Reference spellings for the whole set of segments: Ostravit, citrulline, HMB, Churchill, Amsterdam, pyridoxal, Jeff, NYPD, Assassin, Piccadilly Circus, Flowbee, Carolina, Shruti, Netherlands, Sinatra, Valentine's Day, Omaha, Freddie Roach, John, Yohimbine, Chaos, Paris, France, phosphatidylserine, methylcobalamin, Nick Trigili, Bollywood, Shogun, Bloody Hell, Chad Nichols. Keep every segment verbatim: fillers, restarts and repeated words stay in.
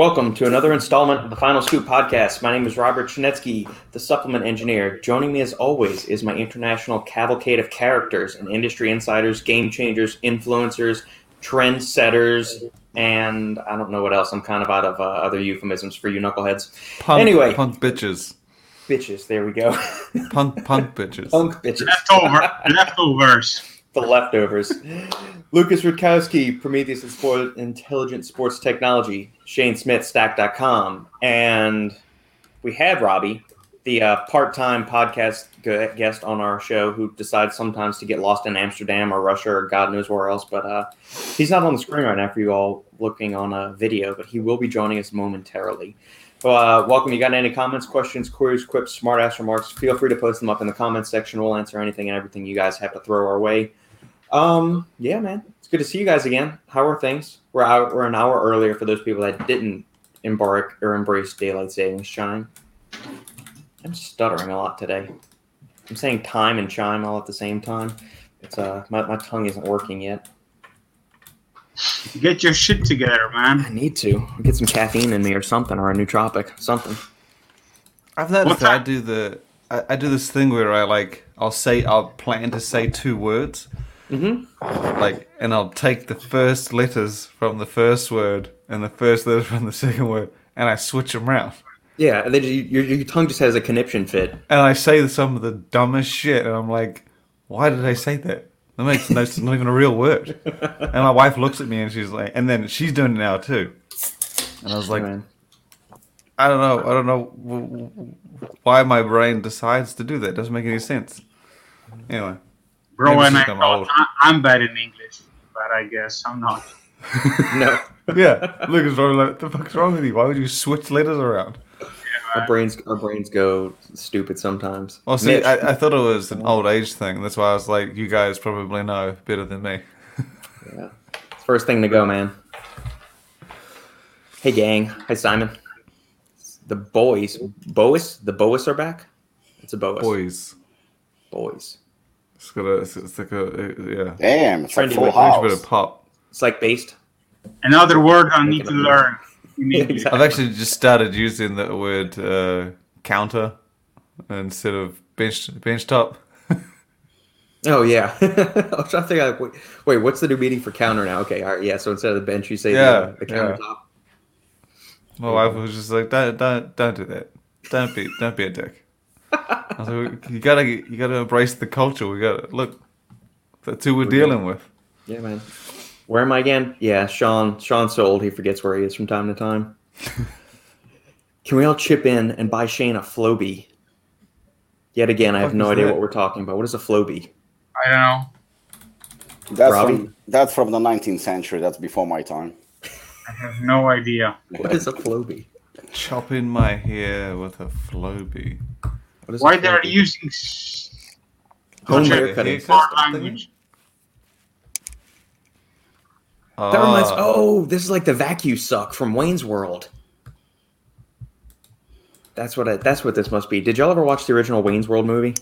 Welcome to another installment of the Final Scoop Podcast. My name is Robert Schinetsky, the supplement engineer. Joining me as always is my international cavalcade of characters and industry insiders, game changers, influencers, trendsetters, and I don't know what else. I'm kind of out of uh, other euphemisms for you knuckleheads. Punk, anyway. Punk bitches. Bitches, there we go. punk punk bitches. Punk bitches. Leftover, leftovers. The leftovers. Lucas Rutkowski, Prometheus and Sport, Intelligent Sports Technology, Shane Smith, Stack dot com, and we have Robbie, the uh, part-time podcast guest on our show who decides sometimes to get lost in Amsterdam or Russia or God knows where else, but uh, he's not on the screen right now for you all looking on a video, but he will be joining us momentarily. Uh, welcome. You got any comments, questions, queries, quips, smart-ass remarks, feel free to post them up in the comments section. We'll answer anything and everything you guys have to throw our way. Um, yeah, man. It's good to see you guys again. How are things? We're out, we're an hour earlier for those people that didn't embark or embrace Daylight Savings Chime. I'm stuttering a lot today. I'm saying time and chime all at the same time. It's uh, my, my tongue isn't working yet. Get your shit together, man. I need to. I'll get some caffeine in me or something, or a nootropic, something. I've noticed that I do the I, I do this thing where I like I'll say I'll plan to say two words, mm-hmm. like, and I'll take the first letters from the first word and the first letter from the second word, and I switch them around. Yeah, and then you, your your tongue just has a conniption fit. And I say some of the dumbest shit, and I'm like, why did I say that? That makes no, it's not even a real word. And my wife looks at me and she's like, and then she's doing it now too. And I was like, man. I don't know, I don't know why my brain decides to do that. It doesn't make any sense. Anyway, bro, when I thought, I'm bad in English, but I guess I'm not. No. Yeah, Lucas, what the fuck's wrong with you? Why would you switch letters around? Our brains, our brains go stupid sometimes. Well, see, I, I thought it was an old age thing. That's why I was like, you guys probably know better than me. Yeah, first thing to go, man. Hey, gang. Hey, Simon. The boys, boas, the boas are back. It's a boas. Boys, boys. It's got a, it's, it's like a, yeah. Damn, it's trendy, like full house. Bit of pop. It's like based. Another word I need to learn. Exactly. I've actually just started using the word uh, counter instead of bench bench top. Oh yeah, I was trying to think. Like, wait, wait, what's the new meaning for counter now? Okay, all right, yeah. So instead of the bench, you say yeah, the, the countertop. Yeah. My wife was just like, "Don't, don't, don't do that. Don't be, don't be a dick." I was like, "You gotta, you gotta embrace the culture. We gotta look. That's who we're, we're dealing good. with." Yeah, man. Where am I again? Yeah, Sean. Sean's so old he forgets where he is from time to time. Can we all chip in and buy Shane a Flowbee? Yet again, I have no idea that? what we're talking about. What is a Flowbee? I don't know. That's from, that's from the nineteenth century. That's before my time. I have no idea. What is a Flowbee? Chopping my hair with a Flowbee. Why a they're using home haircutting language? That reminds, oh, this is like the vacuum suck from Wayne's World. That's what I, that's what this must be. Did y'all ever watch the original Wayne's World movie?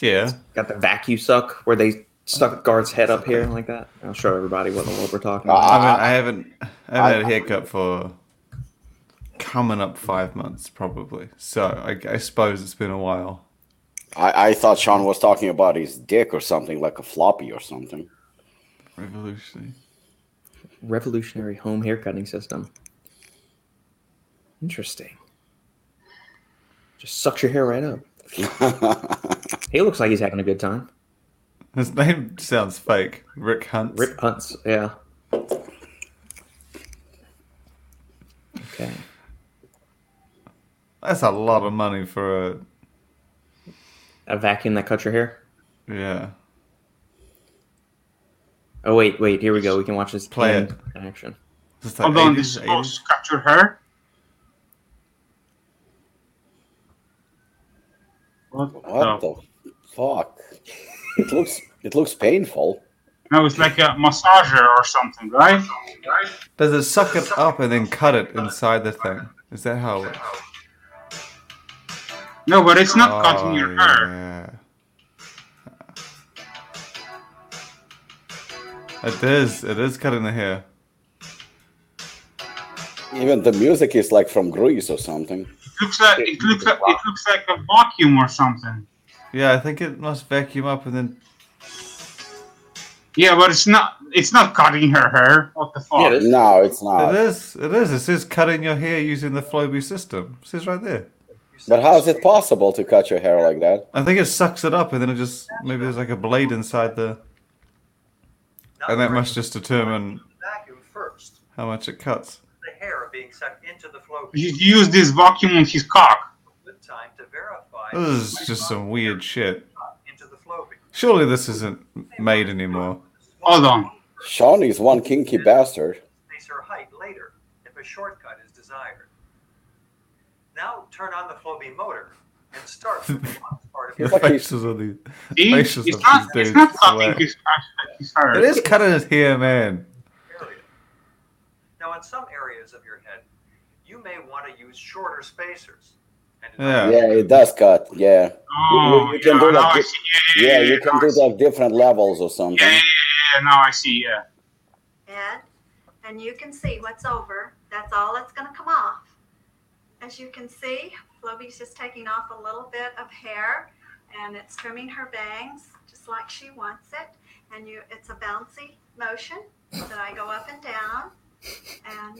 Yeah. It's got the vacuum suck where they stuck Garth's head up here like that. I'll show everybody what the world we're talking about. Uh, I haven't, I haven't, I haven't I, had a haircut for coming up five months probably. So I, I suppose it's been a while. I, I thought Sean was talking about his dick or something, like a floppy or something. Revolutionary. Revolutionary home haircutting system. Interesting. Just sucks your hair right up. He looks like he's having a good time. His name sounds fake. Rick Hunt. Rick Hunt, yeah. Okay. That's a lot of money for a... A vacuum that cuts your hair? Yeah. Oh, wait, wait, here we go. We can watch this play in action. Like Hold on, this is capture her. What, what the fuck? It looks it looks painful. No, it's like a massager or something, right? Does it suck it up and then cut it inside the thing? Is that how it... No, but it's not oh, cutting your yeah. hair. It is. It is cutting the hair. Even the music is like from Greece or something. It looks like it looks like it looks like a vacuum or something. Yeah, I think it must vacuum up and then. Yeah, but it's not it's not cutting her hair. What the fuck? Yeah, no, it's not. It is. It is. It says cutting your hair using the Flowbee system. It says right there. But how is it possible to cut your hair like that? I think it sucks it up and then it just maybe there's like a blade inside the. And that must just determine how much it cuts. Hair being sucked into the flow. You use this vacuum on his cock. Time to verify this is just some weird shit. Surely this isn't made anymore. Hold on. Sean is one kinky bastard. Her height later if a shortcut is desired. Now turn on the Flowbee motor and start with the last part of the faces of these. It's not something he's cut. It is cutting his hair, man. Now, in some areas of your head, you may want to use shorter spacers. And yeah. yeah, it does cut. Yeah, oh, you, you can yeah, do like di- yeah, yeah, yeah, yeah, you can do like different levels or something. Yeah, yeah, yeah, now I see. Yeah. And and you can see what's over. That's all that's going to come off. As you can see, Flowbee's just taking off a little bit of hair, and it's trimming her bangs just like she wants it. And you, it's a bouncy motion that I go up and down. And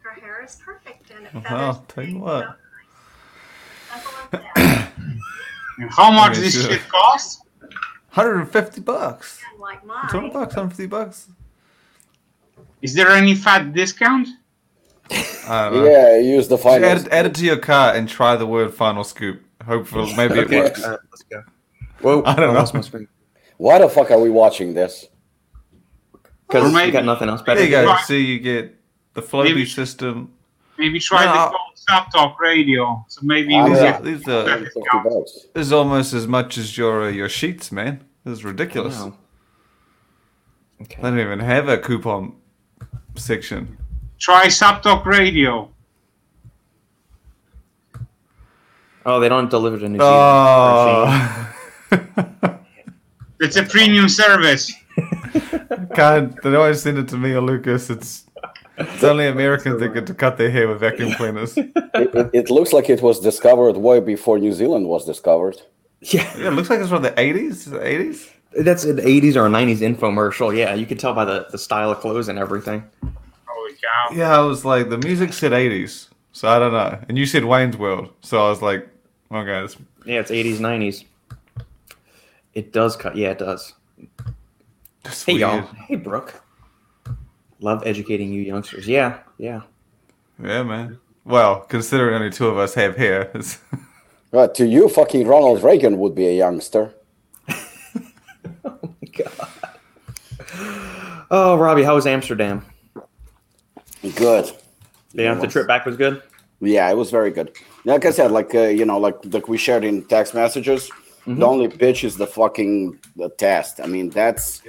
her hair is perfect, and it feathers. Wow, tell you what. How much does this shit cost? one hundred fifty bucks. Like mine. twenty bucks, one hundred fifty bucks. Is there any fat discount? I don't know. Yeah, use the final. Add, add it to your cart and try the word "final scoop." Hopefully, maybe it works. Uh, let's go. Well, I don't know. Why the fuck are we watching this? Because we got nothing else better. There you go. Try, so you get the Flowbee system. Maybe try no, the Sub Talk radio. So maybe ah, yeah. these are, these are this is almost as much as your uh, your sheets, man. This is ridiculous. Oh, no. Okay. They don't even have a coupon section. Try Sub Talk radio. Oh, they don't deliver to New Zealand. Oh. It's a premium service. Can't they always send it to me or Lucas? It's it's only Americans that get to cut their hair with vacuum cleaners. It, it, it looks like it was discovered way before New Zealand was discovered. Yeah, yeah, it looks like it's from the eighties. The eighties? That's an eighties or a nineties infomercial. Yeah, you could tell by the, the style of clothes and everything. Holy cow! Yeah, I was like, the music said eighties, so I don't know. And you said Wayne's World, so I was like, okay, it's... yeah, it's eighties, nineties. It does cut. Yeah, it does. That's hey weird. Y'all, hey Brooke. Love educating you youngsters. Yeah, yeah, yeah, man. Well, considering only two of us have hair, right? To you, fucking Ronald Reagan would be a youngster. Oh my god. Oh, Robbie, how was Amsterdam? Good. Yeah, the trip back was good. Yeah, it was very good. Like I said, like uh, you know, like like we shared in text messages. Mm-hmm. The only bitch is the fucking the test. I mean, that's.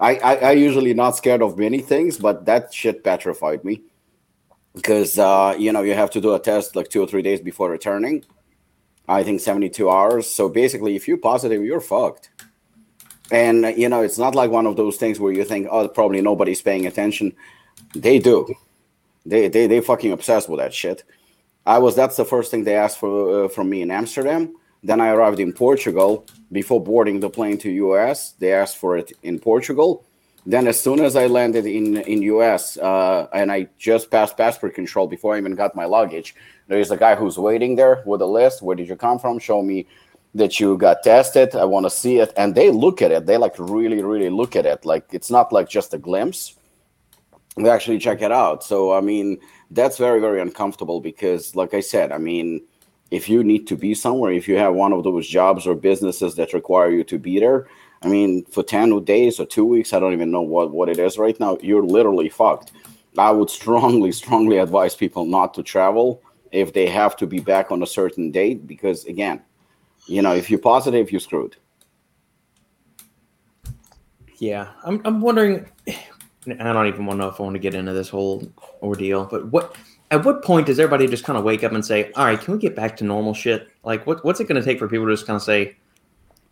I, I, I usually not scared of many things, but that shit petrified me because, uh, you know, you have to do a test like two or three days before returning. I think seventy-two hours. So basically, if you're positive, you're fucked. And, you know, it's not like one of those things where you think, oh, probably nobody's paying attention. They do. They they they fucking obsessed with that shit. I was that's the first thing they asked for uh, from me in Amsterdam. Then I arrived in Portugal. Before boarding the plane to U S, they asked for it in Portugal. Then as soon as I landed in, in U S, uh, and I just passed passport control before I even got my luggage, there is a guy who's waiting there with a list. Where did you come from? Show me that you got tested. I want to see it. And they look at it. They like really, really look at it. Like it's not like just a glimpse. They actually check it out. So, I mean, that's very, very uncomfortable because like I said, I mean, if you need to be somewhere, if you have one of those jobs or businesses that require you to be there, I mean, for ten days or two weeks, I don't even know what, what it is right now, you're literally fucked. I would strongly, strongly advise people not to travel if they have to be back on a certain date because, again, you know, if you're positive, you're screwed. Yeah, I'm I'm wondering, I don't even know if I want to get into this whole ordeal, but what... At what point does everybody just kind of wake up and say, all right, can we get back to normal shit? Like, what, what's it going to take for people to just kind of say,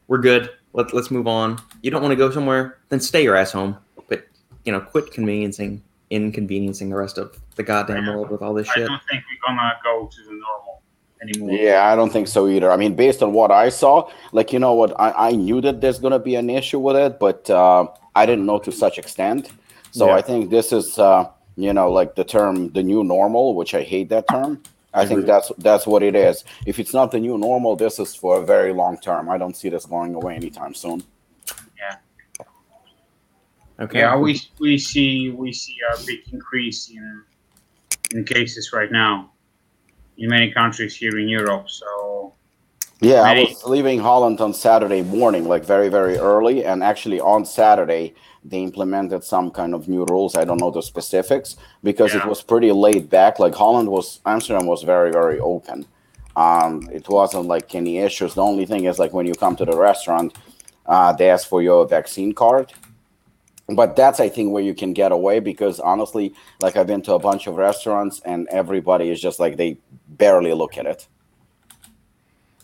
we're good, let, let's move on. You don't want to go somewhere? Then stay your ass home. But, you know, quit conveniencing inconveniencing the rest of the goddamn yeah, world with all this I shit. I don't think we're gonna go to the normal anymore. Yeah, I don't think so either. I mean, based on what I saw, like, you know what, I, I knew that there's gonna be an issue with it, but uh, I didn't know to such extent. So yeah. I think this is, uh, you know, like the term, the new normal, which I hate that term. I think that's that's what it is. If it's not the new normal, this is for a very long term. I don't see this going away anytime soon. Yeah. Okay. Yeah, we we see we see a big increase in in cases right now in many countries here in Europe. So. Yeah, many- I was leaving Holland on Saturday morning, like very very early, and actually on Saturday they implemented some kind of new rules. I don't know the specifics because yeah. it was pretty laid back. Like Holland was, Amsterdam was very, very open. Um, it wasn't like any issues. The only thing is like when you come to the restaurant, uh, they ask for your vaccine card. But that's, I think, where you can get away because honestly, like I've been to a bunch of restaurants and everybody is just like, they barely look at it.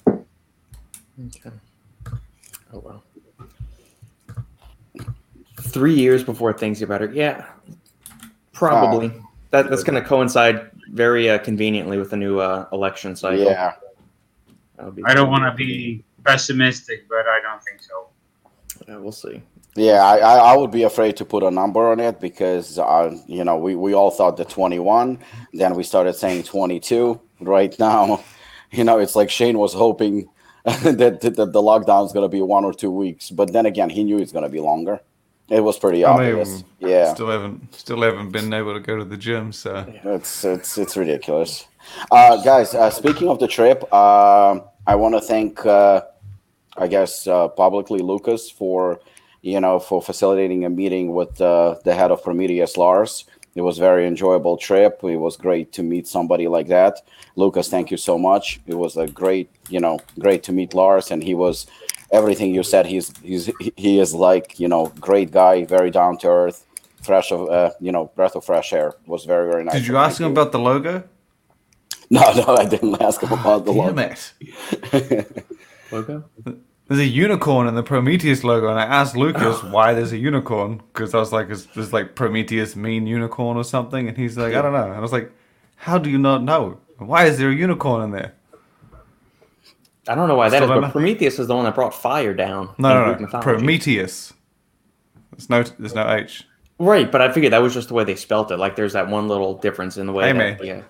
Okay. Oh, well. Three years before things get better. Yeah, probably. Uh, that That's going to coincide very uh, conveniently with the new uh, election cycle. Yeah. Be I don't want to be pessimistic, but I don't think so. Yeah, we'll see. Yeah, I, I, I would be afraid to put a number on it because, uh, you know, we, we all thought the twenty-one. Then we started saying twenty-two. Right now, you know, it's like Shane was hoping that, that, that the lockdown is going to be one or two weeks. But then again, he knew it's going to be longer. It was pretty obvious. I mean, yeah, still haven't, still haven't been able to go to the gym. So it's it's it's ridiculous. Uh, guys, uh, speaking of the trip, uh, I want to thank, uh, I guess, uh, publicly Lucas for, you know, for facilitating a meeting with uh, the head of Prometheus, Lars. It was a very enjoyable trip. It was great to meet somebody like that. Lucas, thank you so much. It was a great, you know, great to meet Lars, and he was. Everything you said, he's he's he is like, you know, great guy, very down to earth, fresh of uh, you know, breath of fresh air. It was very very nice. Did you ask him about the logo? No, no, I didn't ask him about the logo. Damn it! Logo? There's a unicorn in the Prometheus logo, and I asked Lucas why there's a unicorn because I was like, is this like Prometheus mean unicorn or something? And he's like, I don't know. And I was like, how do you not know? Why is there a unicorn in there? I don't know why that Still is, but Prometheus is the one that brought fire down. No, no, no. Prometheus. There's no, there's no H. Right, but I figured that was just the way they spelt it. Like, there's that one little difference in the way. Hey, that, yeah.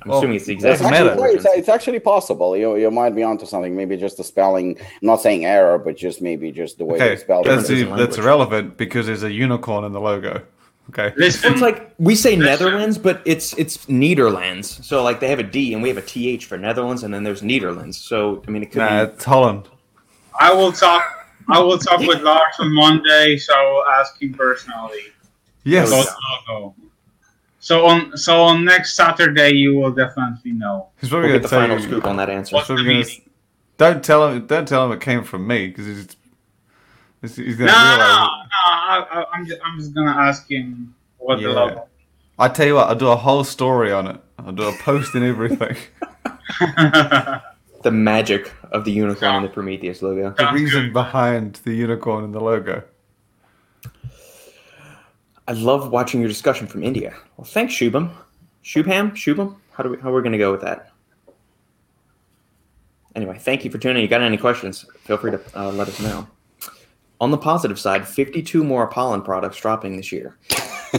I'm well, assuming it's the exact same. It's, it's actually possible. You you might be onto something. Maybe just the spelling. I'm not saying error, but just maybe just the way okay. they spelled that's it. The, that's irrelevant because there's a unicorn in the logo. Okay. Listen. It's like we say Listen. Netherlands, but it's it's Nederlands. So like they have a D and we have a T H for Netherlands, and then there's Nederlands. So I mean, it could nah, be it's Holland. I will talk. I will talk with Lars on Monday. So I'll ask him personally. Yes. Logo. So on so on next Saturday, you will definitely know. He's probably we'll gonna get the final you, scoop on that answer. What's so the gonna, don't tell him. Don't tell him it came from me because it's. He's no, no, no, I, I'm, just, I'm just gonna ask him what yeah. the logo. I tell you what, I'll do a whole story on it. I'll do a post and everything. The magic of the unicorn and the Prometheus logo. The Sounds reason good. Behind the unicorn and the logo. I love watching your discussion from India. Well, thanks, Shubham. Shubham, Shubham. How do we? How are we gonna go with that? Anyway, thank you for tuning in. You got any questions? Feel free to uh, let us know. On the positive side, fifty-two more Apollon products dropping this year.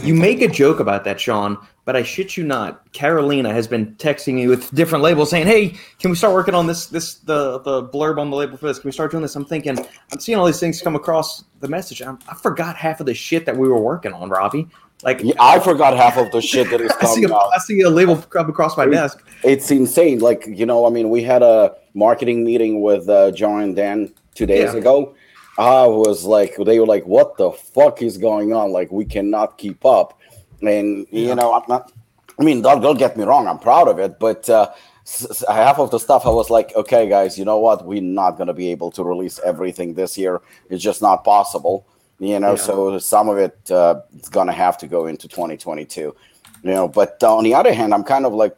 You make a joke about that, Sean, but I shit you not. Carolina has been texting me with different labels saying, hey, can we start working on this, this, the, the blurb on the label for this? Can we start doing this? I'm thinking, I'm seeing all these things come across the message. I'm, I forgot half of the shit that we were working on, Robbie. Like yeah, I forgot half of the shit that is coming out. I see a label come across my it, desk. It's insane. Like, you know, I mean, we had a marketing meeting with uh, John and Dan two days yeah. ago. I was like, they were like, what the fuck is going on? Like, we cannot keep up. And, you yeah. know, I'm not, I mean, don't, don't get me wrong. I'm proud of it. But uh, s- half of the stuff I was like, okay, guys, you know what? We're not going to be able to release everything this year. It's just not possible. You know, yeah. so some of it uh, it's going to have to go into twenty twenty-two. You know, but uh, on the other hand, I'm kind of like,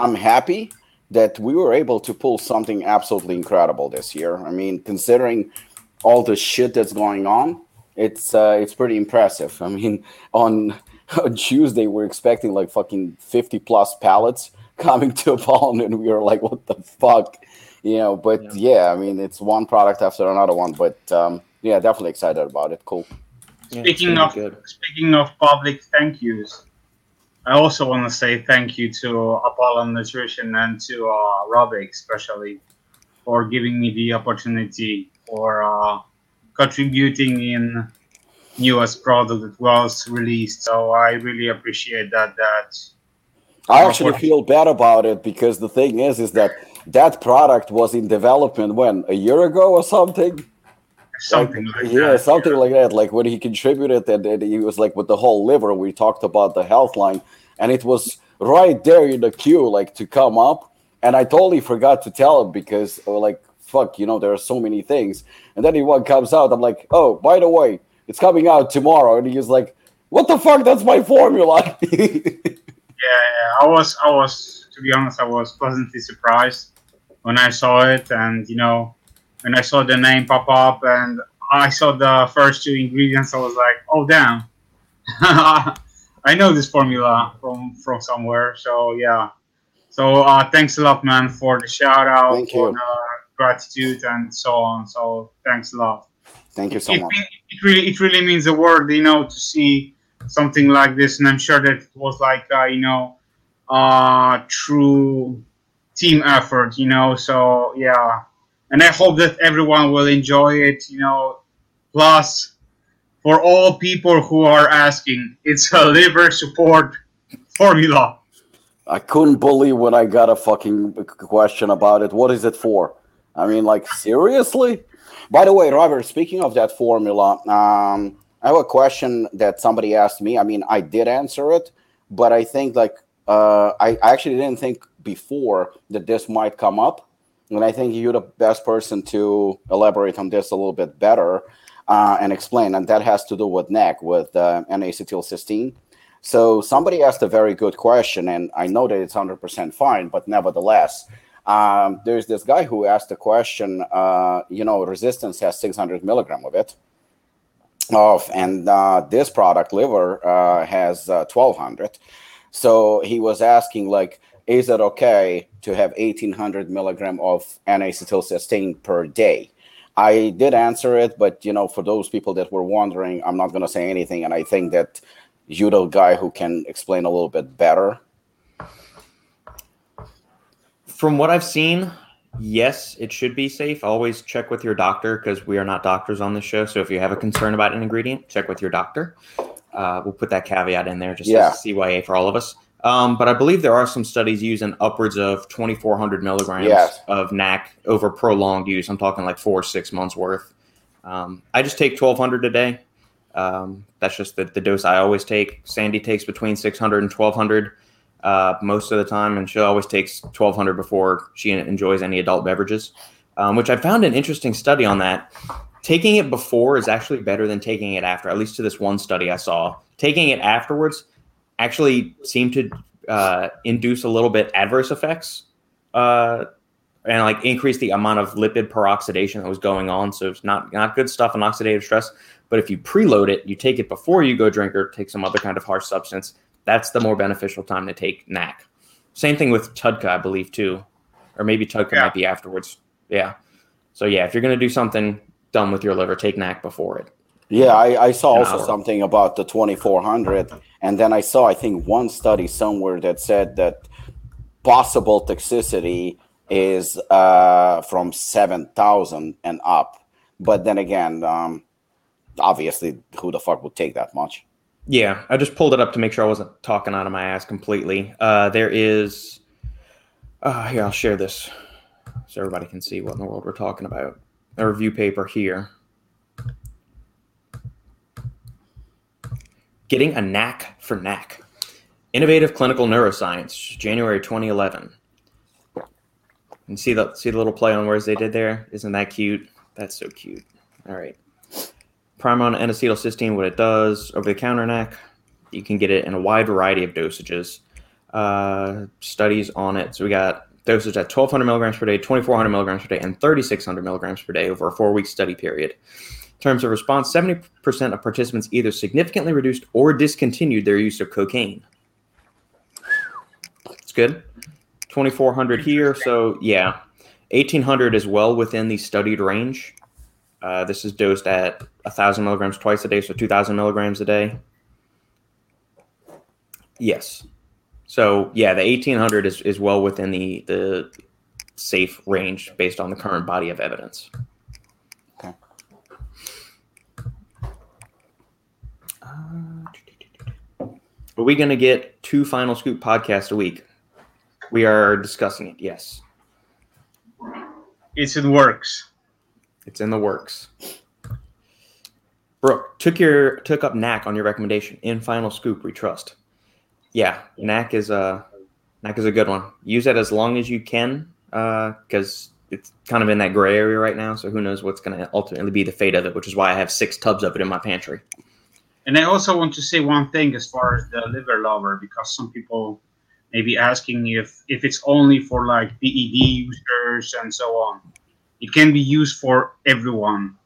I'm happy that we were able to pull something absolutely incredible this year. I mean, considering all the shit that's going on, it's uh, it's pretty impressive. I mean, on on Tuesday, we're expecting like fucking fifty plus pallets coming to Apollon, and we were like, what the fuck? You know, but yeah, yeah I mean, it's one product after another one, but um, yeah, definitely excited about it. Cool. Yeah, speaking of good. speaking of public thank yous, I also want to say thank you to Apollon Nutrition and to uh, Robbie especially for giving me the opportunity for uh, contributing in newest product that was released. So I really appreciate that. That I actually feel bad about it because the thing is, is that that product was in development when a year ago or something. Something like, like yeah, that. something yeah. like that. Like when he contributed, and, and he was like with the whole liver. We talked about the health line, and it was right there in the queue, like to come up. And I totally forgot to tell him because, like, fuck, you know, there are so many things. And then one comes out. I'm like, oh, by the way, it's coming out tomorrow. And he was like, what the fuck? That's my formula. yeah, yeah, I was, I was, to be honest, I was pleasantly surprised when I saw it, and you know. And I saw the name pop up, and I saw the first two ingredients. I was like, "Oh damn, I know this formula from from somewhere." So yeah, so uh, thanks a lot, man, for the shout out, Thank for you. the gratitude, and so on. So thanks a lot. Thank you so it, much. It, it really, it really means the world, you know, to see something like this. And I'm sure that it was like, uh, you know, uh, true team effort, you know. So yeah. And I hope that everyone will enjoy it, you know. Plus, for all people who are asking, it's a liver support formula. I couldn't believe when I got a fucking question about it. What is it for? I mean, like, seriously? By the way, Robert, speaking of that formula, um, I have a question that somebody asked me. I mean, I did answer it, but I think, like, uh, I, I actually didn't think before that this might come up. And I think you're the best person to elaborate on this a little bit better uh, and explain. And that has to do with N A C, with uh, N-acetylcysteine. So somebody asked a very good question, and I know that it's one hundred percent fine, but nevertheless, um, there's this guy who asked the question, uh, you know, resistance has six hundred milligrams of it. Of, and uh, this product, liver, uh, has uh, twelve hundred. So he was asking, like, is it okay to have eighteen hundred milligrams of N-acetylcysteine per day? I did answer it, but, you know, for those people that were wondering, I'm not going to say anything, and I think that you're the guy who can explain a little bit better. From what I've seen, yes, it should be safe. Always check with your doctor because we are not doctors on this show, so if you have a concern about an ingredient, check with your doctor. Uh, we'll put that caveat in there just yeah. as a C Y A for all of us. Um, but I believe there are some studies using upwards of twenty-four hundred milligrams yes. of N A C over prolonged use. I'm talking like four or six months worth. Um, I just take twelve hundred a day. Um, that's just the, the dose I always take. Sandy takes between six hundred and twelve hundred uh, most of the time, and she always takes twelve hundred before she enjoys any adult beverages, um, which I found an interesting study on that. Taking it before is actually better than taking it after, at least to this one study I saw. Taking it afterwards actually seem to uh, induce a little bit adverse effects uh, and like increase the amount of lipid peroxidation that was going on. So it's not, not good stuff in oxidative stress, but if you preload it, you take it before you go drink or take some other kind of harsh substance, that's the more beneficial time to take N A C. Same thing with T U D C A, I believe too, or maybe T U D C A yeah. might be afterwards. Yeah. So yeah, if you're going to do something done with your liver, take N A C before it. Yeah, I, I saw also something about the twenty-four hundred, and then I saw, I think, one study somewhere that said that possible toxicity is uh, from seven thousand and up. But then again, um, obviously, who the fuck would take that much? Yeah, I just pulled it up to make sure I wasn't talking out of my ass completely. Uh, there is... Uh, here, I'll share this so everybody can see what in the world we're talking about. A review paper here. Getting a N A C for N A C. Innovative Clinical Neuroscience, January twenty eleven. And see the see the little play on words they did there? Isn't that cute? That's so cute. All right. Primer on N-acetylcysteine, what it does, over-the-counter N A C. You can get it in a wide variety of dosages. Uh, studies on it. So we got dosage at twelve hundred milligrams per day, twenty-four hundred milligrams per day, and thirty-six hundred milligrams per day over a four-week study period. terms of response, seventy percent of participants either significantly reduced or discontinued their use of cocaine. It's good. twenty-four hundred here, so yeah. eighteen hundred is well within the studied range. Uh, this is dosed at one thousand milligrams twice a day, so two thousand milligrams a day. Yes. So, yeah, the eighteen hundred is, is well within the, the safe range based on the current body of evidence. Okay. Uh, are we going to get two Final Scoop podcasts a week? We are discussing it, yes. It's in the works. It's in the works. Brooke, took your took up N A C on your recommendation. In Final Scoop, we trust. Yeah, N A C is a N A C is a good one. Use that as long as you can, because uh, it's kind of in that gray area right now. So who knows what's going to ultimately be the fate of it, which is why I have six tubs of it in my pantry. And I also want to say one thing as far as the liver lover, because some people may be asking if if it's only for like P E D users and so on. It can be used for everyone,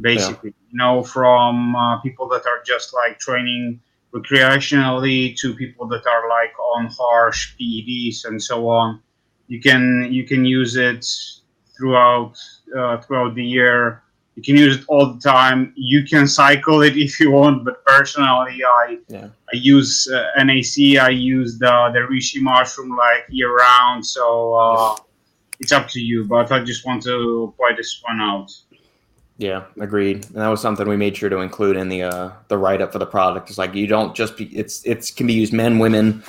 basically. Yeah. You know, from uh, people that are just like training recreationally to people that are like on harsh P E Ds and so on. You can you can use it throughout uh, throughout the year. You can use it all the time. You can cycle it if you want, but personally, I yeah. I use uh, N A C. I use the the reishi mushroom like year round. So. Uh, yeah. It's up to you, but I just want to point this one out. Yeah, agreed. And that was something we made sure to include in the uh, the write up for the product. It's like you don't just be, it's it's can be used men, women,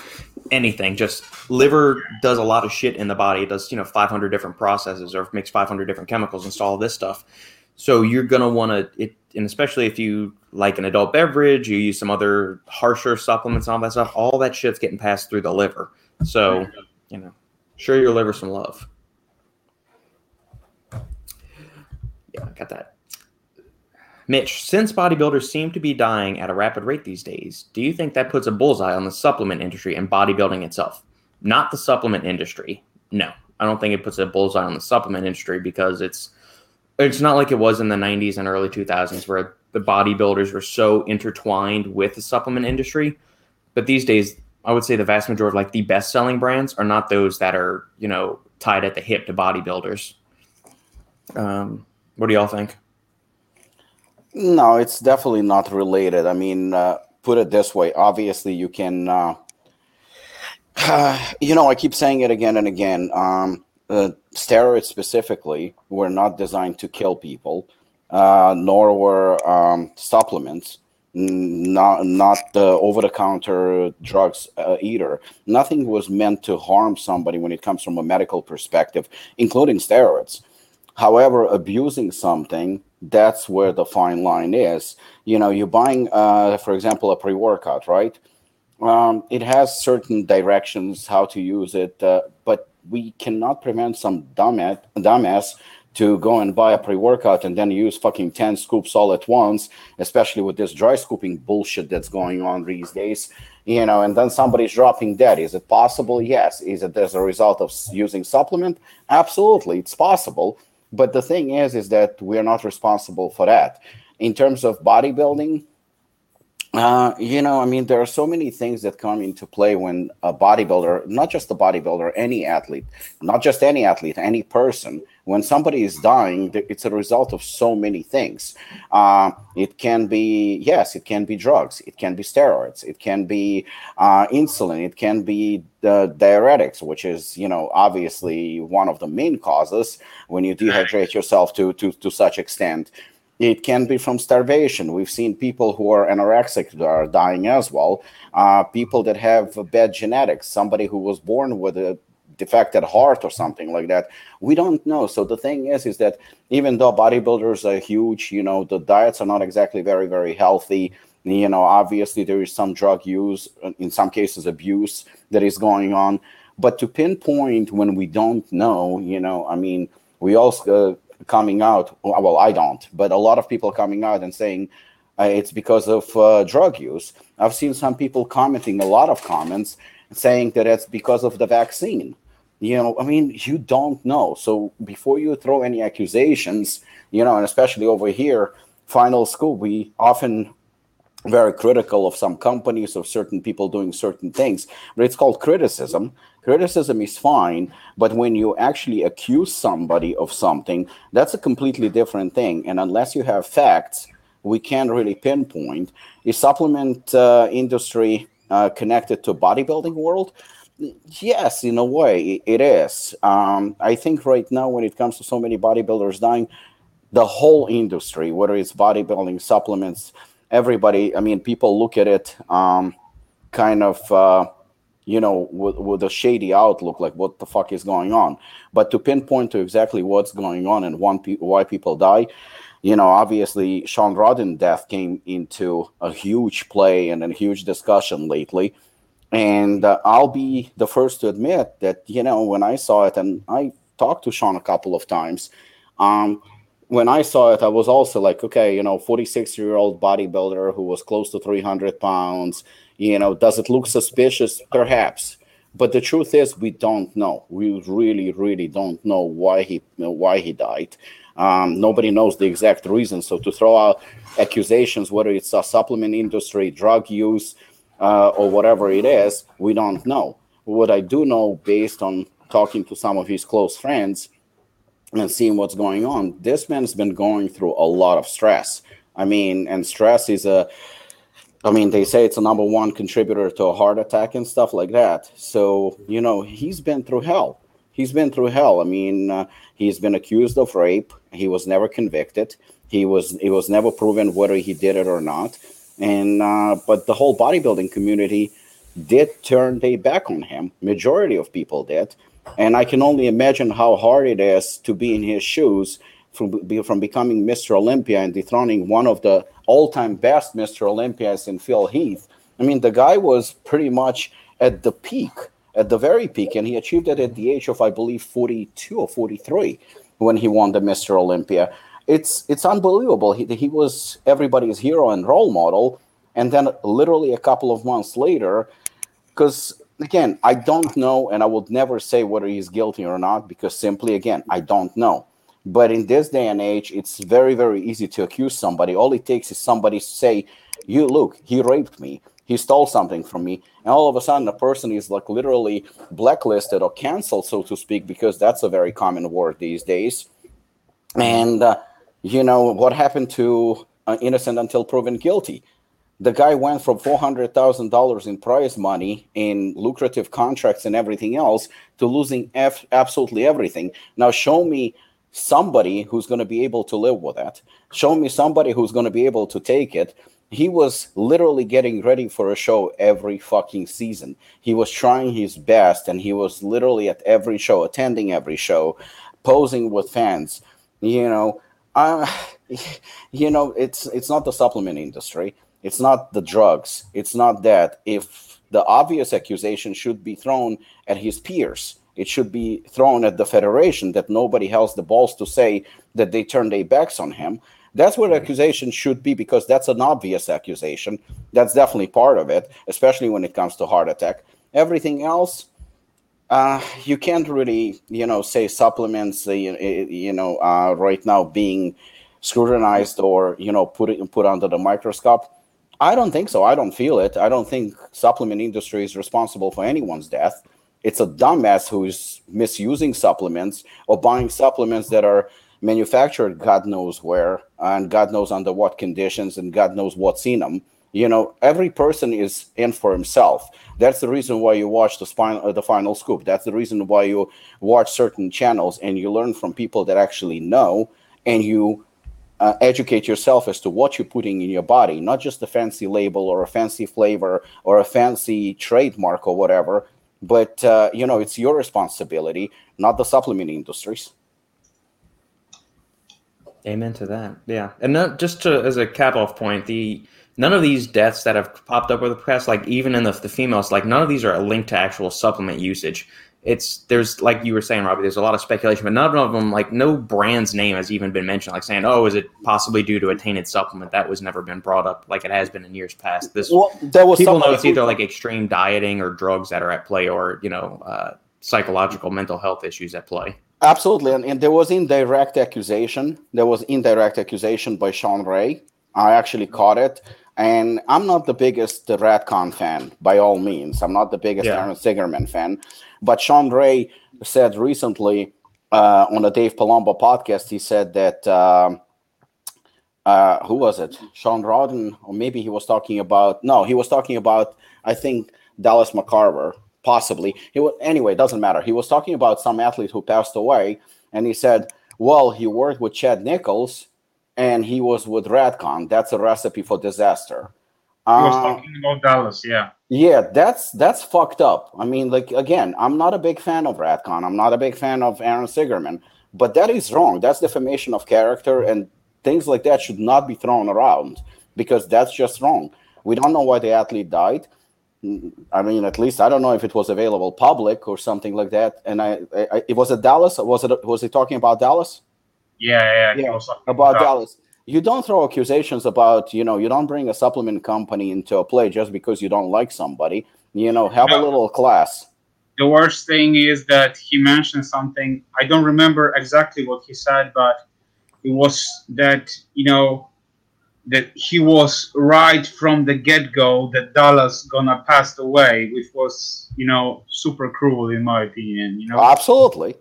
anything. Just liver does a lot of shit in the body. It does, you know, five hundred different processes or makes five hundred different chemicals and all this stuff. So you're gonna want to it, and especially if you like an adult beverage, you use some other harsher supplements, all that stuff. All that shit's getting passed through the liver. So you know, show your liver some love. Yeah, I got that. Mitch, since bodybuilders seem to be dying at a rapid rate these days, do you think that puts a bullseye on the supplement industry and bodybuilding itself? Not the supplement industry. No, I don't think it puts a bullseye on the supplement industry because it's it's not like it was in the nineties and early two thousands where the bodybuilders were so intertwined with the supplement industry. But these days, I would say the vast majority of like the best-selling brands are not those that are, you know, tied at the hip to bodybuilders. Um. What do y'all think? No, it's definitely not related. I mean, uh, put it this way. Obviously, you can, uh, uh, you know, I keep saying it again and again. Um, uh, steroids specifically were not designed to kill people, uh, nor were um, supplements, not, not the over-the-counter drugs uh, either. Nothing was meant to harm somebody when it comes from a medical perspective, including steroids. However, abusing something, that's where the fine line is. You know, you're buying, uh, for example, a pre-workout, right? Um, it has certain directions how to use it, uh, but we cannot prevent some dumbass, dumbass to go and buy a pre-workout and then use fucking ten scoops all at once, especially with this dry scooping bullshit that's going on these days. You know, and then somebody's dropping dead. Is it possible? Yes. Is it as a result of using supplement? Absolutely, it's possible. But the thing is, is that we're not responsible for that. In terms of bodybuilding, uh, you know, I mean, there are so many things that come into play when a bodybuilder, not just a bodybuilder, any athlete, not just any athlete, any person, when somebody is dying, it's a result of so many things. Uh, it can be, yes, it can be drugs. It can be steroids. It can be uh, insulin. It can be uh, diuretics, which is, you know, obviously one of the main causes when you dehydrate yourself to, to, to such extent. It can be from starvation. We've seen people who are anorexic that are dying as well. Uh, people that have bad genetics, somebody who was born with a defected heart or something like that. We don't know. So the thing is, is that even though bodybuilders are huge, you know, the diets are not exactly very, very healthy. You know, obviously there is some drug use, in some cases abuse that is going on. But to pinpoint when we don't know, you know, I mean, we also uh, coming out, well, I don't, but a lot of people coming out and saying uh, it's because of uh, drug use. I've seen some people commenting, a lot of comments, saying that it's because of the vaccine. You know, I mean, you don't know. So before you throw any accusations, you know, and especially over here, final school, we often very critical of some companies, of certain people doing certain things, but it's called criticism. Criticism is fine, but when you actually accuse somebody of something, that's a completely different thing. And unless you have facts, we can't really pinpoint. Is supplement uh, industry uh, connected to bodybuilding world? Yes, in a way, it is. Um, I think right now, when it comes to so many bodybuilders dying, the whole industry, whether it's bodybuilding, supplements, everybody, I mean, people look at it um, kind of, uh, you know, with, with a shady outlook, like what the fuck is going on? But to pinpoint to exactly what's going on and one pe- why people die, you know, obviously Sean Rodden's death came into a huge play and a huge discussion lately. And uh, I'll be the first to admit that, you know, when I saw it, and I talked to Sean a couple of times, um, when I saw it, I was also like, okay, you know, forty-six-year-old bodybuilder who was close to three hundred pounds, you know, does it look suspicious? Perhaps. But the truth is, we don't know. We really, really don't know why he why he died. Um, nobody knows the exact reason. So to throw out accusations, whether it's a supplement industry, drug use, uh, or whatever it is, we don't know. What I do know, based on talking to some of his close friends, and seeing what's going on, this man's been going through a lot of stress. I mean, and stress is a, I mean, they say it's a number one contributor to a heart attack and stuff like that. So, you know, he's been through hell. He's been through hell. I mean, uh, he's been accused of rape. He was never convicted. He was, it was never proven whether he did it or not. And, uh, but the whole bodybuilding community did turn their back on him. Majority of people did. And I can only imagine how hard it is to be in his shoes from, from becoming Mister Olympia and dethroning one of the all-time best Mister Olympias in Phil Heath. I mean, the guy was pretty much at the peak, at the very peak, and he achieved it at the age of, I believe, forty-two or forty-three when he won the Mister Olympia. It's it's unbelievable. He, he was everybody's hero and role model, and then literally a couple of months later, because... Again, I don't know, and I would never say whether he's guilty or not because simply, again, I don't know. But in this day and age, it's very, very easy to accuse somebody. All it takes is somebody to say, you look, he raped me. He stole something from me. And all of a sudden, a person is like literally blacklisted or canceled, so to speak, because that's a very common word these days. And, uh, you know, what happened to uh, innocent until proven guilty? The guy went from four hundred thousand dollars in prize money, in lucrative contracts and everything else, to losing f- absolutely everything. Now show me somebody who's going to be able to live with that. Show me somebody who's going to be able to take it. He was literally getting ready for a show every fucking season. He was trying his best, and he was literally at every show, attending every show, posing with fans. You know, uh, you know, it's it's not the supplement industry. It's not the drugs. It's not that. If the obvious accusation should be thrown at his peers, it should be thrown at the federation that nobody has the balls to say that they turned their backs on him. That's where the accusation should be, because that's an obvious accusation. That's definitely part of it, especially when it comes to heart attack. Everything else, uh, you can't really, you know, say supplements, uh, you, you know, uh, right now being scrutinized or, you know, put it, put under the microscope. I don't think so. I don't feel it. I don't think supplement industry is responsible for anyone's death. It's a dumbass who is misusing supplements or buying supplements that are manufactured God knows where and God knows under what conditions and God knows what's in them. You know, every person is in for himself. That's the reason why you watch the, spinal, the Final Scoop. That's the reason why you watch certain channels and you learn from people that actually know, and you Uh, educate yourself as to what you're putting in your body, not just a fancy label or a fancy flavor or a fancy trademark or whatever, but, uh, you know, it's your responsibility, not the supplement industries. Amen to that. Yeah. And not just to, as a cap off point, the none of these deaths that have popped up over the press, like even in the, the females, like none of these are linked to actual supplement usage. It's there's like you were saying, Robbie, there's a lot of speculation, but none of them, like no brand's name has even been mentioned, like saying, oh, is it possibly due to a tainted supplement? That was never been brought up like it has been in years past. This well, there was people know it's either like extreme dieting or drugs that are at play, or, you know, uh, psychological mental health issues at play. Absolutely. And, and there was indirect accusation. There was indirect accusation by Sean Ray. I actually caught it. And I'm not the biggest RATCON fan, by all means. I'm not the biggest yeah. Aaron Sigerman fan. But Sean Ray said recently uh, on the Dave Palumbo podcast, he said that, uh, uh, who was it? Sean Rodden, or maybe he was talking about, no, he was talking about, I think, Dallas McCarver, possibly. He was, anyway, doesn't matter. He was talking about some athlete who passed away, and he said, well, he worked with Chad Nichols, and he was with RATCON. That's a recipe for disaster. He was uh, talking about Dallas, yeah. Yeah, that's that's fucked up. I mean, like, again, I'm not a big fan of RATCON. I'm not a big fan of Aaron Sigerman. But that is wrong. That's defamation of character, and things like that should not be thrown around because that's just wrong. We don't know why the athlete died. I mean, at least I don't know if it was available public or something like that. And I, I it was at Dallas. Was it? Was he talking about Dallas? Yeah, yeah, yeah. About Dallas. You don't throw accusations about, you know, you don't bring a supplement company into a play just because you don't like somebody. You know, have no. a little class. The worst thing is that he mentioned something. I don't remember exactly what he said, but it was that, you know, that he was right from the get-go that Dallas gonna pass away, which was, you know, super cruel in my opinion. You know, absolutely.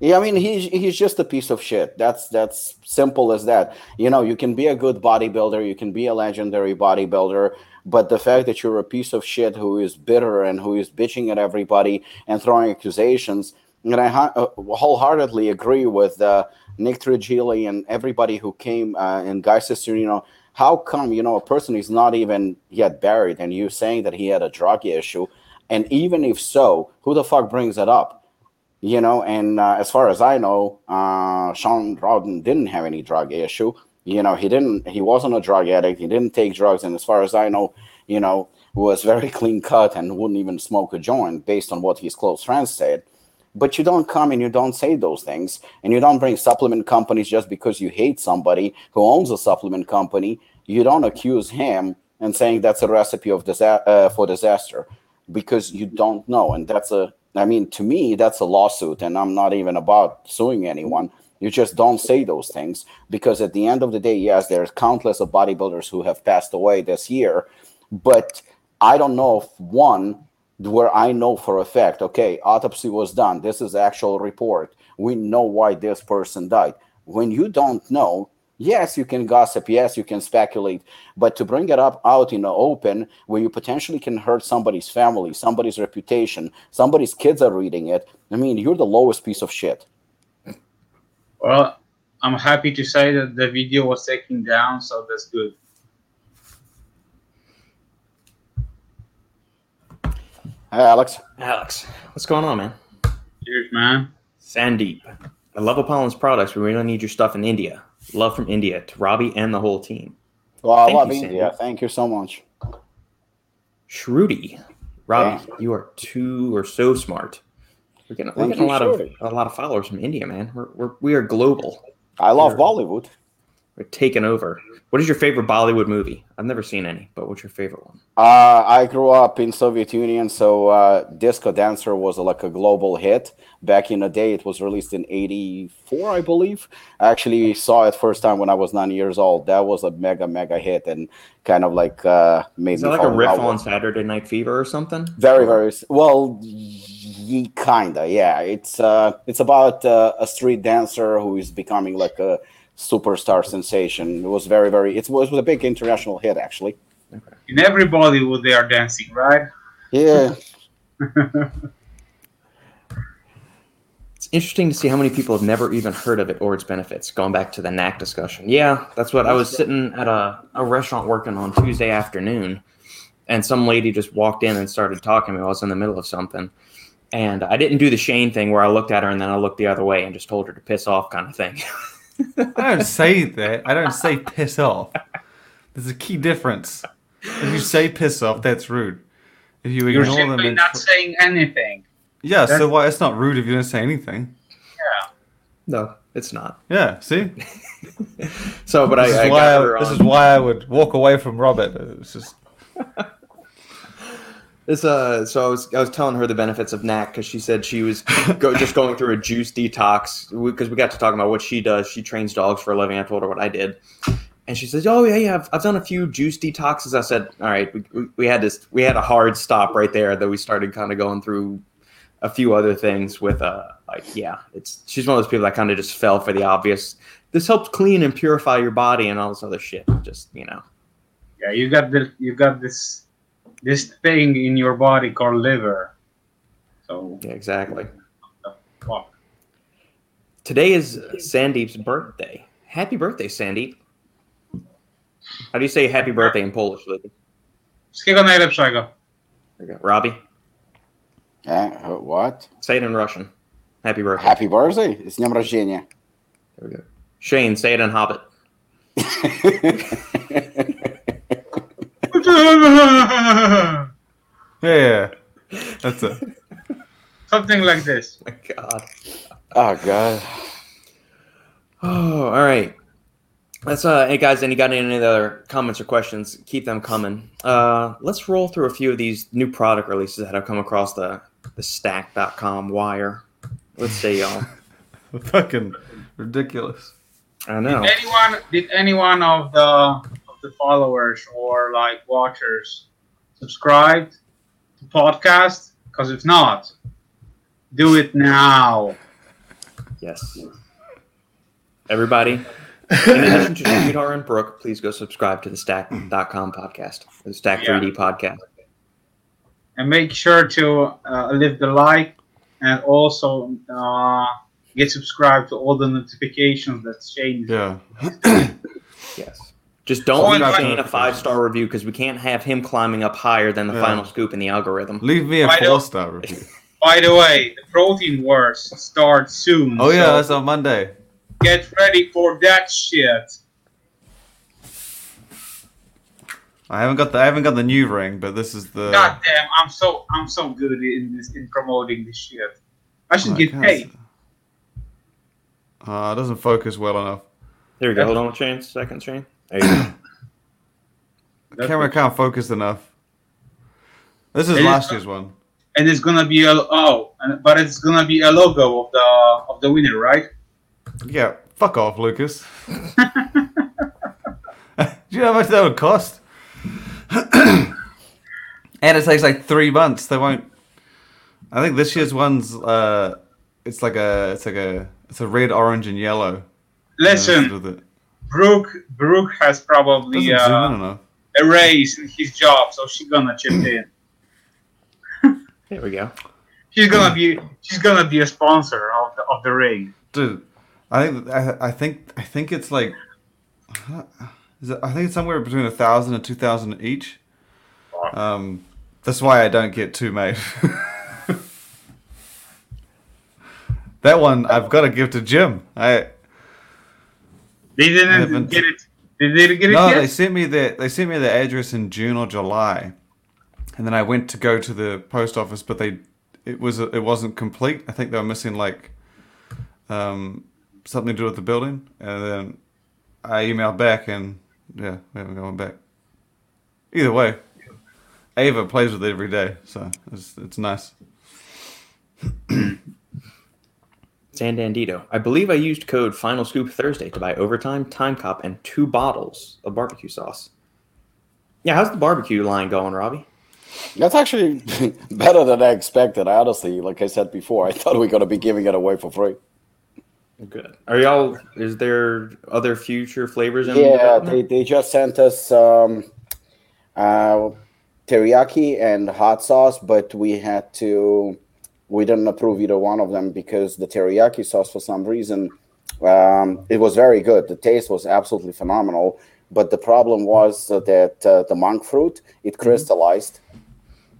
Yeah, I mean, he's he's just a piece of shit. That's that's simple as that. You know, you can be a good bodybuilder, you can be a legendary bodybuilder, but the fact that you're a piece of shit who is bitter and who is bitching at everybody and throwing accusations, and I uh, wholeheartedly agree with uh, Nick Trigili and everybody who came uh, and Guy Cisterino, you know, how come, you know, a person is not even yet buried and you saying that he had a drug issue, and even if so, who the fuck brings it up? You know, and uh, as far as I know, uh, Sean Rodden didn't have any drug issue. You know, he didn't. He wasn't a drug addict. He didn't take drugs. And as far as I know, you know, was very clean cut and wouldn't even smoke a joint based on what his close friends said. But you don't come and you don't say those things. And you don't bring supplement companies just because you hate somebody who owns a supplement company. You don't accuse him and saying that's a recipe of disa- uh, for disaster because you don't know. And that's a... I mean, to me, that's a lawsuit, and I'm not even about suing anyone. You just don't say those things because at the end of the day, yes, there's countless of bodybuilders who have passed away this year, but I don't know of one where I know for a fact, okay, autopsy was done. This is actual report. We know why this person died. When you don't know, yes, you can gossip. Yes, you can speculate. But to bring it up out in the open where you potentially can hurt somebody's family, somebody's reputation, somebody's kids are reading it. I mean, you're the lowest piece of shit. Well, I'm happy to say that the video was taken down, so that's good. Hey, Alex. Alex, what's going on, man? Cheers, man. Sandeep. I love Apollon's products. We really need your stuff in India. Love from India to Robbie and the whole team. Well, I Thank love you, India. Thank you so much. Shruti, Robbie, yeah. You are too or so smart. We're getting, we're getting a lot Shruti. of a lot of followers from India, man. We're, we're we are global. I love we're, Bollywood. We're taking over. What is your favorite Bollywood movie? I've never seen any, but what's your favorite one? Uh, I grew up in Soviet Union, so uh, Disco Dancer was like a global hit. Back in the day, it was released in eighty-four, I believe. I actually saw it first time when I was nine years old. That was a mega, mega hit and kind of like uh, made Is me Is it like a riff on Saturday Night Fever or something? Very, very. Well, y- kind of, yeah. It's, uh, it's about uh, a street dancer who is becoming like a superstar sensation. It was very, very. It was, it was a big international hit, actually. In every Bollywood, they are dancing, right? Yeah. It's interesting to see how many people have never even heard of it or its benefits. Going back to the N A C discussion, yeah, that's what I was sitting at a, a restaurant working on Tuesday afternoon, and some lady just walked in and started talking to me. I was in the middle of something. And I didn't do the Shane thing where I looked at her and then I looked the other way and just told her to piss off, kind of thing. I don't say that. I don't say piss off. There's a key difference. If you say piss off, that's rude. If you ignore You're them, and not saying anything. Yeah, that's... so why? It's not rude if you don't say anything. Yeah. No, it's not. Yeah. See. so, but this I. Is I why got I her this on. is why I would walk away from Robert. It's just. This uh, so I was I was telling her the benefits of N A C because she said she was go, just going through a juice detox because we, we got to talking about what she does. She trains dogs for a living. I told her what I did, and she says, "Oh yeah, yeah, I've, I've done a few juice detoxes." I said, "All right, we we had this we had a hard stop right there that we started kind of going through a few other things with uh like yeah, it's she's one of those people that kind of just fell for the obvious. This helps clean and purify your body and all this other shit. Just you know, yeah, you got the you got this." This thing in your body called liver. So yeah, exactly. Fuck. Today is Sandeep's birthday. Happy birthday, Sandeep. How do you say happy birthday in Polish, Libby? Robbie? Uh, what? Say it in Russian. Happy birthday. Happy birthday. It's Dniem Rodzenia. There we go. Shane, say it in Hobbit. Yeah, that's it. Something like this. Oh, my God. Oh, God. Oh, all right. Let's, uh, hey, guys, any got any other comments or questions? Keep them coming. Uh, let's roll through a few of these new product releases that have come across the, the stack dot com wire. Let's see, y'all. Fucking ridiculous. I know. Did anyone, did anyone of the... the followers or like watchers subscribed to podcast? Because if not, do it now. Yes, everybody. In addition to Sweetheart and Brooke, please go subscribe to the stack dot com podcast, the Stack yeah. three D podcast, and make sure to uh, leave the like and also uh, get subscribed to all the notifications that Shane. Yeah. Yes. Just don't leave oh, Shane a five-star review because we can't have him climbing up higher than the yeah. final scoop in the algorithm. Leave me a four-star review. By the way, the Protein Wars starts soon. Oh, yeah, so that's on Monday. Get ready for that shit. I haven't got the I haven't got the new ring, but this is the. God damn, I'm so I'm so good in this in promoting this shit. I should oh, get paid. Ah, uh, it doesn't focus well enough. There we go. Hold on, Shane. Second, Shane. The camera can't focus enough. This is last year's one, and it's gonna be a oh, and, but it's gonna be a logo of the of the winner, right? Yeah, fuck off, Lucas. Do you know how much that would cost? And it takes like three months. They won't. I think this year's one's uh, it's like a it's like a it's a red, orange, and yellow. Listen. You know, with it. Brooke, Brooke has probably uh, a raise in his job, so she's gonna chip in. There we go. She's gonna be she's gonna be a sponsor of the of the ring. Dude, I think I, I think I think it's like is it, I think it's somewhere between a thousand and two thousand each. Um, that's why I don't get two, mate. That one I've got to give to Jim. I. They didn't get it. They didn't get it no, yet? they sent me their they sent me their address in June or July, and then I went to go to the post office, but they it was it wasn't complete. I think they were missing like um, something to do with the building, and then I emailed back, and yeah, we haven't gone back. Either way, Ava plays with it every day, so it's it's nice. Sandandito. I believe I used code Final Scoop Thursday to buy Overtime, Time Cop, and two bottles of barbecue sauce. Yeah, how's the barbecue line going, Robbie? That's actually better than I expected. Honestly, like I said before, I thought we were going to be giving it away for free. Good. Are y'all? Is there other future flavors in? Yeah, the they they just sent us um, uh, teriyaki and hot sauce, but we had to. We didn't approve either one of them because the teriyaki sauce, for some reason, um, it was very good. The taste was absolutely phenomenal. But the problem was that uh, the monk fruit, it crystallized.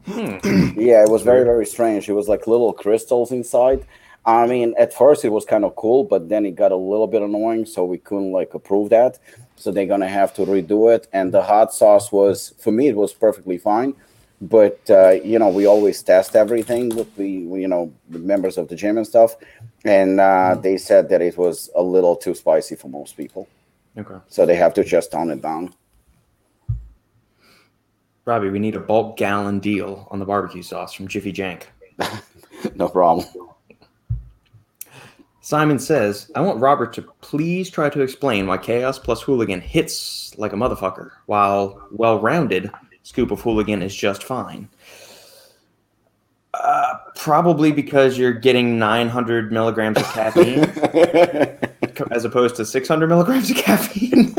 Mm-hmm. Yeah, it was very, very strange. It was like little crystals inside. I mean, at first it was kind of cool, but then it got a little bit annoying, so we couldn't like approve that. So they're going to have to redo it. And the hot sauce was, for me, it was perfectly fine. But, uh, you know, we always test everything with the, you know, the members of the gym and stuff. And uh, they said that it was a little too spicy for most people. Okay. So they have to just tone it down. Robbie, we need a bulk gallon deal on the barbecue sauce from Jiffy Jank. No problem. Simon says, I want Robert to please try to explain why Chaos plus Hooligan hits like a motherfucker, while well-rounded scoop of Hooligan is just fine. Uh, probably because you're getting nine hundred milligrams of caffeine as opposed to six hundred milligrams of caffeine.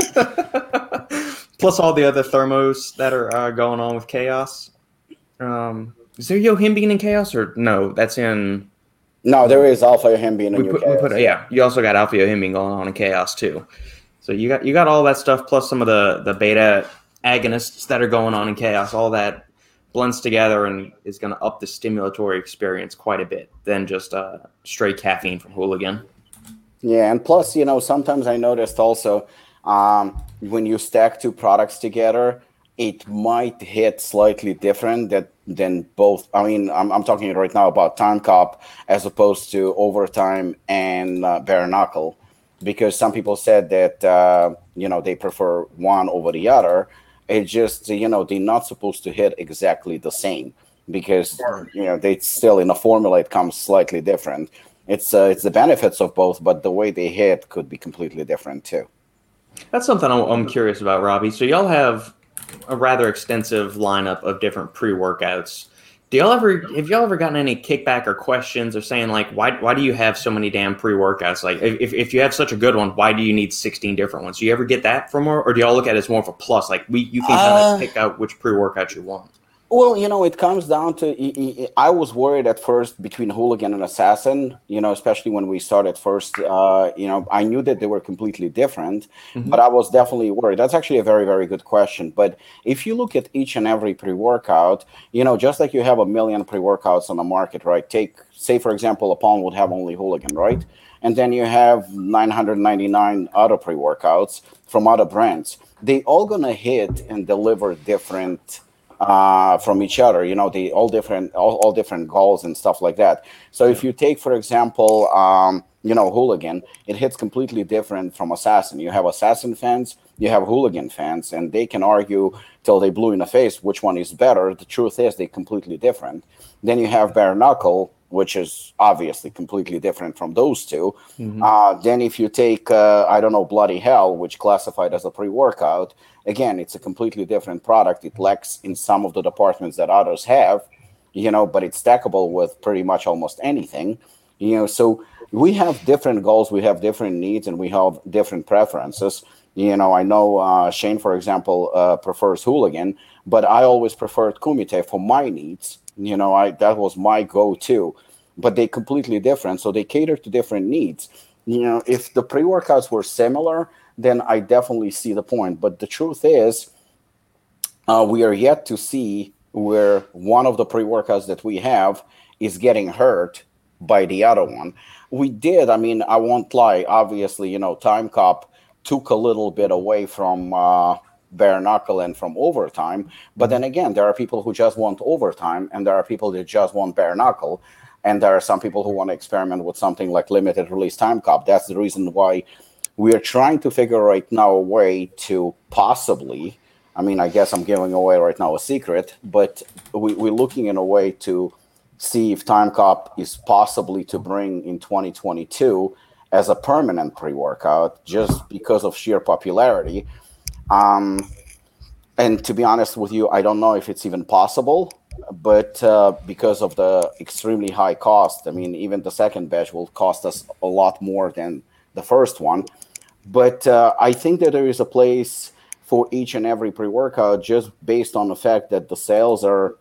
Plus all the other thermos that are uh, going on with Chaos. Um, is there Yohimbine in Chaos? Or no, that's in... No, there is Alpha Yohimbine in your put, Chaos. Put, yeah, you also got Alpha Yohimbine going on in Chaos, too. So you got you got all that stuff, plus some of the, the beta agonists that are going on in Chaos. All that blends together and is going to up the stimulatory experience quite a bit than just uh, straight caffeine from Hooligan. Yeah, and plus, you know, sometimes I noticed also um, when you stack two products together, it might hit slightly different that than both. I mean, I'm, I'm talking right now about Time Cop as opposed to Overtime and uh, Bare Knuckle, because some people said that, uh, you know, they prefer one over the other. It just, you know, they're not supposed to hit exactly the same because, you know, they still in a formula, it comes slightly different. It's uh, it's the benefits of both, but the way they hit could be completely different too. That's something I'm curious about, Robbie. So y'all have a rather extensive lineup of different pre-workouts. Do y'all ever have y'all ever gotten any kickback or questions or saying like, why why do you have so many damn pre-workouts? Like, if if you have such a good one, why do you need sixteen different ones? Do you ever get that from her, or do y'all look at it as more of a plus? Like, we you can kind of uh, pick out which pre-workout you want. Well, you know, it comes down to I was worried at first between Hooligan and Assassin. You know, especially when we started first. Uh, you know, I knew that they were completely different, mm-hmm. but I was definitely worried. That's actually a very, very good question. But if you look at each and every pre-workout, you know, just like you have a million pre-workouts on the market, right? Take, say, for example, Apollon would have only Hooligan, right? And then you have nine hundred ninety-nine other pre-workouts from other brands. They all gonna hit and deliver different. Uh, from each other, you know, the all different, all, all different goals and stuff like that. So if you take, for example, um, you know, Hooligan, it hits completely different from Assassin. You have Assassin fans, you have Hooligan fans, and they can argue till they blue in the face which one is better. The truth is they're completely different. Then you have Bare Knuckle, which is obviously completely different from those two. Mm-hmm. Uh, then if you take, uh, I don't know, Bloody Hell, which classified as a pre-workout, again, it's a completely different product. It lacks in some of the departments that others have, you know, but it's stackable with pretty much almost anything, you know. So we have different goals, we have different needs, and we have different preferences. You know, I know uh, Shane, for example, uh, prefers Hooligan, but I always preferred Kumite for my needs. You know, I that was my go-to, but they're completely different, so they cater to different needs. You know, if the pre-workouts were similar, then I definitely see the point. But the truth is, uh, we are yet to see where one of the pre-workouts that we have is getting hurt by the other one. We did, I mean, I won't lie, obviously, you know, Time Cop took a little bit away from uh, Bare Knuckle and from Overtime. But then again, there are people who just want Overtime, and there are people that just want Bare Knuckle. And there are some people who want to experiment with something like limited release Time Cop. That's the reason why we are trying to figure right now a way to possibly, I mean, I guess I'm giving away right now a secret, but we, we're looking in a way to see if Time Cop is possibly to bring in twenty twenty-two as a permanent pre-workout just because of sheer popularity. Um, and to be honest with you, I don't know if it's even possible, but uh, because of the extremely high cost, I mean, even the second batch will cost us a lot more than the first one. But uh, I think that there is a place for each and every pre-workout just based on the fact that the sales are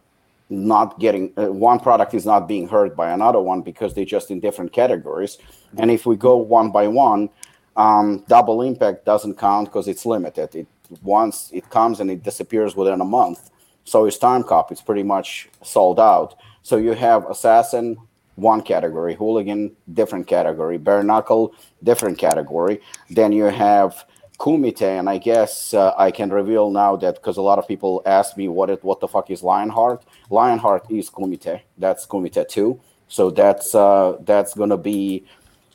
not getting, uh, one product is not being hurt by another one because they're just in different categories. And if we go one by one, um, Double Impact doesn't count because it's limited. It once it comes and it disappears within a month. So it's Time Cop. It's pretty much sold out. So you have Assassin, one category, Hooligan, different category, Bare Knuckle, different category. Then you have Kumite, and I guess uh, I can reveal now that because a lot of people ask me what it, what the fuck is Lionheart. Lionheart is Kumite. That's Kumite too. So that's uh, that's gonna be,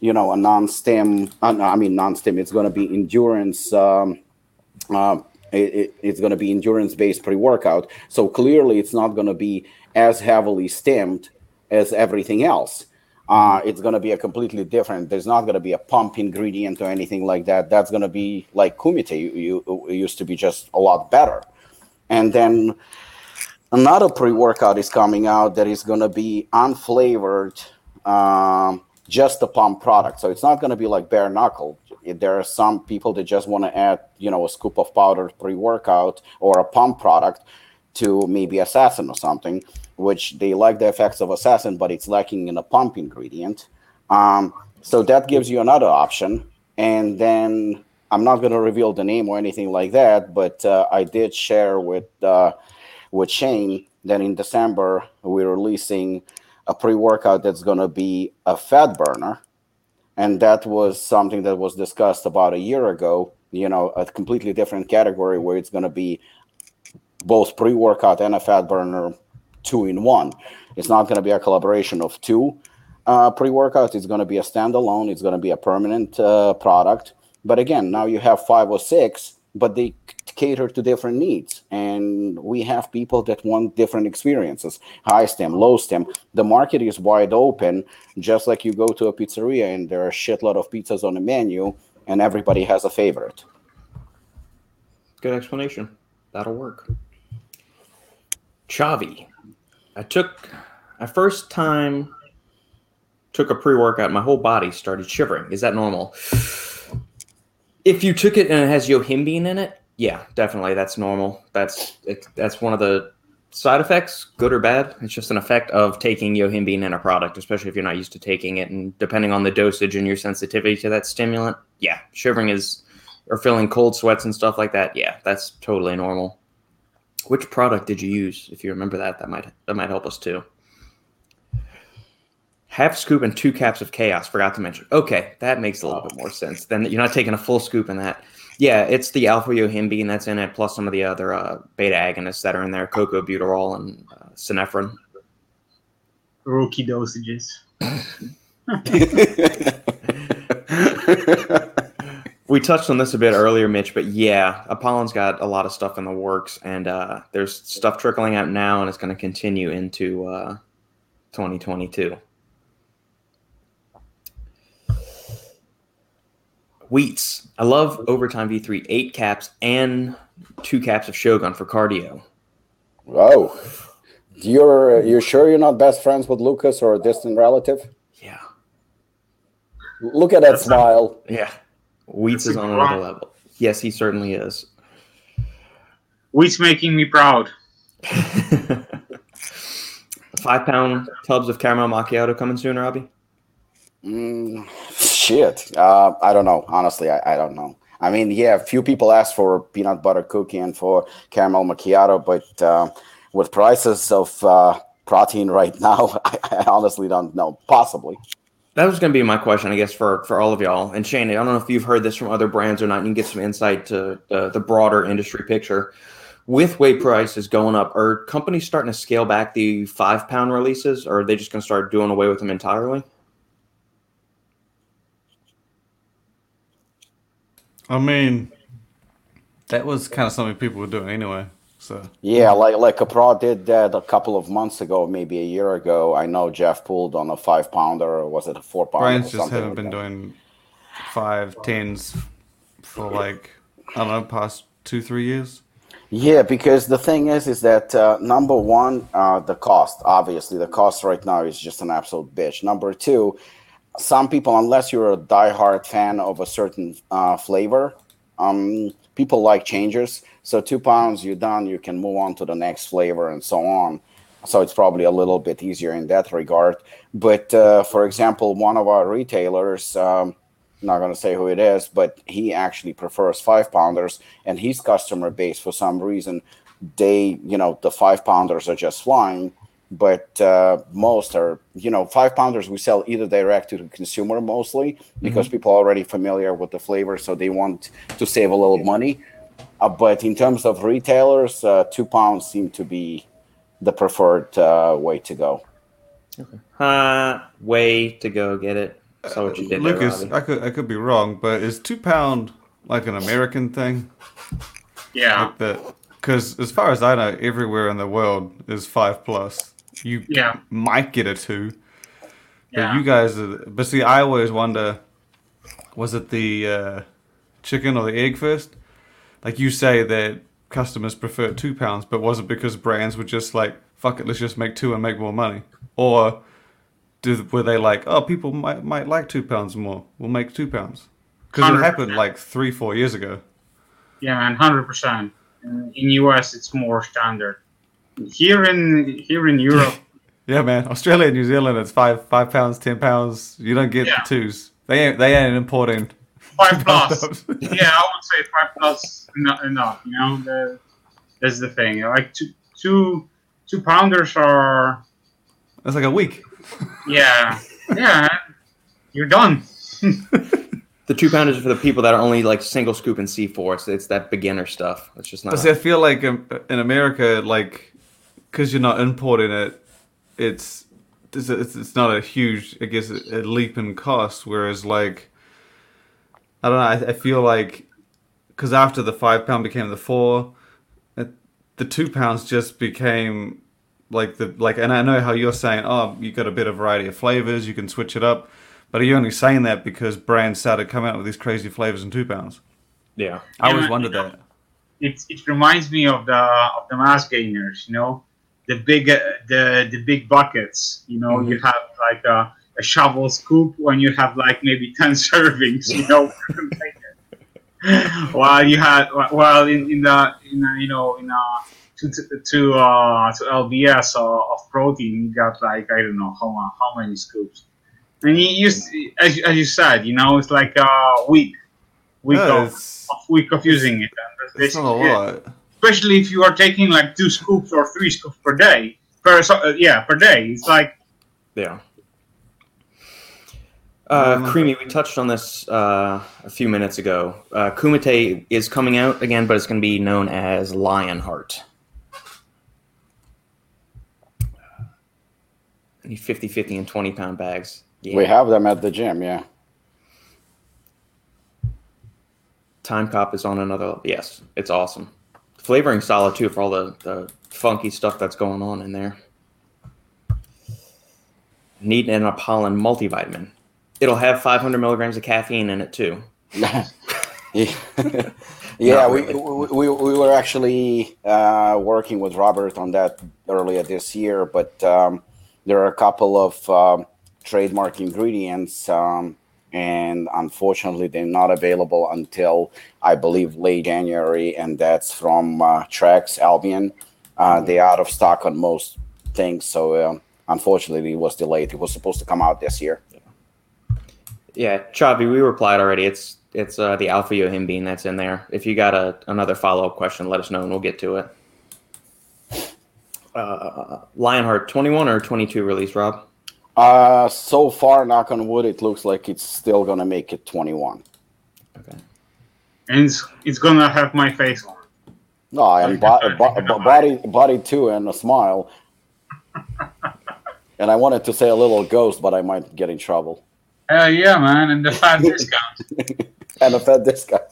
you know, a non-stim. Uh, I mean non-stim. It's gonna be endurance um, uh, It, it, it's going to be endurance-based pre-workout. So clearly it's not going to be as heavily stemmed as everything else. Uh, it's going to be a completely different. There's not going to be a pump ingredient or anything like that. That's going to be like Kumite. You, you it used to be just a lot better. And then another pre-workout is coming out that is going to be unflavored, um, just a pump product. So it's not going to be like Bare Knuckle. There are some people that just want to add, you know, a scoop of powdered pre-workout or a pump product to maybe Assassin or something, which they like the effects of Assassin, but it's lacking in a pump ingredient. Um, so that gives you another option. And then I'm not going to reveal the name or anything like that, but uh, I did share with uh, with Shane that in December we're releasing a pre-workout that's going to be a fat burner. And that was something that was discussed about a year ago, you know, a completely different category where it's going to be both pre-workout and a fat burner two in one. It's not going to be a collaboration of two uh, pre-workouts. It's going to be a standalone. It's going to be a permanent uh, product. But again, now you have five or six, but they cater to different needs. And we have people that want different experiences, high stem, low stem. The market is wide open, just like you go to a pizzeria and there are a shitload of pizzas on the menu and everybody has a favorite. Good explanation. That'll work. Chavi. I took, I first time took a pre-workout, my whole body started shivering. Is that normal? If you took it and it has yohimbine in it, yeah, definitely. That's normal. That's it, that's one of the side effects, good or bad. It's just an effect of taking yohimbine in a product, especially if you're not used to taking it. And depending on the dosage and your sensitivity to that stimulant, yeah, shivering is, or feeling cold sweats and stuff like that, yeah, that's totally normal. Which product did you use? If you remember that, that might that might help us too. Half scoop and two caps of Chaos, forgot to mention. Okay, that makes a little bit more sense. Then you're not taking a full scoop in that. Yeah, it's the Alpha Yohimbine that's in it, plus some of the other uh, beta agonists that are in there, cocobutyrol and uh, synephrine. Rookie dosages. We touched on this a bit earlier, Mitch, but yeah, Apollon's got a lot of stuff in the works, and uh, there's stuff trickling out now, and it's going to continue into uh, twenty twenty-two. Wheats. I love Overtime V three, eight caps and two caps of Shogun for cardio. Whoa. You're, you're sure you're not best friends with Lucas or a distant relative? Yeah. Look at that That's smile. Not, yeah. Wheats is on another level. Yes, he certainly is. Wheats making me proud. Five pound tubs of caramel macchiato coming soon, Robbie? Mm, shit. Uh, I don't know. Honestly, I, I don't know. I mean, yeah, few people ask for peanut butter cookie and for caramel macchiato, but uh, with prices of uh, protein right now, I, I honestly don't know. Possibly. That was going to be my question, I guess, for, for all of y'all. And Shane, I don't know if you've heard this from other brands or not, and you can get some insight to uh, the broader industry picture. With whey prices going up, are companies starting to scale back the five-pound releases, or are they just going to start doing away with them entirely? I mean, that was kind of something people were doing anyway. So. Yeah, like like Capra did that a couple of months ago, maybe a year ago. I know Jeff pulled on a five pounder, or was it a four pounder? Brands just haven't like been that. doing five tens for like I don't know, past two three years. Yeah, because the thing is, is that uh, number one, uh, the cost. Obviously, the cost right now is just an absolute bitch. Number two, some people, unless you're a diehard fan of a certain uh, flavor. Um, people like changers, so two pounds, you're done, you can move on to the next flavor and so on. So it's probably a little bit easier in that regard. But uh, for example, one of our retailers, um, not going to say who it is, but he actually prefers five pounders, and his customer base, for some reason, they, you know, the five pounders are just flying. But uh, most are, you know, five pounders we sell either direct to the consumer mostly because mm-hmm. people are already familiar with the flavor, so they want to save a little money. Uh, but in terms of retailers, uh, two pounds seem to be the preferred uh, way to go. Okay. Uh, way to go, get it? So what you did uh, Lucas, there, I could I could be wrong, but is two pound like an American thing? Yeah. Like that. Because as far as I know, everywhere in the world is five plus. You yeah. might get a two. Yeah. But you guys are, but see, I always wonder, was it the uh, chicken or the egg first? Like you say that customers prefer two pounds, but was it because brands were just like, fuck it, let's just make two and make more money? Or do were they like, oh, people might might like two pounds more, we'll make two pounds? Because it happened like three, four years ago. Yeah, man, one hundred percent. In U S, it's more standard. Here in here in Europe. Yeah, man. Australia and New Zealand, it's five five pounds, ten pounds. You don't get yeah. the twos. They ain't they ain't importing. Five plus. Yeah, I would say five plus not enough. You know, the, that's the thing. Like two two two pounders are. That's like a week. Yeah, yeah. You're done. The two pounders are for the people that are only like single scoop and C four. So it's that beginner stuff. It's just not. But see, I feel like in, in America, like, because you're not importing it, it's it's it's not a huge, I guess, a leap in cost. Whereas, like, I don't know. I, I feel like because after the five pound became the four, it, the two pounds just became like the like. And I know how you're saying, oh, you got a bit of variety of flavors, you can switch it up. But are you only saying that because brands started coming out with these crazy flavors in two pounds? Yeah, I always wondered you know, that. It it reminds me of the of the mass gainers, you know, the big uh, the the big buckets. You know, mm-hmm. you have like a, a shovel scoop when you have like maybe ten servings. You know, while you had while in in the in a, you know in a to to uh, to L B S uh, of protein you got like I don't know how how many scoops. And you used, as as you said, you know, it's like a week, week yeah, of, of week of using it. And it's not a lot, especially if you are taking like two scoops or three scoops per day. Per uh, yeah, per day. It's like yeah. Uh, Creamy, we touched on this uh, a few minutes ago. Uh, Kumite is coming out again, but it's going to be known as Lionheart. fifty, fifty, and twenty pound bags. Yeah. We have them at the gym, yeah. Time Cop is on another level. Yes, it's awesome. Flavoring solid, too, for all the, the funky stuff that's going on in there. Need an Apollon multivitamin. It'll have five hundred milligrams of caffeine in it, too. yeah, yeah really. we, we we were actually uh, working with Robert on that earlier this year, but um, there are a couple of... Um, trademark ingredients, um, and unfortunately they're not available until I believe late January, and that's from uh, Trax Albion. Uh, they're out of stock on most things, so um, unfortunately it was delayed. It was supposed to come out this year. Yeah, yeah Chavi, we replied already. It's it's uh, the Alpha Yohimbine that's in there. If you got a, another follow-up question, let us know and we'll get to it. Uh, Lionheart, twenty-one or twenty-two release, Rob? Uh, so far, knock on wood, it looks like it's still gonna make it twenty-one. Okay. And it's, it's gonna have my face on. No, I am bo- bo- bo- body, body too, and a smile. And I wanted to say a little ghost, but I might get in trouble. Uh, yeah, man, and the fat discount. And the fat discount.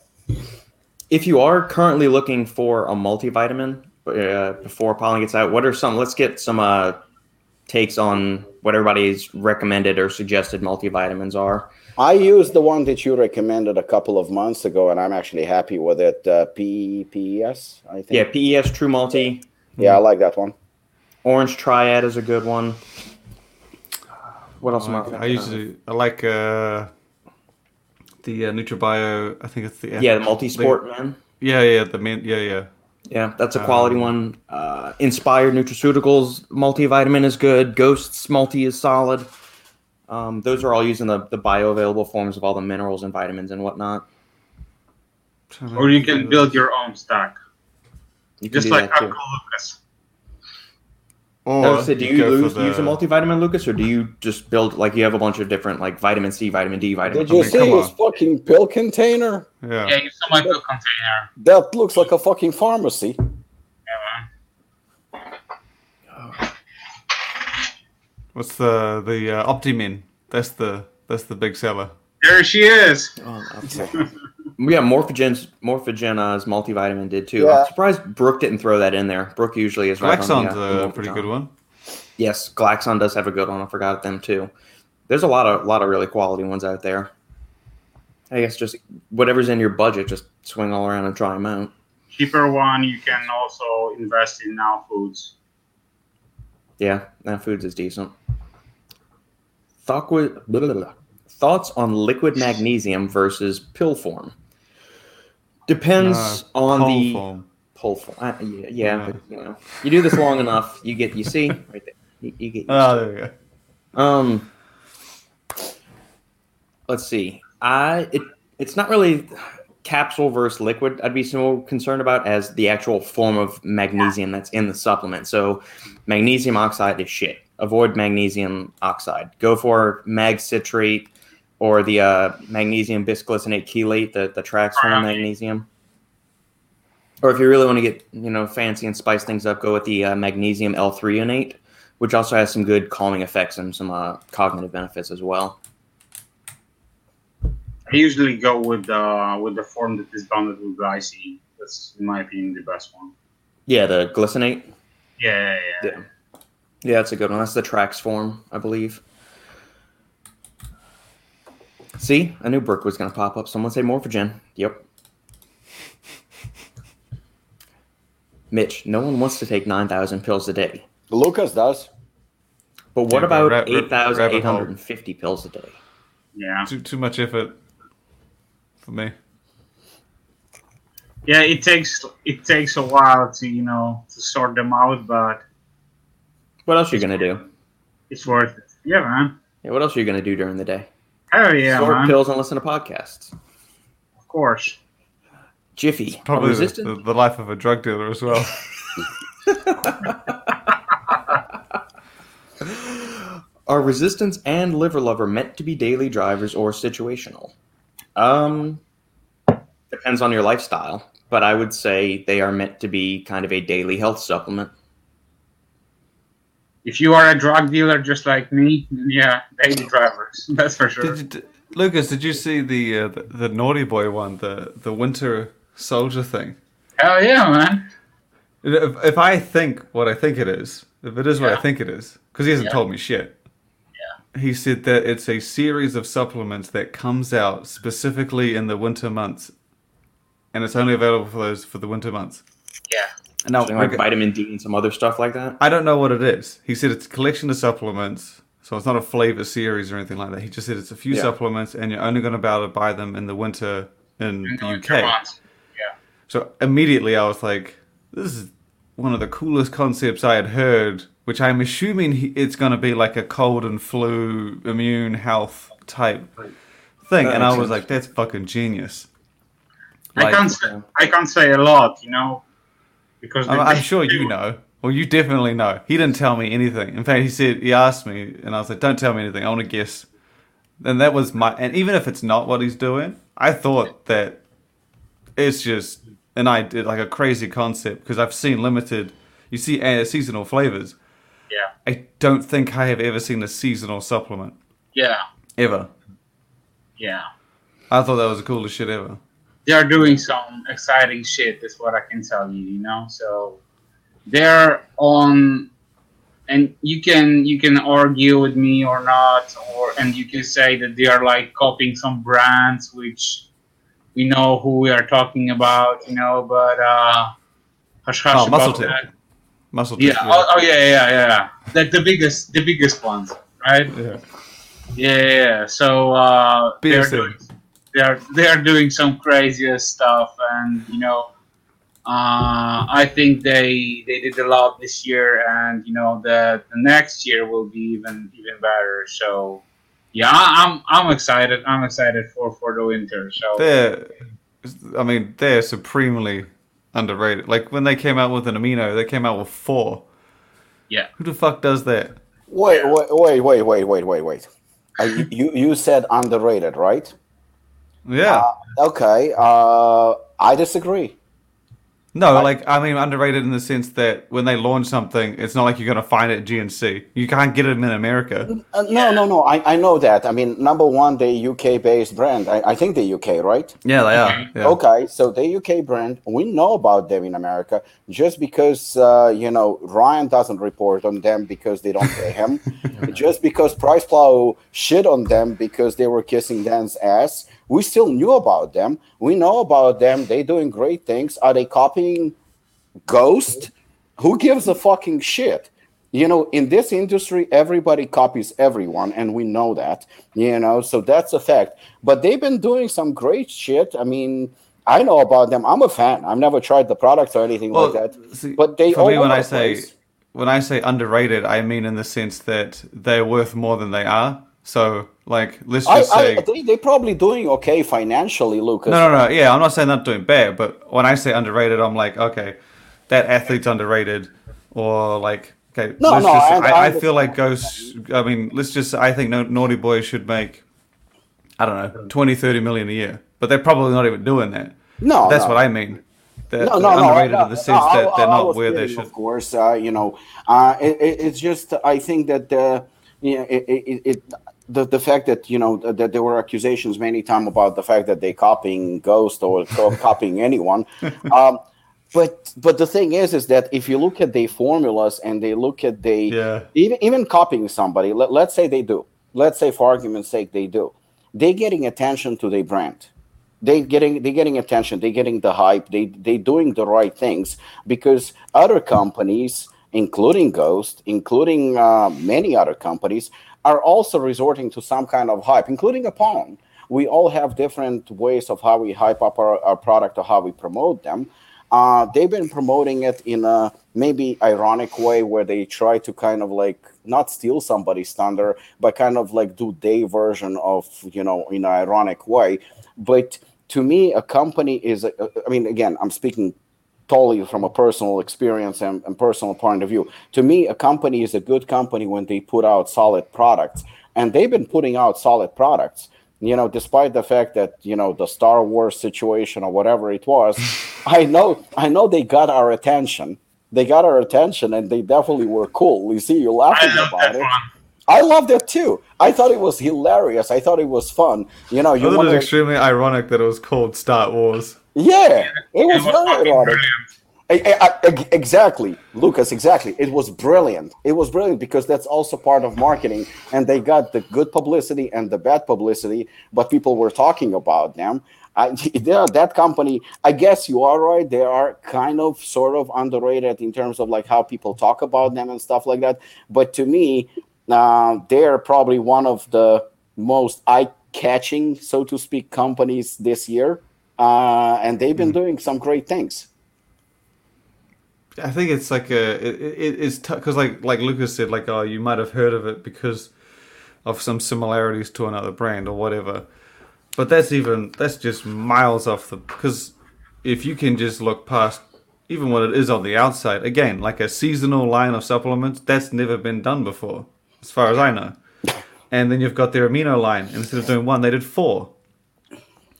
If you are currently looking for a multivitamin uh, before Apollon gets out, what are some? Let's get some. Uh, takes on what everybody's recommended or suggested multivitamins are. I used the one that you recommended a couple of months ago, and I'm actually happy with it. Uh, P E S, I think. Yeah, P E S True Multi. Yeah, I like that one. Orange Triad is a good one. What else? Well, am I? I usually I like uh, the uh, NutriBio. I think it's the yeah, the Multisport man. Yeah, yeah, the man. Yeah, yeah. Yeah, that's a quality um, one. Uh, Inspired Nutraceuticals multivitamin is good. Ghosts Multi is solid. Um, those are all using the, the bioavailable forms of all the minerals and vitamins and whatnot. Or you can build your own stack. You Just like I've got Lucas. Or so, do you, you lose, the... use a multivitamin, Lucas, or do you just build, like, you have a bunch of different, like, vitamin C, vitamin D, vitamin... Did you see this fucking pill container? Yeah, yeah you saw my that, pill container. That looks like a fucking pharmacy. Yeah, man. What's the the uh, Optimin? That's the that's the big seller. There she is. Oh, okay. Yeah, Morphogen's Morphogen's multivitamin did too. Yeah. I'm surprised Brooke didn't throw that in there. Brooke usually is right Glaxon's on the, uh, a pretty good one. Yes, Glaxon does have a good one. I forgot them too. There's a lot of lot of really quality ones out there. I guess just whatever's in your budget, just swing all around and try them out. Cheaper one you can also invest in Now Foods. Yeah, Now Foods is decent. Thought, blah, blah, blah. Thoughts on liquid magnesium versus pill form? Depends uh, on pole the form. Pole form. I, yeah, yeah, yeah. But, you know, you do this long enough, you get you see right there. You, you get. Oh, there we go. Um, let's see. I it it's not really capsule versus liquid. I'd be more concerned about as the actual form of magnesium that's in the supplement. So, magnesium oxide is shit. Avoid magnesium oxide. Go for mag citrate. Or the uh, magnesium bisglycinate chelate, the, the tracks from magnesium. Or if you really want to get, you know, fancy and spice things up, go with the uh, magnesium L three ionate, which also has some good calming effects and some uh, cognitive benefits as well. I usually go with the uh, with the form that is bonded with glycine. That's, in my opinion, the best one. Yeah, the glycinate? Yeah, yeah, yeah. Yeah, yeah that's a good one. That's the tracks form, I believe. See, I knew Brooke was going to pop up. Someone say Morphogen. Yep. Mitch, no one wants to take nine thousand pills a day. Lucas does. But what yeah, about ra- eight thousand eight hundred fifty ra- pills a day? Yeah. Too too much effort for me. Yeah, it takes it takes a while to, you know, to sort them out, but... What else are you going to do? It's worth it. Yeah, man. Yeah, what else are you going to do during the day? Oh yeah, sort man. Pills and listen to podcasts. Of course. Jiffy. It's probably the, the life of a drug dealer as well. Are resistance and liver lover meant to be daily drivers or situational? Um, depends on your lifestyle, but I would say they are meant to be kind of a daily health supplement. If you are a drug dealer just like me, yeah, daily drivers, that's for sure. Did you, did, Lucas, did you see the, uh, the the Naughty Boy one, the the Winter Soldier thing? Hell yeah, man. If, if I think what I think it is, if it is yeah. what I think it is, because he hasn't yeah. told me shit. Yeah. He said that it's a series of supplements that comes out specifically in the winter months, and it's only available for those for the winter months. Yeah. No, so like okay. vitamin D and some other stuff like that? I don't know what it is. He said it's a collection of supplements, so it's not a flavor series or anything like that. He just said it's a few yeah. supplements, and you're only going to be able to buy them in the winter in, in the U K. Yeah. So immediately I was like, this is one of the coolest concepts I had heard, which I'm assuming it's going to be like a cold and flu, immune health type thing. That and I was sense. Like, that's fucking genius. Like, I can't say, I can't say a lot, you know? Because I'm, I'm sure you know. Well, you definitely know. He didn't tell me anything. In fact, he said he asked me, and I was like, "Don't tell me anything. I want to guess." And that was my. And even if it's not what he's doing, I thought that it's just an idea, like a crazy concept, because I've seen limited. You see uh, seasonal flavors. Yeah. I don't think I have ever seen a seasonal supplement. Yeah. Ever. Yeah. I thought that was the coolest shit ever. They are doing some exciting shit, is what I can tell you, you know? So they're on, and you can you can argue with me or not, or and you can say that they are like copying some brands, which we know who we are talking about, you know, but uh, hush hush oh, about muscle that. Muscle yeah. Oh, oh, yeah, yeah, yeah. Like the biggest, the biggest ones, right? Yeah, yeah, yeah. So uh, they're doing... They are they are doing some craziest stuff, and you know, uh, I think they they did a lot this year, and you know the the next year will be even even better. So, yeah, I'm I'm excited. I'm excited for, for the winter. So they're, I mean, they're supremely underrated. Like when they came out with an amino, they came out with four. Yeah. Who the fuck does that? Wait, wait, wait, wait, wait, wait, wait, wait. you you said underrated, right? Yeah. Uh, okay. Uh, I disagree. No, I, like, I mean, underrated in the sense that when they launch something, it's not like you're going to find it at G N C. You can't get them in America. Uh, no, no, no. I, I know that. I mean, number one, the U K-based brand. I, I think the U K, right? Yeah, they are. Yeah. Okay, so the U K brand, we know about them in America just because, uh, you know, Ryan doesn't report on them because they don't pay him. Just because Priceplow shit on them because they were kissing Dan's ass. We still knew about them. We know about them. They're doing great things. Are they copying Ghost? Who gives a fucking shit? You know, in this industry, everybody copies everyone, and we know that. You know, so that's a fact. But they've been doing some great shit. I mean, I know about them. I'm a fan. I've never tried the products or anything well, like that. See, but they for me, when I say place. when I say underrated, I mean in the sense that they're worth more than they are. So, like, let's just I, say... I, they, they're probably doing okay financially, Lucas. No, no, no. Yeah, I'm not saying they're not doing bad, but when I say underrated, I'm like, okay, that athlete's underrated. Or, like, okay, no, let's no, just... I, I, I feel like Ghost... I mean, let's just... I think Naughty Boy should make, I don't know, twenty, thirty million a year. But they're probably not even doing that. No, That's no. what I mean. They're, no, no, they're underrated no, no, in the sense no, that I, they're I, not I where kidding, they should. Of course, uh, you know, uh, it, it, it's just... I think that... Uh, yeah, it, it, it the the fact that you know that there were accusations many times about the fact that they copying Ghost or copying anyone, um, but but the thing is is that if you look at their formulas and they look at they yeah. even even copying somebody, let, let's say they do, let's say for argument's sake they do, they're getting attention to their brand, they getting they getting attention, they're getting the hype, they they doing the right things because other companies, including Ghost, including uh, many other companies, are also resorting to some kind of hype, including Apollon. We all have different ways of how we hype up our, our product or how we promote them. Uh, they've been promoting it in a maybe ironic way where they try to kind of like not steal somebody's thunder, but kind of like do their version of, you know, in an ironic way. But to me, a company is, a, I mean, again, I'm speaking totally from a personal experience and, and personal point of view. To me, a company is a good company when they put out solid products. And they've been putting out solid products, you know, despite the fact that, you know, the Star Wars situation or whatever it was, I know I know they got our attention. They got our attention and they definitely were cool. You see, you're laughing about it. One. I loved it too. I thought it was hilarious. I thought it was fun. You know, you I thought wonder- it was extremely ironic that it was called Star Wars. Yeah, it was, it was very ironic. I, I, I, exactly, Lucas, exactly. It was brilliant. It was brilliant because that's also part of marketing. And they got the good publicity and the bad publicity, but people were talking about them. I, that company, I guess you are right. They are kind of sort of underrated in terms of like how people talk about them and stuff like that. But to me, uh, they're probably one of the most eye-catching, so to speak, companies this year. Uh, and they've been mm. doing some great things. I think it's like a it, it, it's because t- like like Lucas said, like, oh, you might have heard of it because of some similarities to another brand or whatever. But that's even that's just miles off the because if you can just look past even what it is on the outside, again, like a seasonal line of supplements that's never been done before, as far as I know. And then you've got their amino line, and instead of doing one, they did four.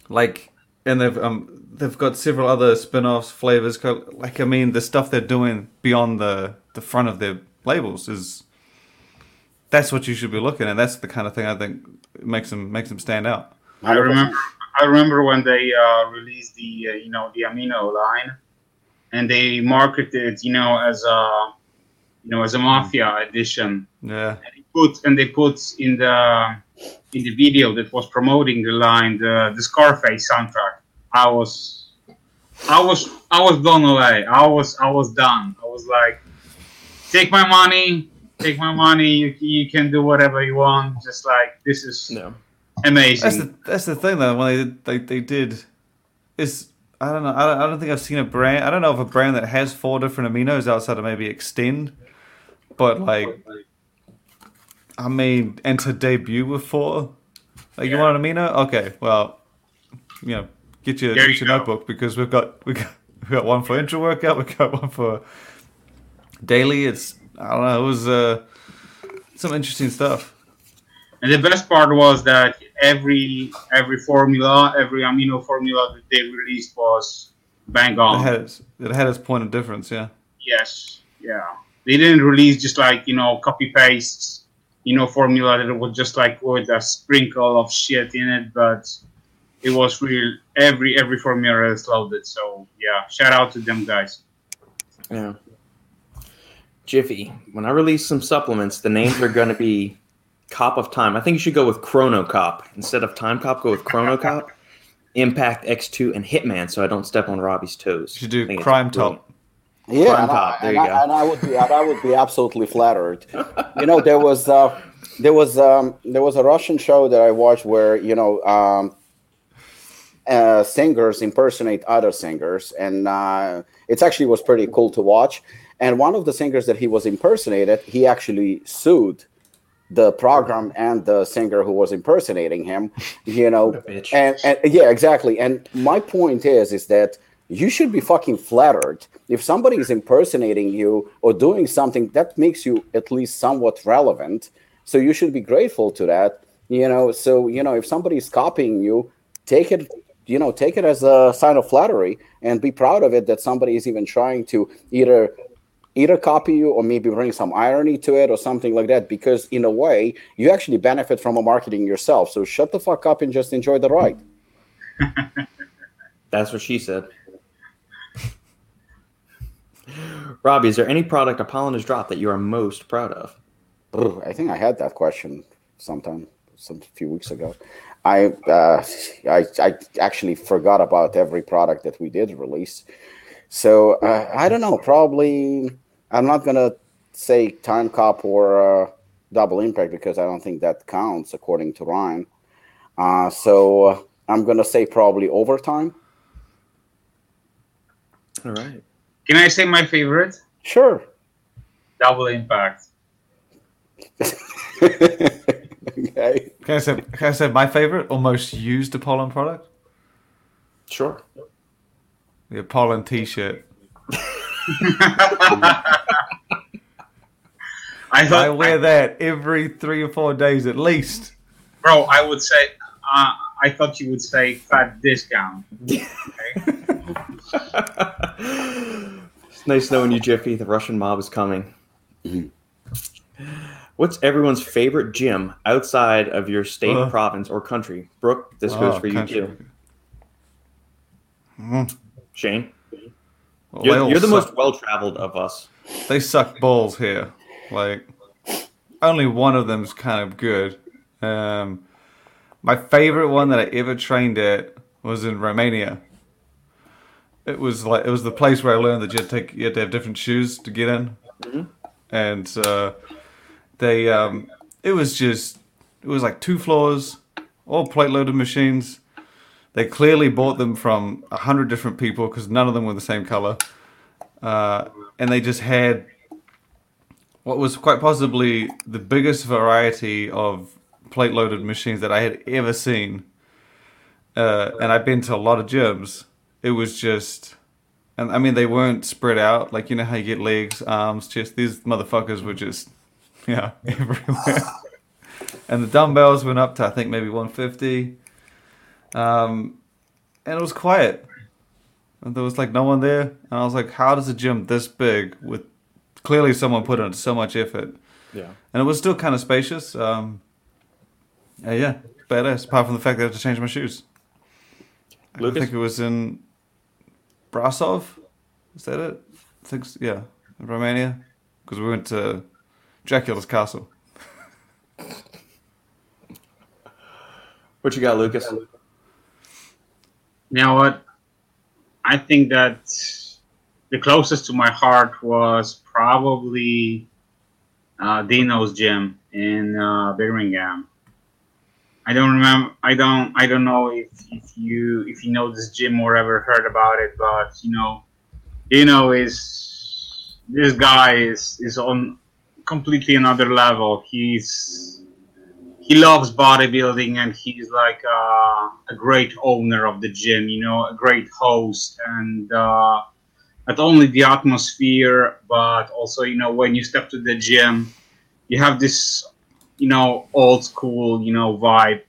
Like. And they've um, they've got several other spin-offs, flavors. Like, I mean, the stuff they're doing beyond the, the front of their labels is that's what you should be looking at. That's the kind of thing I think makes them makes them stand out. I remember I remember when they uh, released the uh, you know the amino line, and they marketed you know as a you know as a mafia edition. Yeah. And they put and they put in the. in the video that was promoting the line, the, the Scarface soundtrack, I was, I was, I was blown away. I was, I was done. I was like, take my money, take my money. You, you can do whatever you want. Just like this is no. amazing. That's the that's the thing though. When they they, they did, is I don't know. I don't, I don't think I've seen a brand. I don't know of a brand that has four different aminos outside of maybe Extend, but like. I mean, and to debut with four, like yeah. you want an amino? Okay, well, you know, get your, get you your notebook because we've got we got we got one for intra workout, we got one for daily. It's I don't know, it was uh, some interesting stuff. And the best part was that every every formula, every amino formula that they released was bang on. It had its, it had its point of difference, yeah. Yes, yeah. They didn't release just like, you know, copy paste, you know, formula that was just like with a sprinkle of shit in it, but it was real. Every every formula is loaded, so yeah. Shout out to them guys. Yeah. Jiffy, when I release some supplements, the names are going to be Cop of Time. I think you should go with Chrono Cop instead of Time Cop. Go with Chrono Cop, Impact X two, and Hitman, so I don't step on Robbie's toes. You should do Crime Top. Yeah, Crime Top. I, there you I, go. And I would be, I would be absolutely flattered. You know, there was, uh, there was, um, there was a Russian show that I watched where you know, um, uh, singers impersonate other singers, and uh, it actually was pretty cool to watch. And one of the singers that he was impersonated, he actually sued the program and the singer who was impersonating him, you know, and, and yeah, exactly. And my point is, is that you should be fucking flattered. If somebody is impersonating you or doing something that makes you at least somewhat relevant, so you should be grateful to that, you know. So, you know, if somebody is copying you, take it, you know, take it as a sign of flattery and be proud of it that somebody is even trying to either either copy you or maybe bring some irony to it or something like that, because in a way you actually benefit from a marketing yourself. So shut the fuck up and just enjoy the ride. That's what she said. Robbie, is there any product Apollon has dropped that you are most proud of? Ooh, I think I had that question sometime, some few weeks ago. I, uh, I, I actually forgot about every product that we did release. So uh, I don't know, probably... I'm not going to say Time Cop or uh, Double Impact because I don't think that counts according to Ryan. Uh, so uh, I'm going to say probably Overtime. All right. Can I say my favorite? Sure. Double Impact. Okay. Can I, say, can I say my favorite or most used Apollon product? Sure. The Apollon T-shirt. I, thought I wear I, that every three or four days at least. Bro, I would say, uh, I thought you would say fat discount. Okay. It's nice knowing you, Jiffy. The Russian mob is coming. What's everyone's favorite gym outside of your state, uh, province, or country? Brooke, this oh, goes for country. You too. Mm. Shane, well, you're, you're the suck. most well-traveled of us. They suck balls here. Like, only one of them's kind of good. Um, my favorite one that I ever trained at was in Romania. It was like it was the place where I learned that you had to, take, you had to have different shoes to get in, mm-hmm. and uh, they um, it was just it was like two floors, all plate-loaded machines. They clearly bought them from a hundred different people because none of them were the same color. Uh, and they just had what was quite possibly the biggest variety of plate-loaded machines that I had ever seen. Uh, and I've been to a lot of gyms. It was just... and I mean, they weren't spread out. Like, you know how you get legs, arms, chest. These motherfuckers were just, yeah, everywhere. And the dumbbells went up to, I think, maybe one fifty. Um, and it was quiet. And there was like no one there. And I was like, how does a gym this big with clearly someone put in so much effort? Yeah. And it was still kind of spacious. Um, uh, yeah, badass. Apart from the fact that I had to change my shoes. Lucas? I think it was in Brasov. Is that it? I think, yeah, in Romania. Because we went to Dracula's castle. What you got, Lucas? You know what? I think that the closest to my heart was probably uh, Dino's gym in uh, Birmingham. I don't remember. I don't. I don't know if, if you if you know this gym or ever heard about it, but you know, Dino is this guy is is on completely another level. He's He loves bodybuilding, and he's like uh, a great owner of the gym, you know, a great host, and uh, not only the atmosphere, but also, you know, when you step to the gym, you have this, you know, old school, you know, vibe.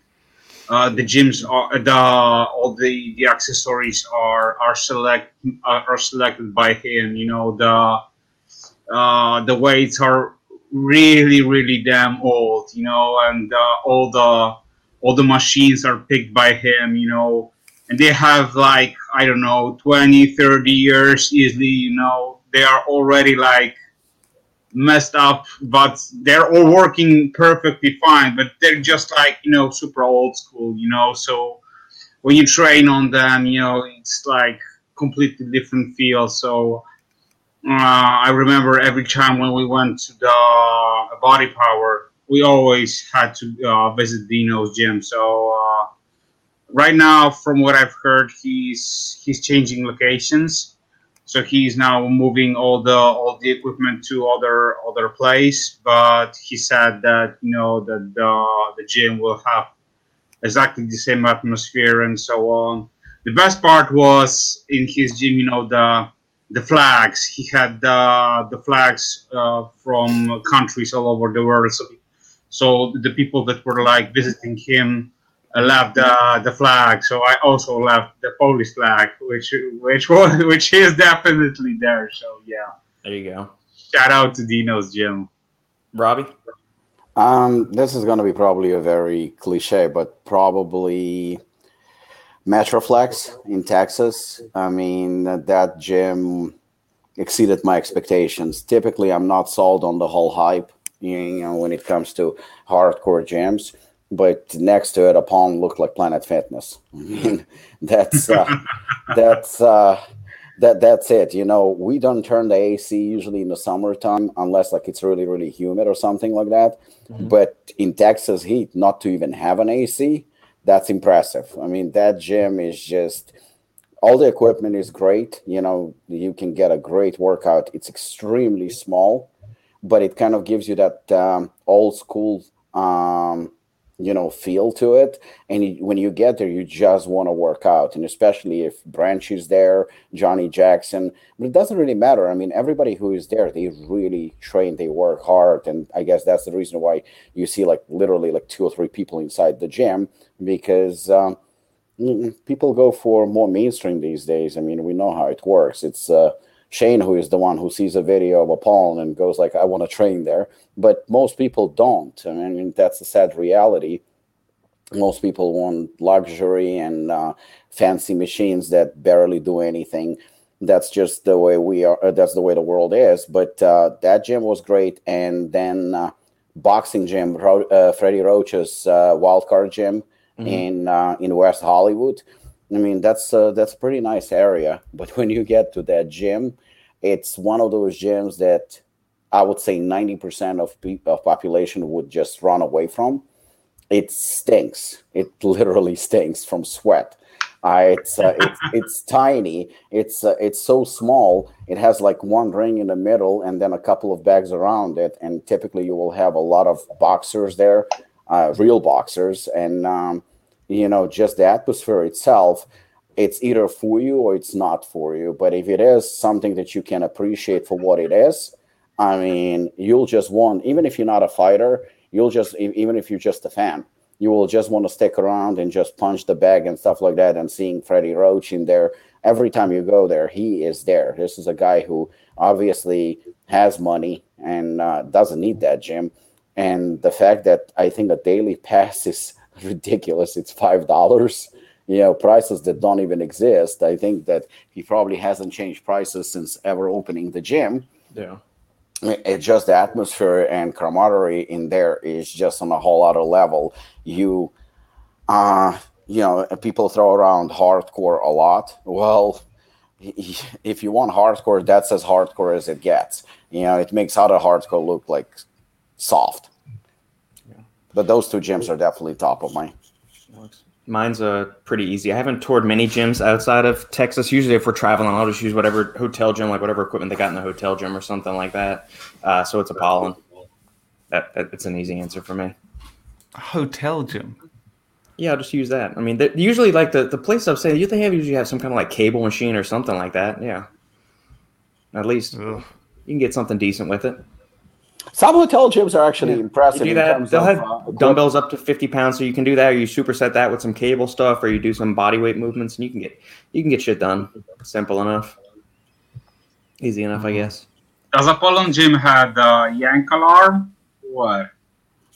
Uh, the gyms are the all the, the accessories are are select are selected by him. You know, the uh, the weights are really really damn old. You know, and uh, all the all the machines are picked by him. You know, and they have like I don't know twenty, thirty years easily. You know, they are already like messed up, but they're all working perfectly fine, but they're just like, you know, super old school, you know, so when you train on them, you know, it's like completely different feel. So uh, I remember every time when we went to the Body Power, we always had to uh, visit Dino's gym. So uh, right now, from what I've heard, he's he's changing locations. So he's now moving all the all the equipment to other other place, but he said that you know that the the gym will have exactly the same atmosphere and so on. The best part was in his gym, you know, the the flags. He had the the flags uh, from countries all over the world. So, so the people that were like visiting him left uh, the flag, so I also left the Polish flag, which which was which is definitely there. So yeah, there you go. Shout out to Dino's gym, Robbie. Um, this is going to be probably a very cliche, but probably Metroflex in Texas. I mean, that gym exceeded my expectations. Typically, I'm not sold on the whole hype, you know, when it comes to hardcore gyms. But next to it, Apollon looked like Planet Fitness. I mean, that's uh, that's uh, that that's it. You know, we don't turn the A C usually in the summertime unless like it's really really humid or something like that. Mm-hmm. But in Texas heat, not to even have an A C, that's impressive. I mean, that gym is just all the equipment is great. You know, you can get a great workout. It's extremely small, but it kind of gives you that um, old school. Um, you know, feel to it. And you, when you get there, you just want to work out. And especially if Branch is there, Johnny Jackson, but it doesn't really matter. I mean, everybody who is there, they really train, they work hard. And I guess that's the reason why you see like literally like two or three people inside the gym, because um, people go for more mainstream these days. I mean, we know how it works. It's uh, Shane who is the one who sees a video of Apollon and goes like, I want to train there. But most people don't. I mean, that's a sad reality. Most people want luxury and uh, fancy machines that barely do anything. That's just the way we are. Uh, that's the way the world is. But uh, that gym was great. And then uh, boxing gym, Ro- uh, Freddie Roach's uh, wildcard gym mm-hmm. in uh, in West Hollywood. I mean, that's uh, that's a pretty nice area. But when you get to that gym, it's one of those gyms that I would say ninety percent of people, of population would just run away from. It stinks. It literally stinks from sweat. Uh, it's, uh, it's it's tiny. It's uh, it's so small. It has like one ring in the middle and then a couple of bags around it. And typically you will have a lot of boxers there, uh, real boxers. And um, you know, just the atmosphere itself, it's either for you or it's not for you. But if it is something that you can appreciate for what it is, I mean, you'll just want, even if you're not a fighter, you'll just, even if you're just a fan, you will just want to stick around and just punch the bag and stuff like that. And seeing Freddie Roach in there, every time you go there, he is there. This is a guy who obviously has money and uh, doesn't need that gym. And the fact that I think a daily pass is ridiculous. It's five dollars, you know, prices that don't even exist. I think that he probably hasn't changed prices since ever opening the gym. Yeah. It's just the atmosphere and camaraderie in there is just on a whole other level. You, uh, you know, people throw around hardcore a lot. Well, if you want hardcore, that's as hardcore as it gets. You know, it makes other hardcore look like soft. Yeah. But those two gyms are definitely top of mine. Mine's uh, pretty easy. I haven't toured many gyms outside of Texas. Usually if we're traveling, I'll just use whatever hotel gym, like whatever equipment they got in the hotel gym or something like that. Uh, so it's Apollon. That, that, it's an easy answer for me. Hotel gym? Yeah, I'll just use that. I mean, they, usually like the, the place I've stayed, they have usually have some kind of like cable machine or something like that. Yeah. At least Ugh. You can get something decent with it. Some hotel gyms are actually yeah. impressive. You do that. In terms They'll of, have uh, dumbbells up to fifty pounds, so you can do that, or you superset that with some cable stuff, or you do some body weight movements, and you can get you can get shit done. Simple enough, easy enough, I guess. Does Apollon Gym have the uh, yank alarm? What?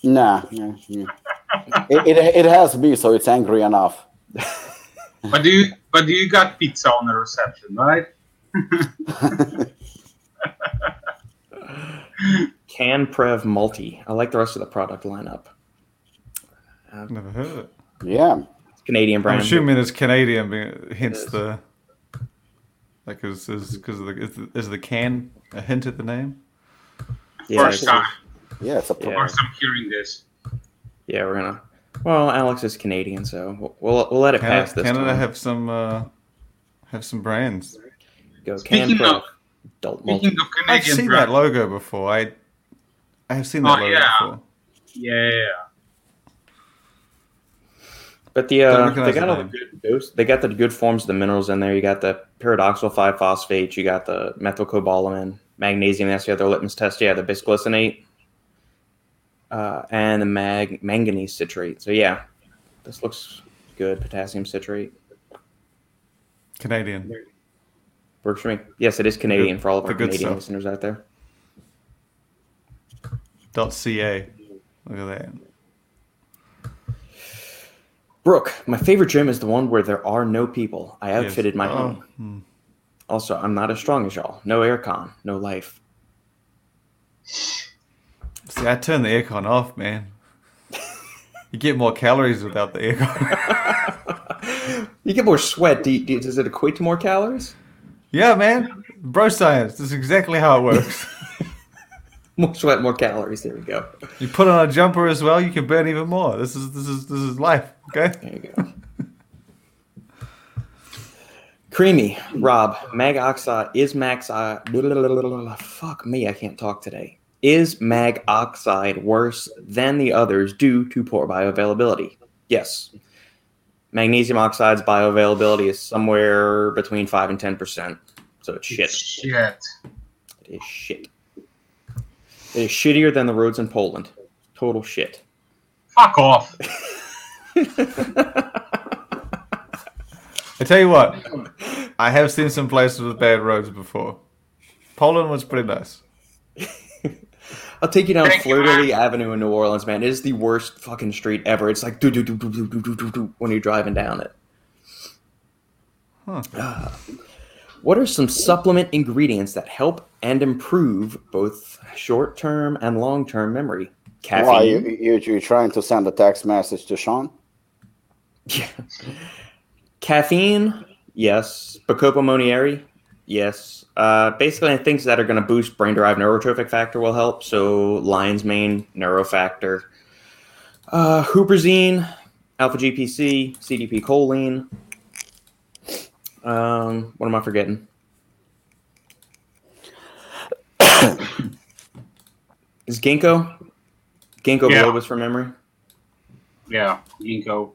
Nah, nah, nah. it, it it has me, so it's angry enough. But do you but do you got pizza on the reception, right? CanPrev Multi. I like the rest of the product lineup. I've never heard of it. Yeah. It's Canadian brand. I'm assuming it's Canadian, but hence the like is is because of the is, the is the can a hint at the name? Yeah, first time. Yeah, it's a yeah. First time hearing this. Yeah, we're gonna. Well, Alex is Canadian, so we'll we'll let it Canada, pass this Canada time. have some uh, have some brands. Go CanPrev. Adult multi. I've seen brand. that logo before. I I have seen that oh, logo yeah. before. Yeah, yeah, yeah. But the uh, they got all the good dose. They got the good forms of the minerals in there. You got the pyridoxal five phosphate. You got the methylcobalamin, magnesium. That's the other litmus test. Yeah, the bisglycinate, uh, and the mag manganese citrate. So yeah, this looks good. Potassium citrate. Canadian. Works for me. Yes, it is Canadian for all of our Canadian stuff. Listeners out there. .ca. Look at that. Brooke, my favorite gym is the one where there are no people. I outfitted yes. my oh. own. Hmm. Also, I'm not as strong as y'all. No aircon, no life. See, I turned the aircon off, man. You get more calories without the aircon. You get more sweat. Do you, do, does it equate to more calories? Yeah, man. Bro science. That's exactly how it works. More sweat, more calories. There we go. You put on a jumper as well, you can burn even more. This is this is this is life, okay? There you go. Creamy, Rob, Mag Oxide is Max I fuck me, I can't talk today. Is Mag Oxide worse than the others due to poor bioavailability? Yes. Magnesium oxide's bioavailability is somewhere between five and ten percent, so it's shit. It's shit. It is shit. It is shittier than the roads in Poland. Total shit. Fuck off. I tell you what, I have seen some places with bad roads before. Poland was pretty nice. I'll take you down Fleur de Lis Avenue in New Orleans, man. It is the worst fucking street ever. It's like do do do do do do do do when you're driving down it. Huh. Uh, what are some supplement ingredients that help and improve both short-term and long-term memory? Caffeine. Why you, you you're trying to send a text message to Sean? Yeah. Caffeine, yes. Bacopa Monieri, yes. Uh, basically, things that are going to boost brain-derived neurotrophic factor will help. So lion's mane, neurofactor, uh, huperzine, alpha G P C, C D P choline. Um, what am I forgetting? Is ginkgo? Ginkgo yeah. Biloba from memory. Yeah, ginkgo.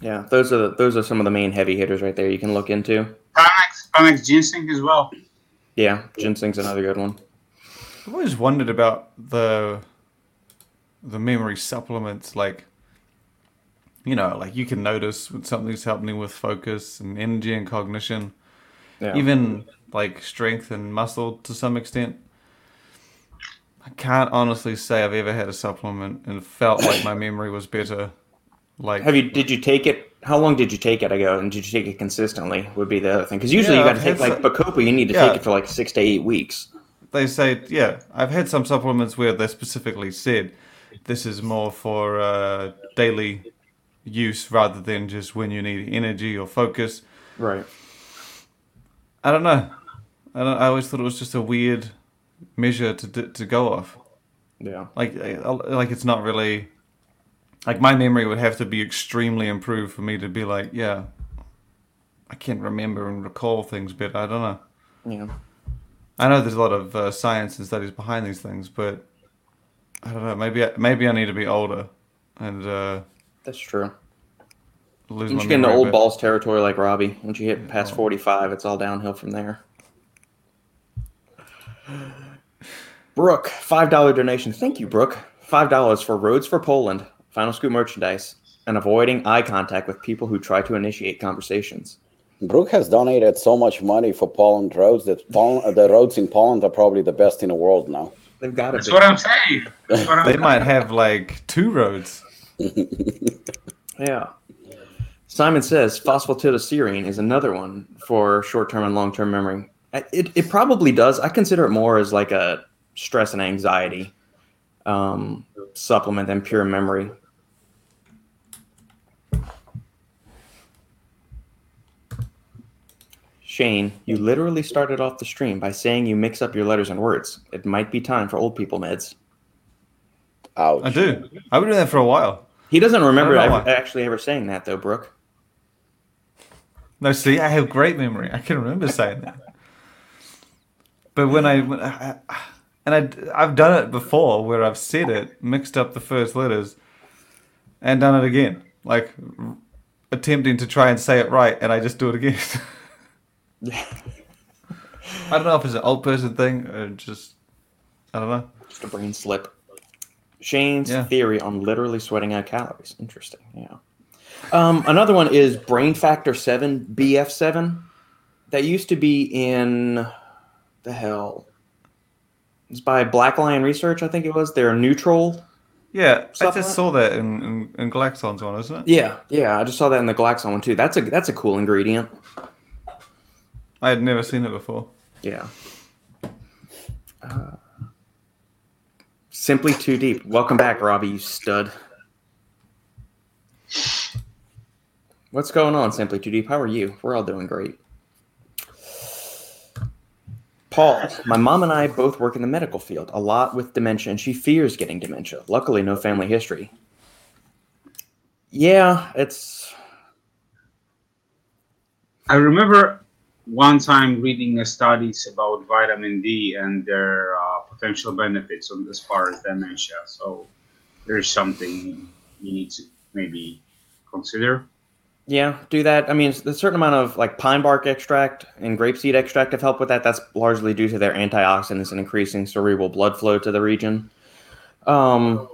Yeah, those are the, those are some of the main heavy hitters right there. You can look into. Panax ginseng as well. Yeah, ginseng's another good one. I've always wondered about the the memory supplements. Like, you know, like you can notice when something's helping with focus and energy and cognition, yeah. even like strength and muscle to some extent. I can't honestly say I've ever had a supplement and felt like my memory was better. Like, have you? Did you take it? How long did you take it ago? And did you take it consistently? Would be the other thing, because usually yeah, you got to take like Bacopa. You need to yeah, take it for like six to eight weeks. They say, yeah, I've had some supplements where they specifically said this is more for uh, daily use rather than just when you need energy or focus. Right. I don't know. I don't. I always thought it was just a weird measure to to go off. Yeah. Like like it's not really. Like, my memory would have to be extremely improved for me to be like, yeah, I can't remember and recall things better. I don't know. Yeah. I know there's a lot of uh, science and studies behind these things, but I don't know. Maybe I, maybe I need to be older and uh, that's true. Lose Once my you get into old balls territory like Robbie, once you hit past forty-five, it's all downhill from there. Brooke, five dollar donation. Thank you, Brooke. five dollars for Roads for Poland, Final Scoop merchandise, and avoiding eye contact with people who try to initiate conversations. Brooke has donated so much money for Poland roads that Pol- the roads in Poland are probably the best in the world now. They've got it. That's what I'm saying. That's what I'm they saying. Might have like two roads. Yeah. Simon says phosphatidylserine is another one for short-term and long-term memory. It it probably does. I consider it more as like a stress and anxiety um, supplement than pure memory. Shane, you literally started off the stream by saying you mix up your letters and words. It might be time for old people meds. Ouch. I do. I've been doing that for a while. He doesn't remember ever, actually ever saying that, though, Brooke. No, see, I have great memory. I can remember saying that. But when I, when I and I, I've done it before where I've said it, mixed up the first letters, and done it again, like r- attempting to try and say it right, and I just do it again. I don't know if it's an old person thing or just, I don't know. Just a brain slip. Shane's yeah. theory on literally sweating out calories. Interesting. Yeah. Um, another one is Brain Factor seven, B F seven. That used to be in the hell. It's by Black Lion Research, I think it was. They're neutral. Yeah, I just saw that in, in, in Glaxon's one, isn't it? Yeah, yeah. I just saw that in the Glaxon one too. That's a that's a cool ingredient. I had never seen it before. Yeah. Uh, Simply Too Deep. Welcome back, Robbie, you stud. What's going on, Simply Too Deep? How are you? We're all doing great. Paul, my mom and I both work in the medical field, a lot with dementia, and she fears getting dementia. Luckily, no family history. Yeah, it's... I remember... one time reading studies about vitamin D and their uh, potential benefits on as far as dementia. So there's something you need to maybe consider. Yeah, do that. I mean, a certain amount of like pine bark extract and grapeseed extract have helped with that. That's largely due to their antioxidants and increasing cerebral blood flow to the region. Um,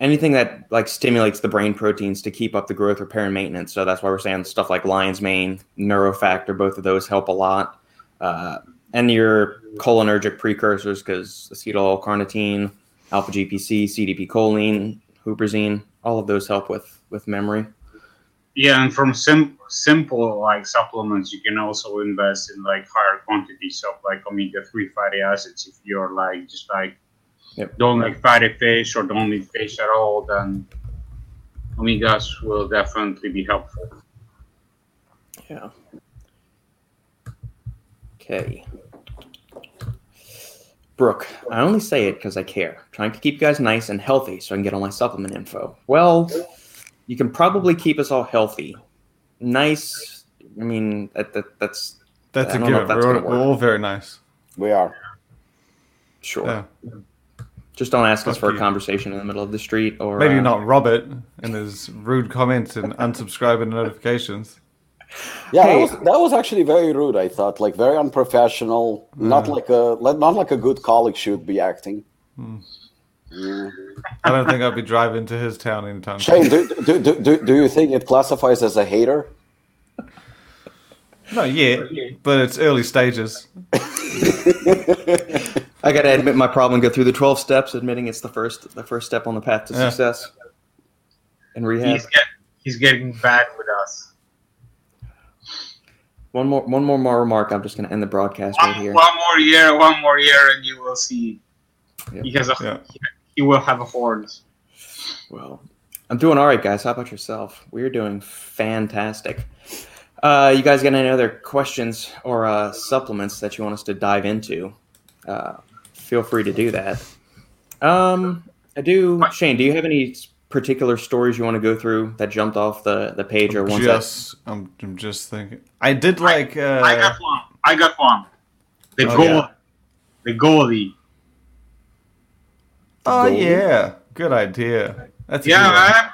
anything that like stimulates the brain proteins to keep up the growth, repair, and maintenance. So that's why we're saying stuff like lion's mane, neurofactor, both of those help a lot. Uh, and your cholinergic precursors, because acetyl-L-carnitine, alpha-G P C, C D P-choline, huperzine, all of those help with, with memory. Yeah, and from sim- simple like supplements, you can also invest in like higher quantities of like omega three fatty acids if you're like just like Yep. Don't like fatty fish or don't eat fish at all, then omegas will definitely be helpful. Yeah. Okay. Brooke, I only say it because I care. I'm trying to keep you guys nice and healthy so I can get all my supplement info. Well, you can probably keep us all healthy. Nice. I mean, that, that, that's... That's a given. We're, we're all very nice. We are. Sure. Yeah. Just don't ask Fuck us for you. a conversation in the middle of the street, or maybe uh, not Robert and his rude comments and unsubscribing notifications. Yeah, hey. that was that was actually very rude. I thought, like, very unprofessional. Yeah. Not like a not like a good colleague should be acting. Hmm. Yeah. I don't think I'd be driving to his town in time. Shane, do, do do do do you think it classifies as a hater? Not yet, but it's early stages. I got to admit my problem, go through the twelve steps, admitting it's the first the first step on the path to yeah. success and rehab. He's, get, he's getting bad with us. One more one more, more remark. I'm just going to end the broadcast one, right here. One more year, one more year, and you will see. Yep. He, has a, yeah. he, he will have a horn. Well, I'm doing all right, guys. How about yourself? We're doing fantastic. Uh, you guys got any other questions or uh, supplements that you want us to dive into? Uh, Feel free to do that. Um, I do. Shane, do you have any particular stories you want to go through that jumped off the, the page or once? Yes, I'm, I'm just thinking. I did like. Uh... I got one. I got one. The oh, goal. Yeah. The goalie. Oh goalie? yeah, good idea. That's yeah, man.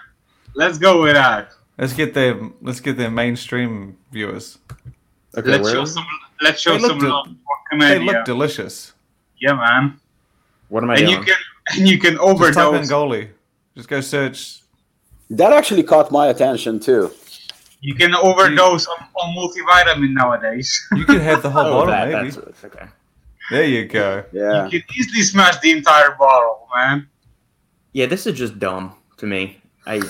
Let's go with that. Let's get their let's get their mainstream viewers. Okay, let's show some. Let's show they some love. They look delicious. Yeah, man. What am I and doing? You can, and you can overdose. Just type in goalie. Just go search. That actually caught my attention too. You can overdose you, on, on multivitamin nowadays. You can have the whole oh, bottle, that, maybe. That's, okay. There you go. Yeah. You can easily smash the entire bottle, man. Yeah, this is just dumb to me. I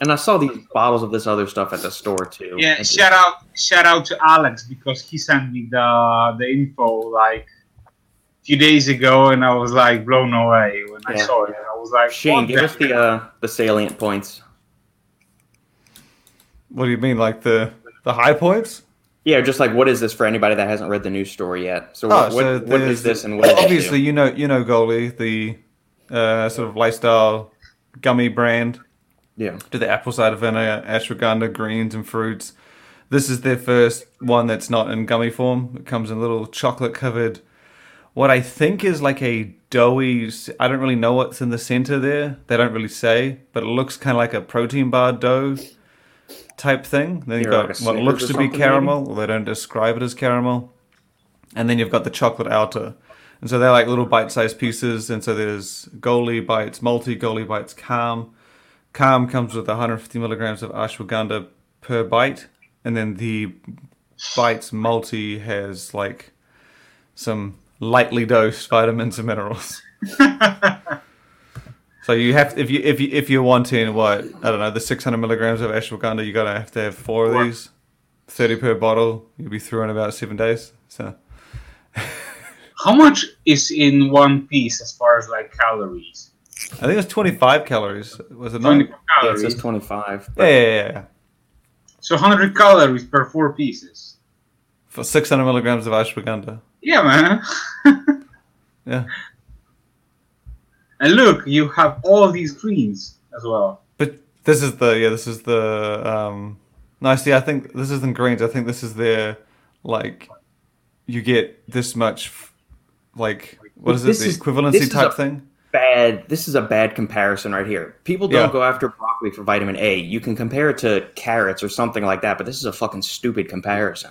and I saw these bottles of this other stuff at the store too. Yeah, That's shout it. out, shout out to Alex because he sent me the the info like a few days ago, and I was like blown away when yeah. I saw it. I was like, Shane, give us the uh, the salient points. What do you mean, like the the high points? Yeah, just like what is this for anybody that hasn't read the news story yet? So, oh, what, so what is this and what? Obviously, you know, you know, goalie, the uh, sort of lifestyle gummy brand. Yeah. Do the apple cider vinegar, ashwagandha, greens, and fruits. This is their first one that's not in gummy form. It comes in little chocolate covered. What I think is like a doughy. I don't really know what's in the center there. They don't really say, but it looks kind of like a protein bar dough type thing. Then you've got what looks to be caramel. Well, they don't describe it as caramel. And then you've got the chocolate outer. And so they're like little bite-sized pieces. And so there's goalie bites, multi goalie bites, calm. Calm comes with one hundred fifty milligrams of ashwagandha per bite, and then the bites multi has like some lightly dosed vitamins and minerals. So you have, if you if you if you're wanting what I don't know, the six hundred milligrams of ashwagandha, you gotta have to have four of these, thirty per bottle. You'll be through in about seven days. So, how much is in one piece as far as like calories? I think it was twenty-five calories. Was it not? Yeah, it says twenty-five. Yeah, yeah, yeah. So one hundred calories per four pieces. For six hundred milligrams of ashwagandha. Yeah, man. Yeah. And look, you have all these greens as well. But this is the, yeah, this is the, um, no, see, I think this isn't greens. I think this is their, like, you get this much, like, what is this it, the is, equivalency type a- thing? Bad. This is a bad comparison right here. People don't yeah. go after broccoli for vitamin A. You can compare it to carrots or something like that, but this is a fucking stupid comparison.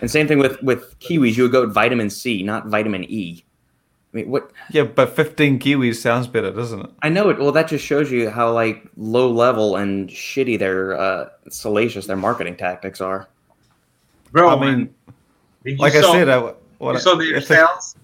And same thing with, with kiwis. You would go with vitamin C, not vitamin E. I mean, what? Yeah, but fifteen kiwis sounds better, doesn't it? I know it. Well, that just shows you how like low level and shitty their uh, salacious their marketing tactics are. Bro, I mean, like I said, I what you saw the sales.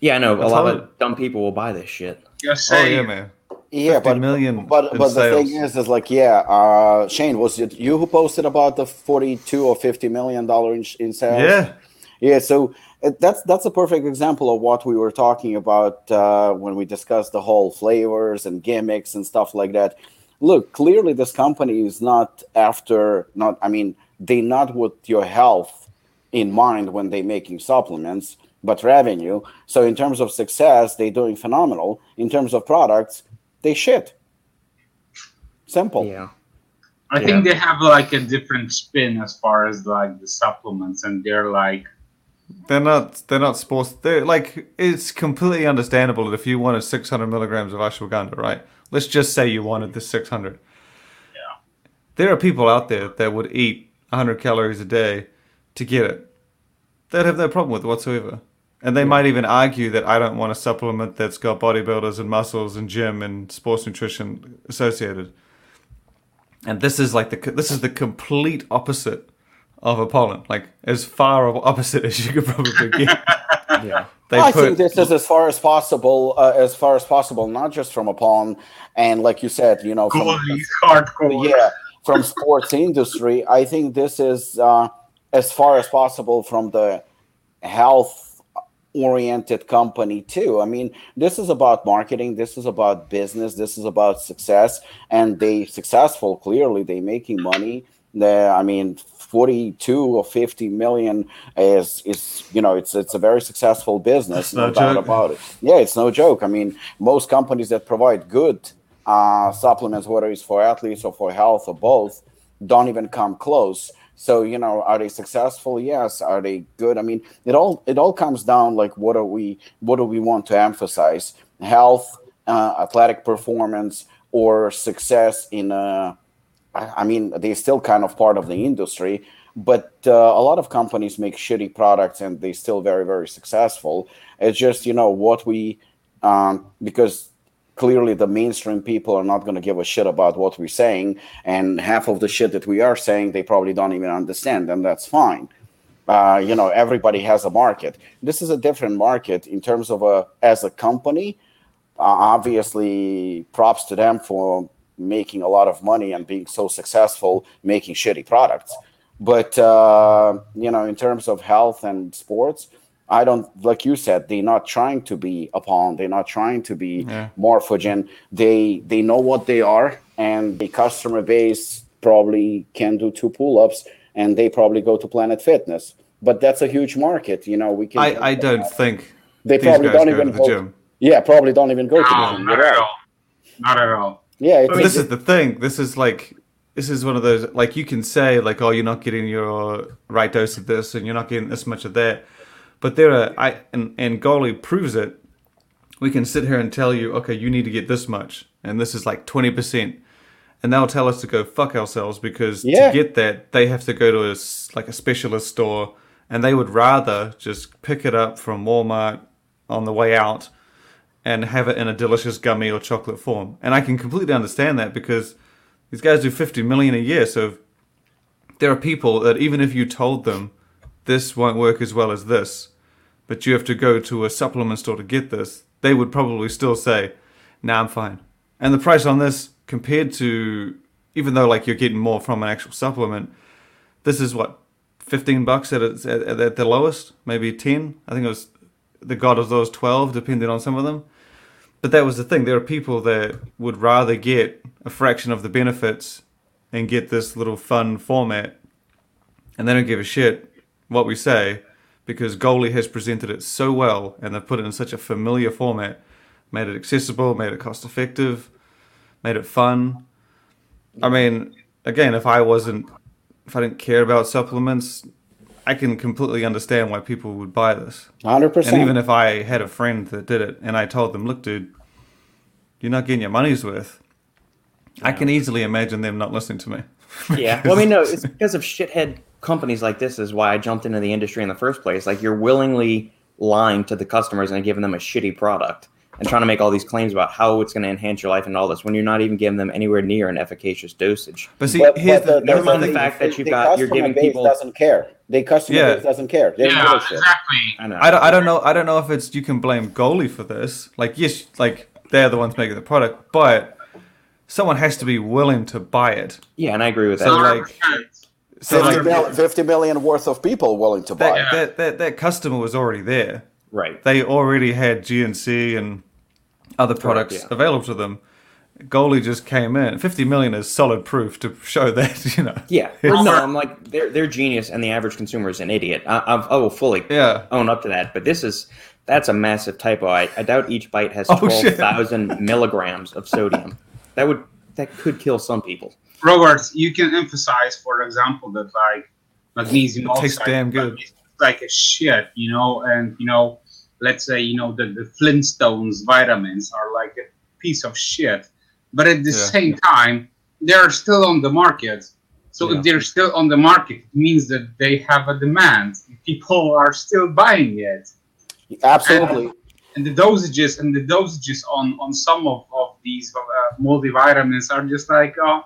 Yeah, I know. That's a lot of dumb people will buy this shit. Just say, oh, yeah, man. Yeah, but, million but, but the thing is, is like, yeah, uh, Shane, was it you who posted about the forty-two or fifty million dollars in, in sales? Yeah. Yeah, so it, that's that's a perfect example of what we were talking about uh, when we discussed the whole flavors and gimmicks and stuff like that. Look, clearly this company is not after, not. I mean, they're not with your health in mind when they're making supplements. But revenue. So in terms of success, they're doing phenomenal. In terms of products, they shit. Simple. Yeah. I yeah. think they have like a different spin as far as like the supplements, and they're like they're not they're not sports. They're like it's completely understandable that if you wanted six hundred milligrams of ashwagandha, right? Let's just say you wanted the six hundred. Yeah. There are people out there that would eat one hundred calories a day to get it. They'd have no problem with it whatsoever. And they yeah. might even argue that I don't want a supplement that's got bodybuilders and muscles and gym and sports nutrition associated. And this is like the this is the complete opposite of Apollon, like as far opposite as you could probably get. Yeah, they I put, think this is as far as possible, uh, as far as possible, not just from Apollon, and like you said, you know, from, hardcore. Yeah, from sports industry. I think this is uh, as far as possible from the health. Oriented company too. I mean, this is about marketing. This is about business. This is about success, and they successful. Clearly, they making money. They're, I mean, forty-two or fifty million is is you know, it's it's a very successful business. That's no, no doubt joke. About it. Yeah, it's no joke. I mean, most companies that provide good uh, supplements, whether it's for athletes or for health or both, don't even come close. So, you know, are they successful? Yes. Are they good? I mean, it all it all comes down like what are we what do we want to emphasize? Health, uh, athletic performance, or success in a, I mean, they're still kind of part of the industry, But uh, a lot of companies make shitty products and they're still very, very successful. It's just, you know, what we, um, because clearly the mainstream people are not going to give a shit about what we're saying. And half of the shit that we are saying, they probably don't even understand. And that's fine. Uh, you know, everybody has a market. This is a different market in terms of a, as a company, uh, obviously props to them for making a lot of money and being so successful making shitty products. But, uh, you know, in terms of health and sports, I don't, like you said, they're not trying to be Apollon. They're not trying to be yeah. Morphogen. They, they know what they are, and the customer base probably can do two pull-ups, and they probably go to Planet Fitness. But that's a huge market, you know. We can. I, I don't out. think they probably don't even go to the gym. Yeah, probably don't even go no, to the gym. Not at all. Not at all. Yeah, it's, I mean, this is the thing. This is like, this is one of those, like, you can say, like, oh, you're not getting your right dose of this, and you're not getting this much of that. But there are, I and, and Goli proves it. We can sit here and tell you, okay, you need to get this much, and this is like twenty percent. And they'll tell us to go fuck ourselves because yeah. to get that, they have to go to a, like a specialist store, and they would rather just pick it up from Walmart on the way out and have it in a delicious gummy or chocolate form. And I can completely understand that because these guys do fifty million a year. So if, there are people that even if you told them this won't work as well as this, but you have to go to a supplement store to get this, they would probably still say, nah, I'm fine. And the price on this, compared to, even though like you're getting more from an actual supplement, this is what, fifteen bucks at, at, at the lowest, maybe ten. I think it was, the God of those twelve, depending on some of them. But that was the thing. There are people that would rather get a fraction of the benefits and get this little fun format, and they don't give a shit what we say because Goli has presented it so well, and they've put it in such a familiar format, made it accessible, made it cost effective, made it fun. I mean, again, if I wasn't, if I didn't care about supplements, I can completely understand why people would buy this. one hundred percent. And even if I had a friend that did it and I told them, look, dude, you're not getting your money's worth, I can easily imagine them not listening to me. Yeah. Well, I mean, no, it's because of shithead companies like this is why I jumped into the industry in the first place. Like, you're willingly lying to the customers and giving them a shitty product and trying to make all these claims about how it's going to enhance your life and all this when you're not even giving them anywhere near an efficacious dosage. But see, but, here's but the, never mind the, the fact that you've got, you're giving people doesn't care. The customer yeah. base doesn't care. They yeah, don't exactly. Shit. I know. I don't, I don't know. I don't know if it's, you can blame Goli for this. Like, yes, like they're the ones making the product, but someone has to be willing to buy it. Yeah, and I agree with that. So like, so fifty, like mil, fifty million worth of people willing to buy that, it. That, that that customer was already there. Right. They already had G N C and other products right, yeah. available to them. Goli just came in. fifty million is solid proof to show that, you know. Yeah. Well, no, I'm like, they're, they're genius, and the average consumer is an idiot. I, I've, I will fully yeah. own up to that. But this is, that's a massive typo. I, I doubt each bite has oh, twelve thousand milligrams of sodium. That would, that could kill some people. Robert, you can emphasize, for example, that like magnesium oxide tastes damn good. Like a shit, you know, and, you know, let's say, you know, the, the Flintstones vitamins are like a piece of shit. But at the yeah. same time, they're still on the market. So yeah. if they're still on the market, it means that they have a demand. People are still buying it. Absolutely. And, and the dosages and the dosages on, on some of, of these uh, multivitamins are just like uh,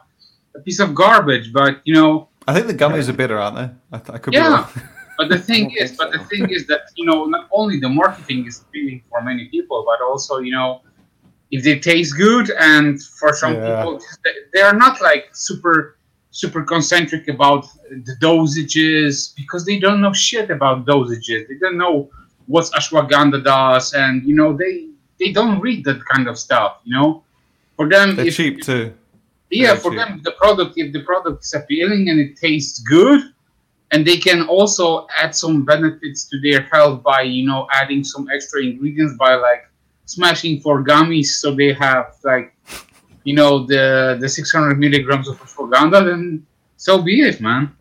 a piece of garbage. But, you know, I think the gummies are better, aren't they? I, th- I could yeah. be wrong. But the thing is, but the thing is that, you know, not only the marketing is appealing for many people, but also, you know, if they taste good, and for some yeah. people, they are not like super, super concentric about the dosages because they don't know shit about dosages. They don't know what ashwagandha does, and you know, they they don't read that kind of stuff. You know, for them, they're if, cheap too. Yeah, they're for cheap. them, the product, if the product is appealing and it tastes good, and they can also add some benefits to their health by, you know, adding some extra ingredients by like smashing for gummies, so they have like, you know, the the six hundred milligrams of ashwagandha, then so be it, man.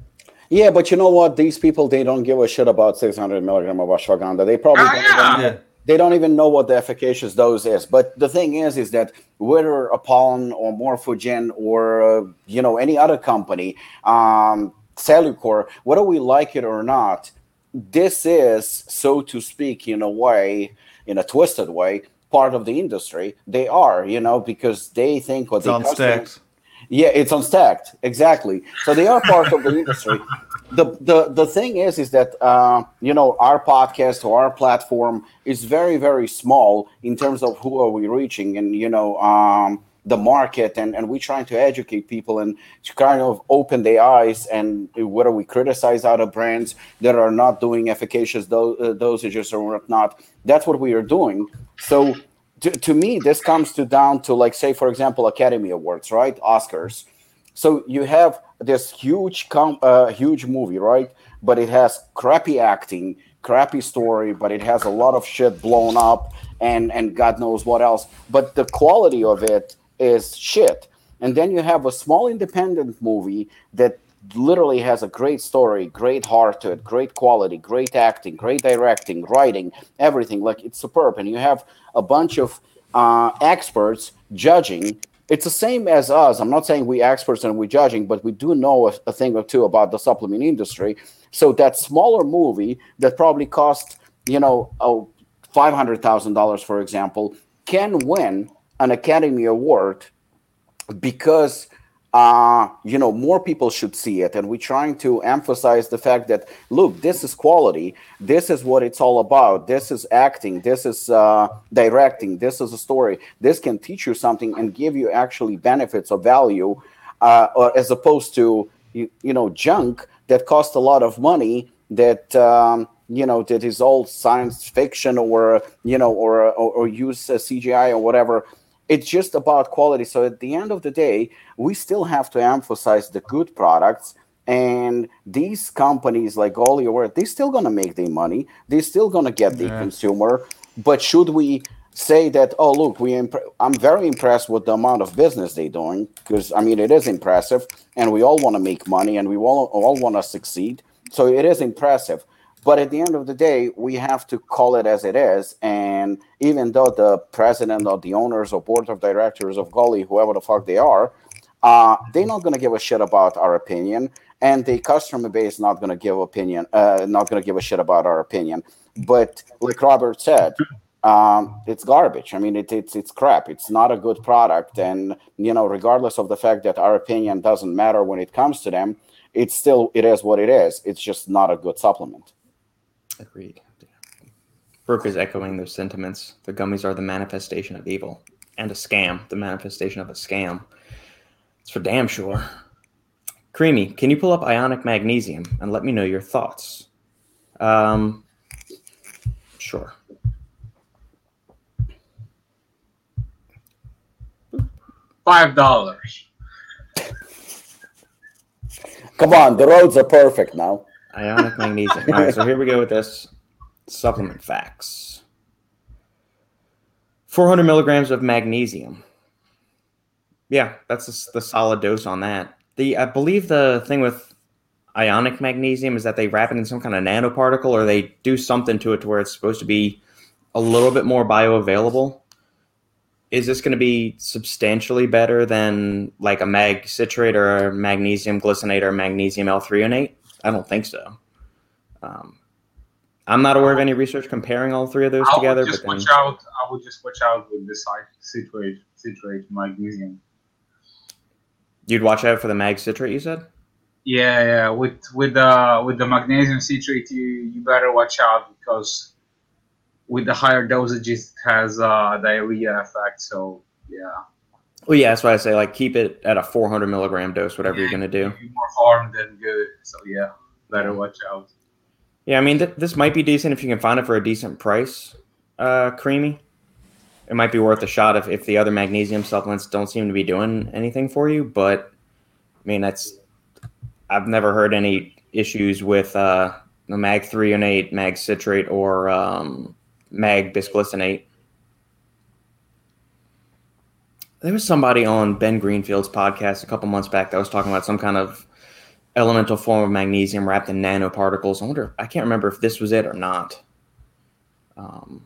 Yeah, but you know what? These people, they don't give a shit about six hundred milligrams of ashwagandha. They probably ah, don't yeah. even, yeah. they don't even know what the efficacious dose is. But the thing is, is that whether Apollon or Morphogen or uh, you know, any other company, um, Cellucor, whether we like it or not, this is, so to speak, in a way, in a twisted way, part of the industry. They are, you know, because they think what they on Stacked. Yeah, it's on Stacked, exactly. So they are part of the industry. The, the the thing is, is that, uh, you know, our podcast or our platform is very, very small in terms of who are we reaching and, you know, um, the market. And, and we're trying to educate people and to kind of open their eyes, and whether we criticize other brands that are not doing efficacious do- uh, dosages or whatnot. That's what we are doing. So to, to me, this comes to down to, like, say, for example, Academy Awards, right? Oscars. So you have this huge, com- uh, huge movie, right? But it has crappy acting, crappy story, but it has a lot of shit blown up and, and God knows what else. But the quality of it is shit. And then you have a small independent movie that literally has a great story, great heart to it, great quality, great acting, great directing, writing, everything. Like, it's superb. And you have a bunch of uh, experts judging. It's the same as us. I'm not saying we're experts and we're judging, but we do know a, a thing or two about the supplement industry. So that smaller movie that probably cost, you know, oh, five hundred thousand dollars, for example, can win an Academy Award because, uh, you know, more people should see it. And we're trying to emphasize the fact that, look, this is quality. This is what it's all about. This is acting. This is uh, directing. This is a story. This can teach you something and give you actually benefits or value, uh, or as opposed to, you, you know, junk that costs a lot of money that, um, you know, that is all science fiction or, you know, or, or, or use uh, C G I or whatever. It's just about quality. So at the end of the day, we still have to emphasize the good products. And these companies like Goalie or they're still going to make their money. They're still going to get the yeah. consumer. But should we say that, oh, look, we imp- I'm very impressed with the amount of business they're doing, because, I mean, it is impressive. And we all want to make money and we all, all want to succeed. So it is impressive. But at the end of the day, we have to call it as it is. And even though the president or the owners or board of directors of Goalie, whoever the fuck they are, uh, they're not going to give a shit about our opinion. And the customer base is not going to give opinion, uh, not going to give a shit about our opinion. But like Robert said, um, it's garbage. I mean, it, it's it's crap. It's not a good product. And, you know, regardless of the fact that our opinion doesn't matter when it comes to them, it's still, it is what it is. It's just not a good supplement. Agreed. Brooke is echoing those sentiments. The gummies are the manifestation of evil and a scam, the manifestation of a scam. It's for damn sure. Creamy, can you pull up ionic magnesium and let me know your thoughts? Um, sure. Five dollars. Come on, the roads are perfect now. Ionic magnesium. All right, so here we go with this. Supplement facts. four hundred milligrams of magnesium. Yeah, that's the solid dose on that. The I believe the thing with ionic magnesium is that they wrap it in some kind of nanoparticle, or they do something to it to where it's supposed to be a little bit more bioavailable. Is this going to be substantially better than like a mag citrate or magnesium glycinate or magnesium L-threonate? I don't think so. Um, I'm not aware of any research comparing all three of those I together. Would just but then... watch out. I would just watch out with the citrate, citrate magnesium. You'd watch out for the mag citrate, you said? Yeah, yeah. With with the uh, with the magnesium citrate, you, you better watch out, because with the higher dosages, it has uh, diarrhea effect. So yeah. Well, yeah, that's why I say, like, keep it at a four hundred milligram dose, whatever yeah, you're going to do. More harm than good, so yeah, better watch out. Yeah, I mean, th- this might be decent if you can find it for a decent price, uh, Creamy. It might be worth a shot if, if the other magnesium supplements don't seem to be doing anything for you, but, I mean, that's, I've never heard any issues with uh, the mag-threonate, mag-citrate, or um, mag-bisglycinate. There was somebody on Ben Greenfield's podcast a couple months back that was talking about some kind of elemental form of magnesium wrapped in nanoparticles. I wonder, I can't remember if this was it or not. Um.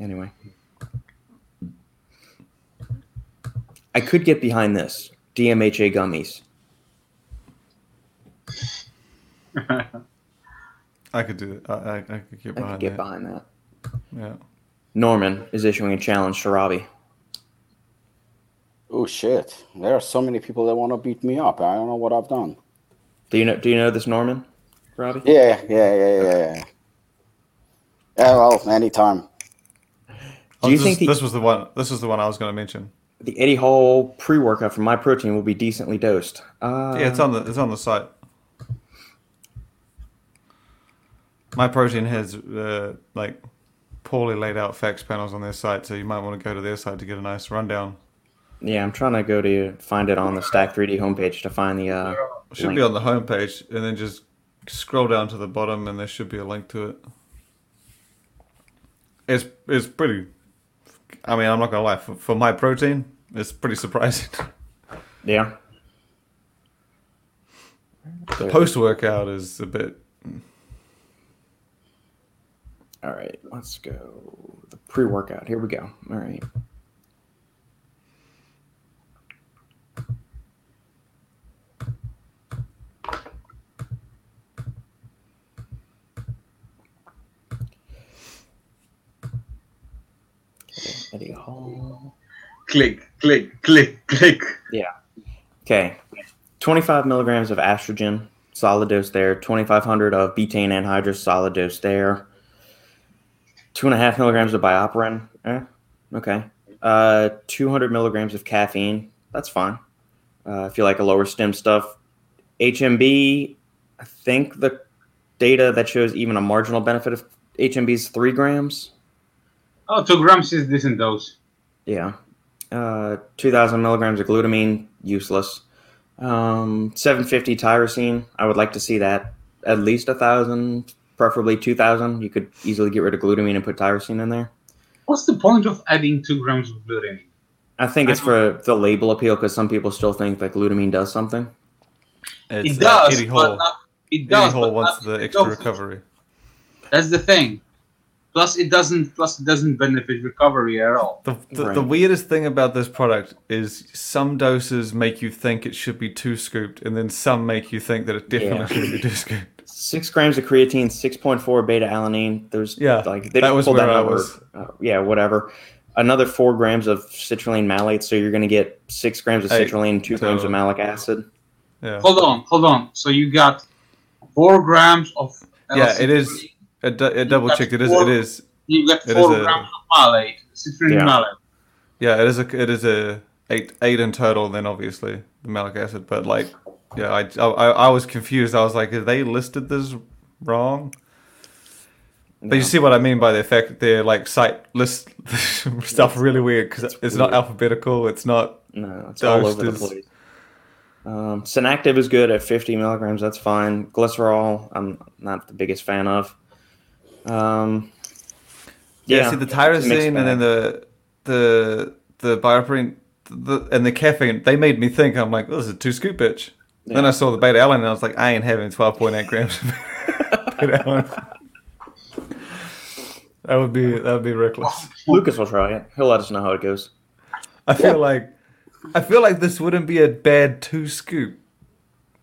Anyway. I could get behind this. D M H A gummies. I could do it. I, I, I could get behind that. I could get that. behind that. Yeah. Norman is issuing a challenge to Robbie. Oh, shit. There are so many people that want to beat me up. I don't know what I've done. Do you know Do you know this Norman, Robbie? Yeah, yeah, yeah, yeah, yeah. Yeah, well, anytime. Do you this, think the, this was the one? This was the one I was going to mention. The Eddie Hall pre-workout from MyProtein will be decently dosed. Uh, yeah, it's on the it's on the site. MyProtein has uh, like poorly laid out facts panels on their site, so you might want to go to their site to get a nice rundown. Yeah, I'm trying to go to find it on the Stack three D homepage to find the. Uh, it should link. Be on the homepage, and then just scroll down to the bottom, and there should be a link to it. It's it's pretty. I mean, I'm not gonna lie. For, for my protein, it's pretty surprising. Yeah. The post workout is a bit. All right, let's go the pre workout. Here we go. All right. Eddie Hall. Click, click, click, click. Yeah. Okay. twenty-five milligrams of estrogen, solid dose there. twenty-five hundred of betaine anhydrous, solid dose there. Two and a half milligrams of bioperin. Eh, okay. Uh, two hundred milligrams of caffeine. That's fine. Uh, if you like a lower stim stuff. H M B, I think the data that shows even a marginal benefit of H M B is three grams. Oh, two grams is decent dose. Yeah. Uh, two thousand milligrams of glutamine, useless. Um, seven fifty tyrosine, I would like to see that. At least one thousand, preferably two thousand. You could easily get rid of glutamine and put tyrosine in there. What's the point of adding two grams of glutamine? I think I it's for the label appeal because some people still think that glutamine does something. It's it does, Eddie Hall. but not, it does. Eddie Hall but wants not, the extra does. recovery. That's the thing. Plus, it doesn't. Plus, it doesn't benefit recovery at all. The, the, right. the weirdest thing about this product is some doses make you think it should be two scooped, and then some make you think that it definitely yeah. should be two scooped. Six grams of creatine, six point four beta alanine. There's yeah, like they that was where that I was. Uh, yeah, whatever. Another four grams of citrulline malate, so you're going to get six grams of Eight, citrulline, two total. grams of malic acid. Yeah. Hold on, hold on. So you got four grams of L- yeah, citrulline. It is. I double checked. It is. It is. You get four a, grams of malate, citrulline yeah. malate. Yeah, it is a. It is a eight eight in total. Then obviously the malic acid, but like, yeah, I I, I was confused. I was like, are they listed this wrong? No. But you see what I mean by the fact that their like site list stuff really weird because it's, it's not alphabetical. It's not. No, it's all over the place. Um, Synactive is good at fifty milligrams. That's fine. Glycerol, I'm not the biggest fan of. Um, yeah, yeah, see the tyrosine and then the the the bioprene the, and the caffeine, they made me think, I'm like, oh, this is a two scoop bitch. Yeah. Then I saw the beta alanine and I was like, I ain't having twelve point eight grams of beta alanine. That would be, that would be reckless. Lucas will try it. He'll let us know how it goes. I feel yeah. like I feel like this wouldn't be a bad two scoop.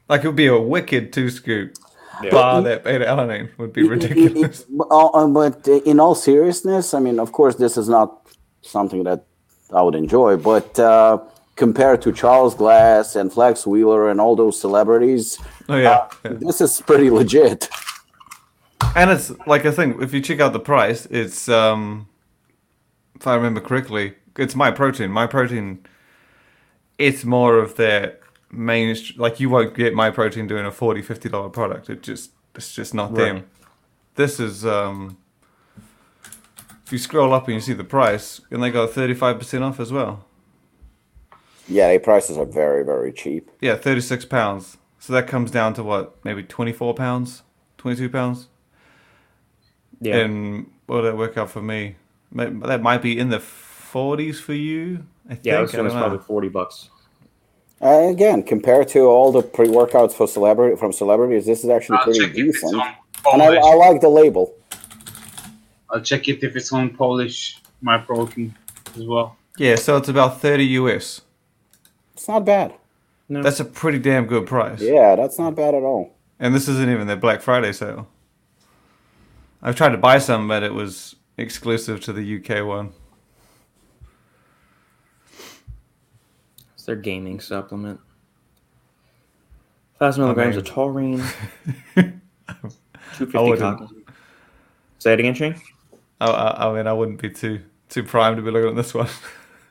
Like it would be a wicked two scoop. Yeah. Bar that beta alanine would be ridiculous. It, it, it, uh, but in all seriousness, I mean, of course, this is not something that I would enjoy, but uh, compared to Charles Glass and Flex Wheeler and all those celebrities, oh, yeah. Uh, yeah. this is pretty legit. And it's like I think if you check out the price, it's, um, if I remember correctly, it's MyProtein. MyProtein, it's more of their... Main, like you won't get MyProtein doing a forty dollars, fifty dollars product. It just it's just not right. them. This is um, if you scroll up and you see the price, and they got thirty-five percent off as well. Yeah, their prices are very very cheap. Yeah, thirty-six pounds. So that comes down to what, maybe twenty-four pounds, twenty-two pounds. Yeah. And what did that work out for me? That might be in the forties for you. I think. Yeah, I was going to say probably forty bucks. Uh, again, compared to all the pre-workouts for celebrity from celebrities, this is actually I'll pretty decent. And I, I like the label. I'll check it if it's on Polish MyProtein as well. Yeah, so it's about thirty U S. It's not bad. No. That's a pretty damn good price. Yeah, that's not bad at all. And this isn't even the Black Friday sale. I've tried to buy some, but it was exclusive to the U K one. It's their gaming supplement. Thousand milligrams of taurine. Two fifty copies. Say it again, Shane. I, I, I mean, I wouldn't be too too primed to be looking at this one.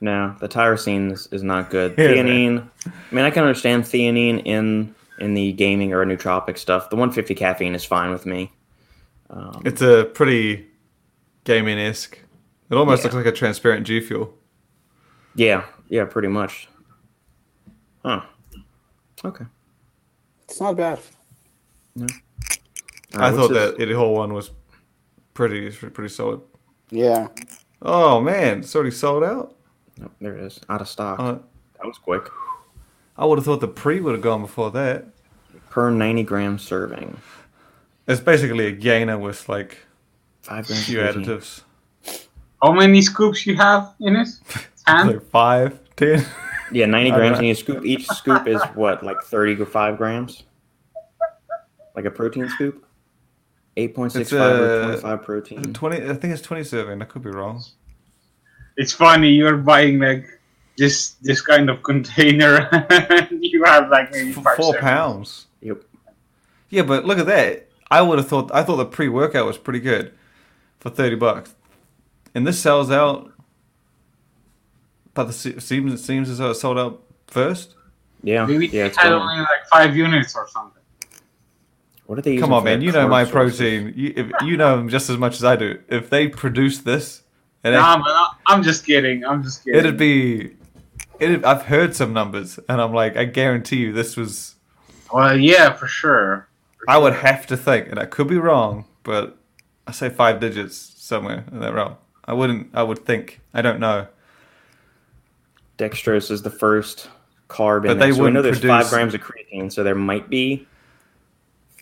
No, the tyrosine is, is not good. Yeah, theanine. Man. I mean, I can understand theanine in in the gaming or nootropic stuff. The one fifty caffeine is fine with me. Um, it's a pretty gaming-esque. It almost yeah. looks like a transparent G Fuel. Yeah, yeah, pretty much. Huh. Okay. It's not bad. No. Right, I thought this? that Eddie Hall one was pretty pretty solid. Yeah. Oh, man. It's already sold out? Nope, there it is. Out of stock. Uh, that was quick. I would have thought the pre would have gone before that. Per ninety gram serving. It's basically a gainer with like five grams few additives. How many scoops you have in it? Ten? Like five, ten? Yeah, ninety grams in each scoop. Each scoop is what, like thirty-five grams? Like a protein scoop? eight point six five or twenty-five protein. twenty, I think it's twenty serving. I could be wrong. It's funny. You're buying like this this kind of container. You have like maybe five four servings. Pounds. Yep. Yeah, but look at that. I would have thought. I thought the pre-workout was pretty good for thirty bucks, and this sells out. But it seems it seems as though it sold out first. Yeah, maybe yeah, they had only like five units or something. What are they? Come on, man! You know my protein. You, if, you know them just as much as I do. If they produce this, and nah, actually, man, I'm just kidding. I'm just kidding. It'd be. It. I've heard some numbers, and I'm like, I guarantee you, this was. Well, yeah, for sure. For I sure. would have to think, and I could be wrong, but I say five digits somewhere in that realm. I wouldn't. I would think. I don't know. Dextrose is the first carb but in there. They so we know there's produce... five grams of creatine, so there might be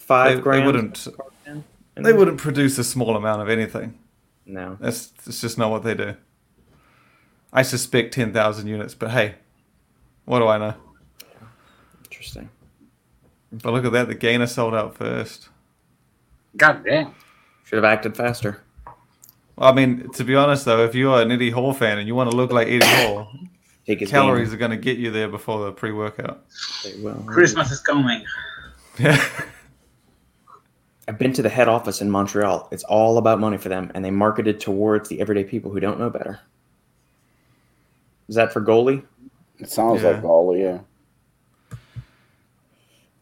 five they, grams they wouldn't, of creatine. They there. wouldn't produce a small amount of anything. No. That's, that's just not what they do. I suspect ten thousand units, but hey, what do I know? Interesting. But look at that, the gainer sold out first. God damn. Should have acted faster. Well, I mean, to be honest, though, if you are an Eddie Hall fan and you want to look like Eddie Hall... Calories game. Are going to get you there before the pre-workout. Well, Christmas is coming. Yeah. I've been to the head office in Montreal. It's all about money for them, and they marketed towards the everyday people who don't know better. Is that for goalie? It sounds yeah. like goalie, yeah.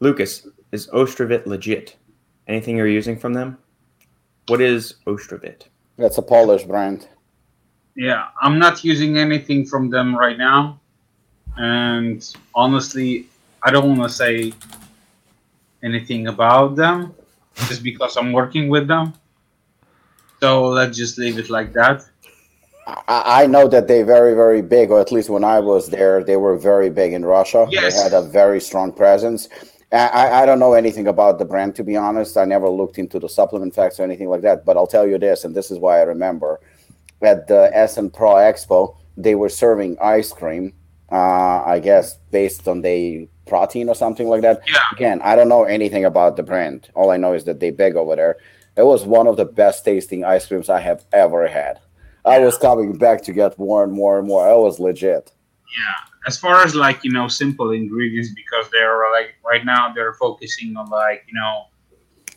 Lucas, is Ostravit legit? Anything you're using from them? What is Ostravit? That's a Polish brand. Yeah, I'm not using anything from them right now. And honestly, I don't want to say anything about them just because I'm working with them. So let's just leave it like that. I, I know that they're very, very big, or at least when I was there, they were very big in Russia. Yes. They had a very strong presence. I, I don't know anything about the brand, to be honest. I never looked into the supplement facts or anything like that. But I'll tell you this, and this is why I remember. At the Essen Pro Expo, they were serving ice cream, uh, I guess, based on the protein or something like that. Yeah. Again, I don't know anything about the brand. All I know is that they big over there. It was one of the best tasting ice creams I have ever had. Yeah. I was coming back to get more and more and more. It was legit. Yeah. As far as, like, you know, simple ingredients, because they're, like, right now they're focusing on, like, you know,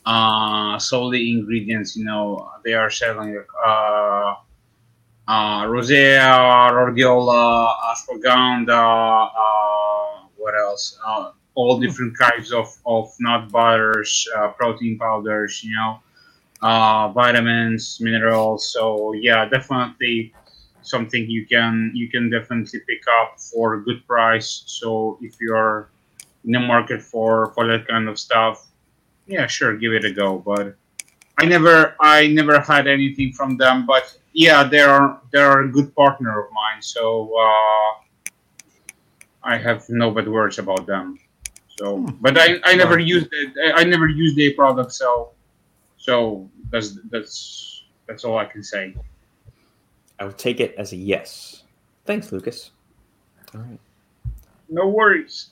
uh, solely ingredients, you know, they are selling, uh, Uh, rosea, rhodiola, ashwagandha, uh, what else? Uh, all different kinds of, of nut butters, uh, protein powders, you know, uh, vitamins, minerals. So yeah, definitely something you can you can definitely pick up for a good price. So if you're in the market for, for that kind of stuff, yeah, sure, give it a go. But I never I never had anything from them, but. Yeah, they are they are a good partner of mine, so uh, I have no bad words about them. So, but I, I never used it. I never used their product, so so that's that's that's all I can say. I will take it as a yes. Thanks, Lucas. All right. No worries.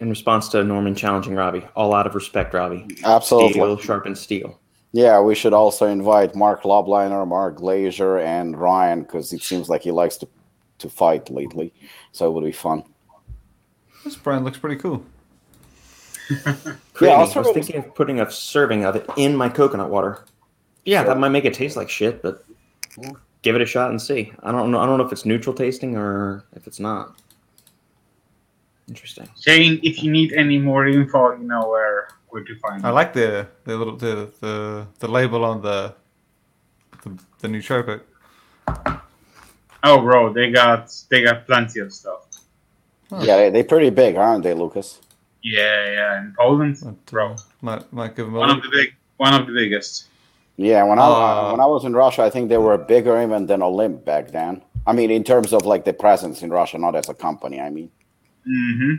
in response to Norman challenging Robbie. All out of respect, Robbie. Absolutely. Steel sharpens steel. Yeah, we should also invite Mark Lobliner, Mark Glazier, and Ryan, because it seems like he likes to, to fight lately. So it would be fun. This brand looks pretty cool. Yeah, I was thinking of putting a serving of it in my coconut water. Yeah, sure. That might make it taste like shit, but give it a shot and see. I don't know. I don't know if it's neutral tasting or if it's not. Interesting. Shane, if you need any more info, you know where where to find. I it. like the the little the the, the label on the, the the nootropic. Oh, bro, they got they got plenty of stuff. Oh. Yeah, they're pretty big, aren't they, Lucas? Yeah, yeah, in Poland, might, bro. Might, might give them one of the big, one of the biggest. Yeah, when uh, I when I was in Russia, I think they were bigger even than Olymp back then. I mean, in terms of like the presence in Russia, not as a company. I mean, mm-hmm.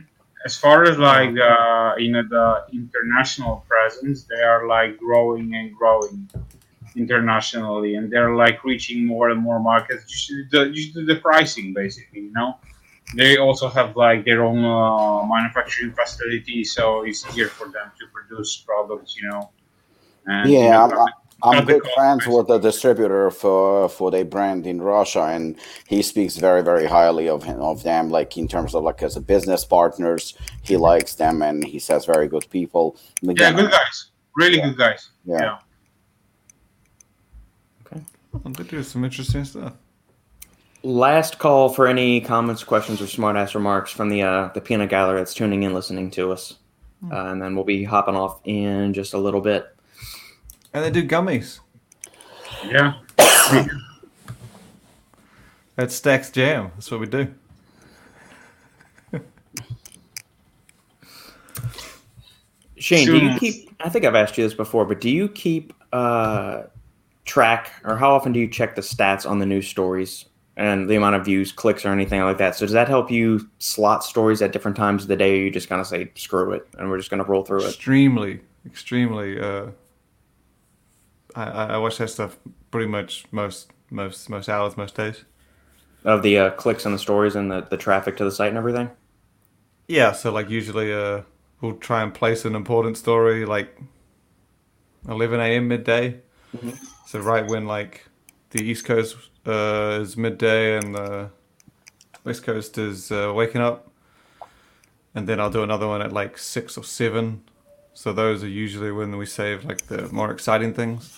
As far as like uh, you know the international presence, they are like growing and growing internationally, and they're like reaching more and more markets. Just the, just the pricing, basically, you know. They also have like their own uh, manufacturing facility, so it's easier for them to produce products, you know. And yeah, you know, I'm, I'm good friends with the distributor for for their brand in Russia, and he speaks very, very highly of of them. Like in terms of like as a business partners, he likes them, and he says very good people. Again, yeah, good guys, really yeah. good guys. Yeah. yeah. Okay, well, they do some interesting stuff. Last call for any comments, questions, or smart-ass remarks from the uh, the peanut gallery that's tuning in, listening to us. Mm. Uh, and then we'll be hopping off in just a little bit. And they do gummies. Yeah. That's Stack's Jam. That's what we do. Shane, do you keep... I think I've asked you this before, but do you keep uh, track, or how often do you check the stats on the news stories? And the amount of views, clicks, or anything like that. So does that help you slot stories at different times of the day, or you just kind of say, screw it, and we're just going to roll through it? Extremely, extremely. Uh, I, I watch that stuff pretty much most most most hours, most days. Of the uh, clicks and the stories and the, the traffic to the site and everything? Yeah, so like usually uh, we'll try and place an important story like eleven a.m. midday. Mm-hmm. So right when like the East Coast... Uh, is midday and the West Coast is uh, waking up, and then I'll do another one at like six or seven. So those are usually when we save like the more exciting things.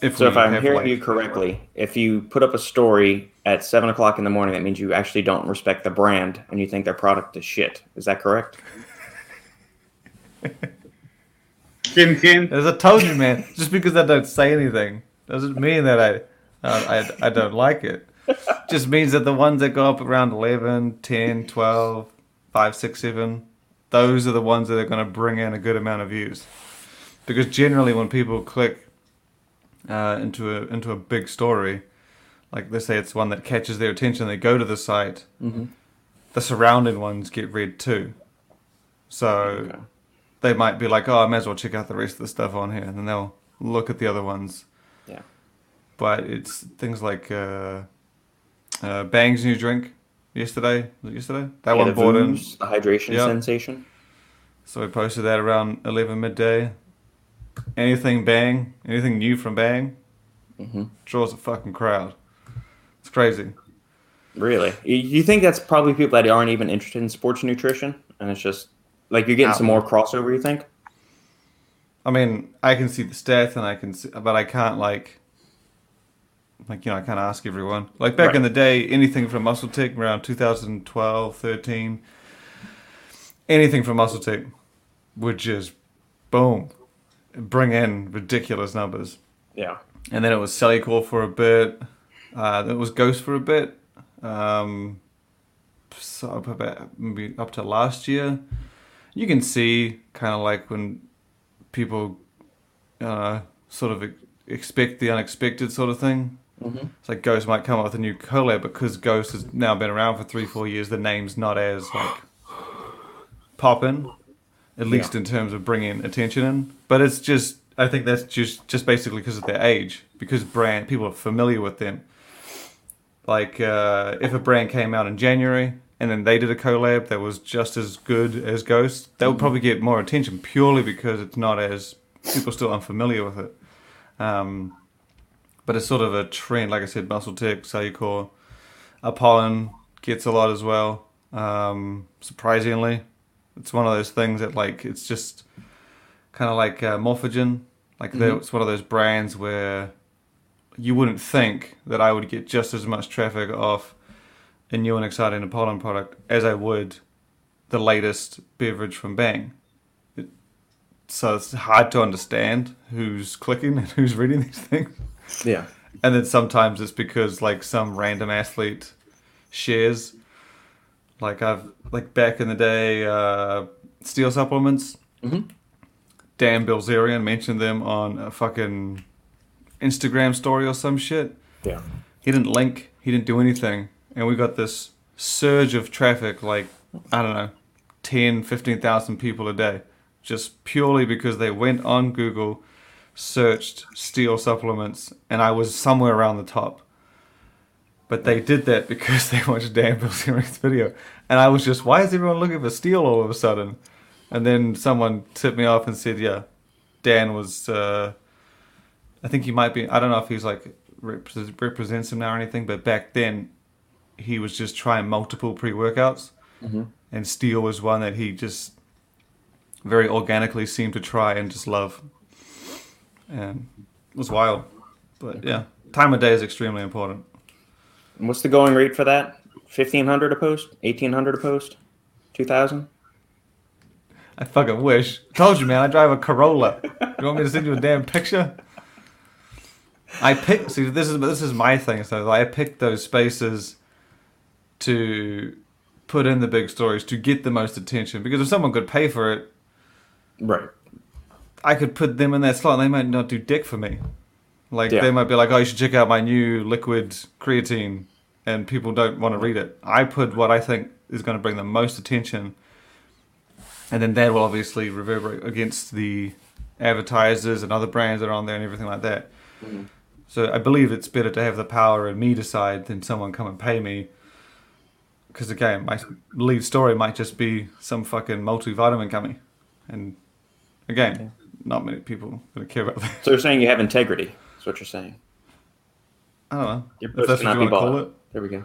If so, if I'm hearing like, you correctly, if you put up a story at seven o'clock in the morning, that means you actually don't respect the brand and you think their product is shit. Is that correct? Kim, Kim. As I told you, man, just because I don't say anything doesn't mean that I. Uh, I, I don't like it. Just means that the ones that go up around eleven, ten, twelve, five, six, seven, those are the ones that are going to bring in a good amount of views. Because generally when people click uh, into a into a big story, like they say it's one that catches their attention, they go to the site, mm-hmm. the surrounding ones get read too. So okay. They might be like, oh, I may as well check out the rest of the stuff on here. And then they'll look at the other ones. Yeah. But it's things like uh, uh, Bang's new drink yesterday. Was it yesterday? That yeah, one bought in. The hydration yep. sensation. So we posted that around eleven midday. Anything Bang, anything new from Bang, mm-hmm. draws a fucking crowd. It's crazy. Really? You think that's probably people that aren't even interested in sports nutrition? And it's just, like, you're getting Out. some more crossover, you think? I mean, I can see the stats, and I can see, but I can't, like... Like, you know, I can't ask everyone. Like, back right. in the day, anything from Muscle Tech around two thousand twelve, thirteen, anything from Muscle Tech would just, boom, bring in ridiculous numbers. Yeah. And then it was Cellucor for a bit. Uh, it was Ghost for a bit. Um, so about maybe up to last year. You can see kind of like when people uh, sort of expect the unexpected sort of thing. Mm-hmm. It's like Ghost might come up with a new collab because Ghost has now been around for three, four years. The name's not as like popping, at least yeah. in terms of bringing attention in. But it's just, I think that's just, just basically because of their age, because brand people are familiar with them. Like uh, if a brand came out in January, and then they did a collab that was just as good as Ghost, they would probably get more attention purely because it's not as, people are still unfamiliar with it. Um, but it's sort of a trend, like I said, Muscle Tech, Cellucor, Apollon gets a lot as well, um, surprisingly. It's one of those things that, like, it's just kind of like uh, Morphogen. Like, mm-hmm. It's one of those brands where you wouldn't think that I would get just as much traffic off a new and exciting Apollon product as I would the latest beverage from Bang. It, so it's hard to understand who's clicking and who's reading these things. Yeah. And then sometimes it's because, like, some random athlete shares. Like, I've, like, back in the day, uh, Steel Supplements. Mm-hmm. Dan Bilzerian mentioned them on a fucking Instagram story or some shit. Yeah. He didn't link. He didn't do anything. And we got this surge of traffic, like, I don't know, ten, fifteen thousand people a day. Just purely because they went on Google, searched Steel Supplements, and I was somewhere around the top. But they did that because they watched Dan Bilzerian's video. And I was just, why is everyone looking for steel all of a sudden? And then someone tipped me off and said, yeah, Dan was, uh, I think he might be, I don't know if he's like, rep- represents him now or anything, but back then he was just trying multiple pre-workouts. Mm-hmm. And steel was one that he just very organically seemed to try and just love. And it was wild. But yeah, time of day is extremely important. What's the going rate for that? fifteen hundred a post? eighteen hundred a post? two thousand? I fucking wish. Told you, man, I drive a Corolla. You want me to send you a damn picture? I picked, see, this is this is my thing. So I picked those spaces to put in the big stories to get the most attention. Because if someone could pay for it, right, I could put them in that slot and they might not do dick for me. Like, yeah. They might be like, oh, you should check out my new liquid creatine, and people don't want to read it. I put what I think is going to bring the most attention, and then that will obviously reverberate against the advertisers and other brands that are on there and everything like that. Mm-hmm. So I believe it's better to have the power and me decide than someone come and pay me. Because, again, my lead story might just be some fucking multivitamin company. And, again, yeah. Not many people are going to care about that. So you're saying you have integrity. That's what you're saying. I don't know. Your post that's cannot what you be want to call it. There we go.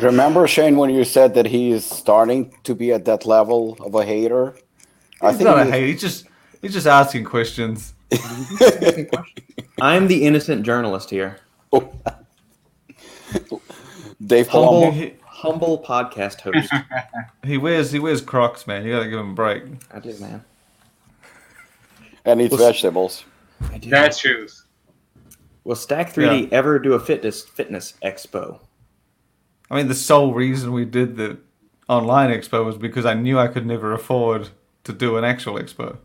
Remember, Shane, when you said that he is starting to be at that level of a hater? He's I think not he a hater. He's just, he's just asking questions. I'm the innocent journalist here. Oh. Dave Humble, he, humble podcast host. he wears he wears Crocs, man. You got to give him a break. I do, man. And eats well, vegetables. I do. That's true. Will Stack three D yeah. ever do a fitness fitness expo? I mean, the sole reason we did the online expo was because I knew I could never afford to do an actual expo.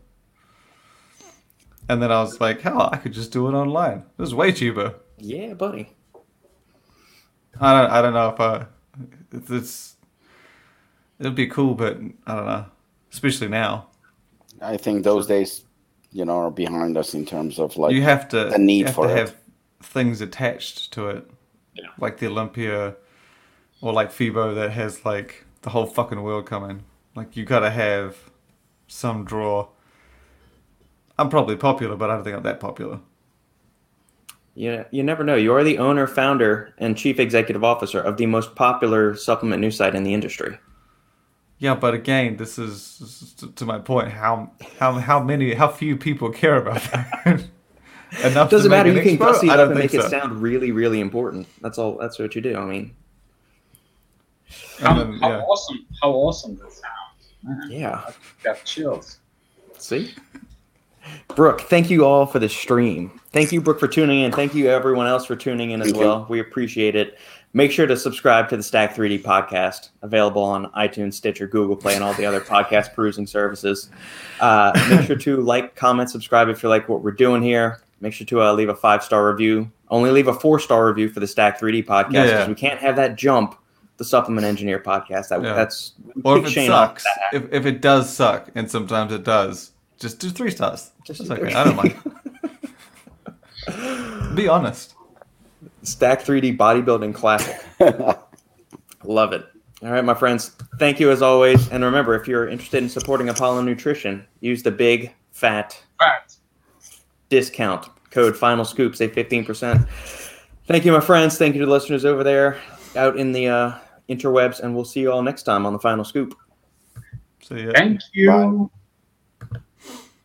And then I was like, hell, I could just do it online. This is way cheaper. Yeah, buddy. I don't I don't know if I... It's, it'll be cool, but I don't know. Especially now. I think those days... you know, are behind us in terms of, like, you have to, the need you have for to it. Have things attached to it. Yeah. Like the Olympia or, like, FIBO that has, like, the whole fucking world coming. Like, you got to have some draw. I'm probably popular, but I don't think I'm that popular. Yeah, you never know. You are the owner, founder, and chief executive officer of the most popular supplement news site in the industry. Yeah, but again, this is to my point. How how how many how few people care about that? Enough. It doesn't matter. You can gussy it up and make so. It sound really, really important. That's all. That's what you do. I mean, how, then, how yeah. awesome! How awesome that sounds! Yeah, I got chills. See, Brooke, thank you all for the stream. Thank you, Brooke, for tuning in. Thank you, everyone else, for tuning in as thank well. You. We appreciate it. Make sure to subscribe to the Stack three D podcast, available on iTunes, Stitcher, Google Play, and all the other podcast perusing services. Uh, make sure to like, comment, subscribe if you like what we're doing here. Make sure to uh, leave a five-star review. Only leave a four-star review for the Stack three D podcast because yeah, yeah. we can't have that jump, the Supplement Engineer podcast. That, yeah. That's Or if it sucks, if, if it does suck, and sometimes it does, just do three stars. Just that's okay. I don't mind. Be honest. Stack three D bodybuilding classic. Love it. All right, my friends. Thank you as always. And remember, if you're interested in supporting Apollon Nutrition, use the big fat right. discount code Final Scoop. Save fifteen percent. Thank you, my friends. Thank you to the listeners over there out in the uh, interwebs. And we'll see you all next time on the Final Scoop. See ya. Thank you. Bye.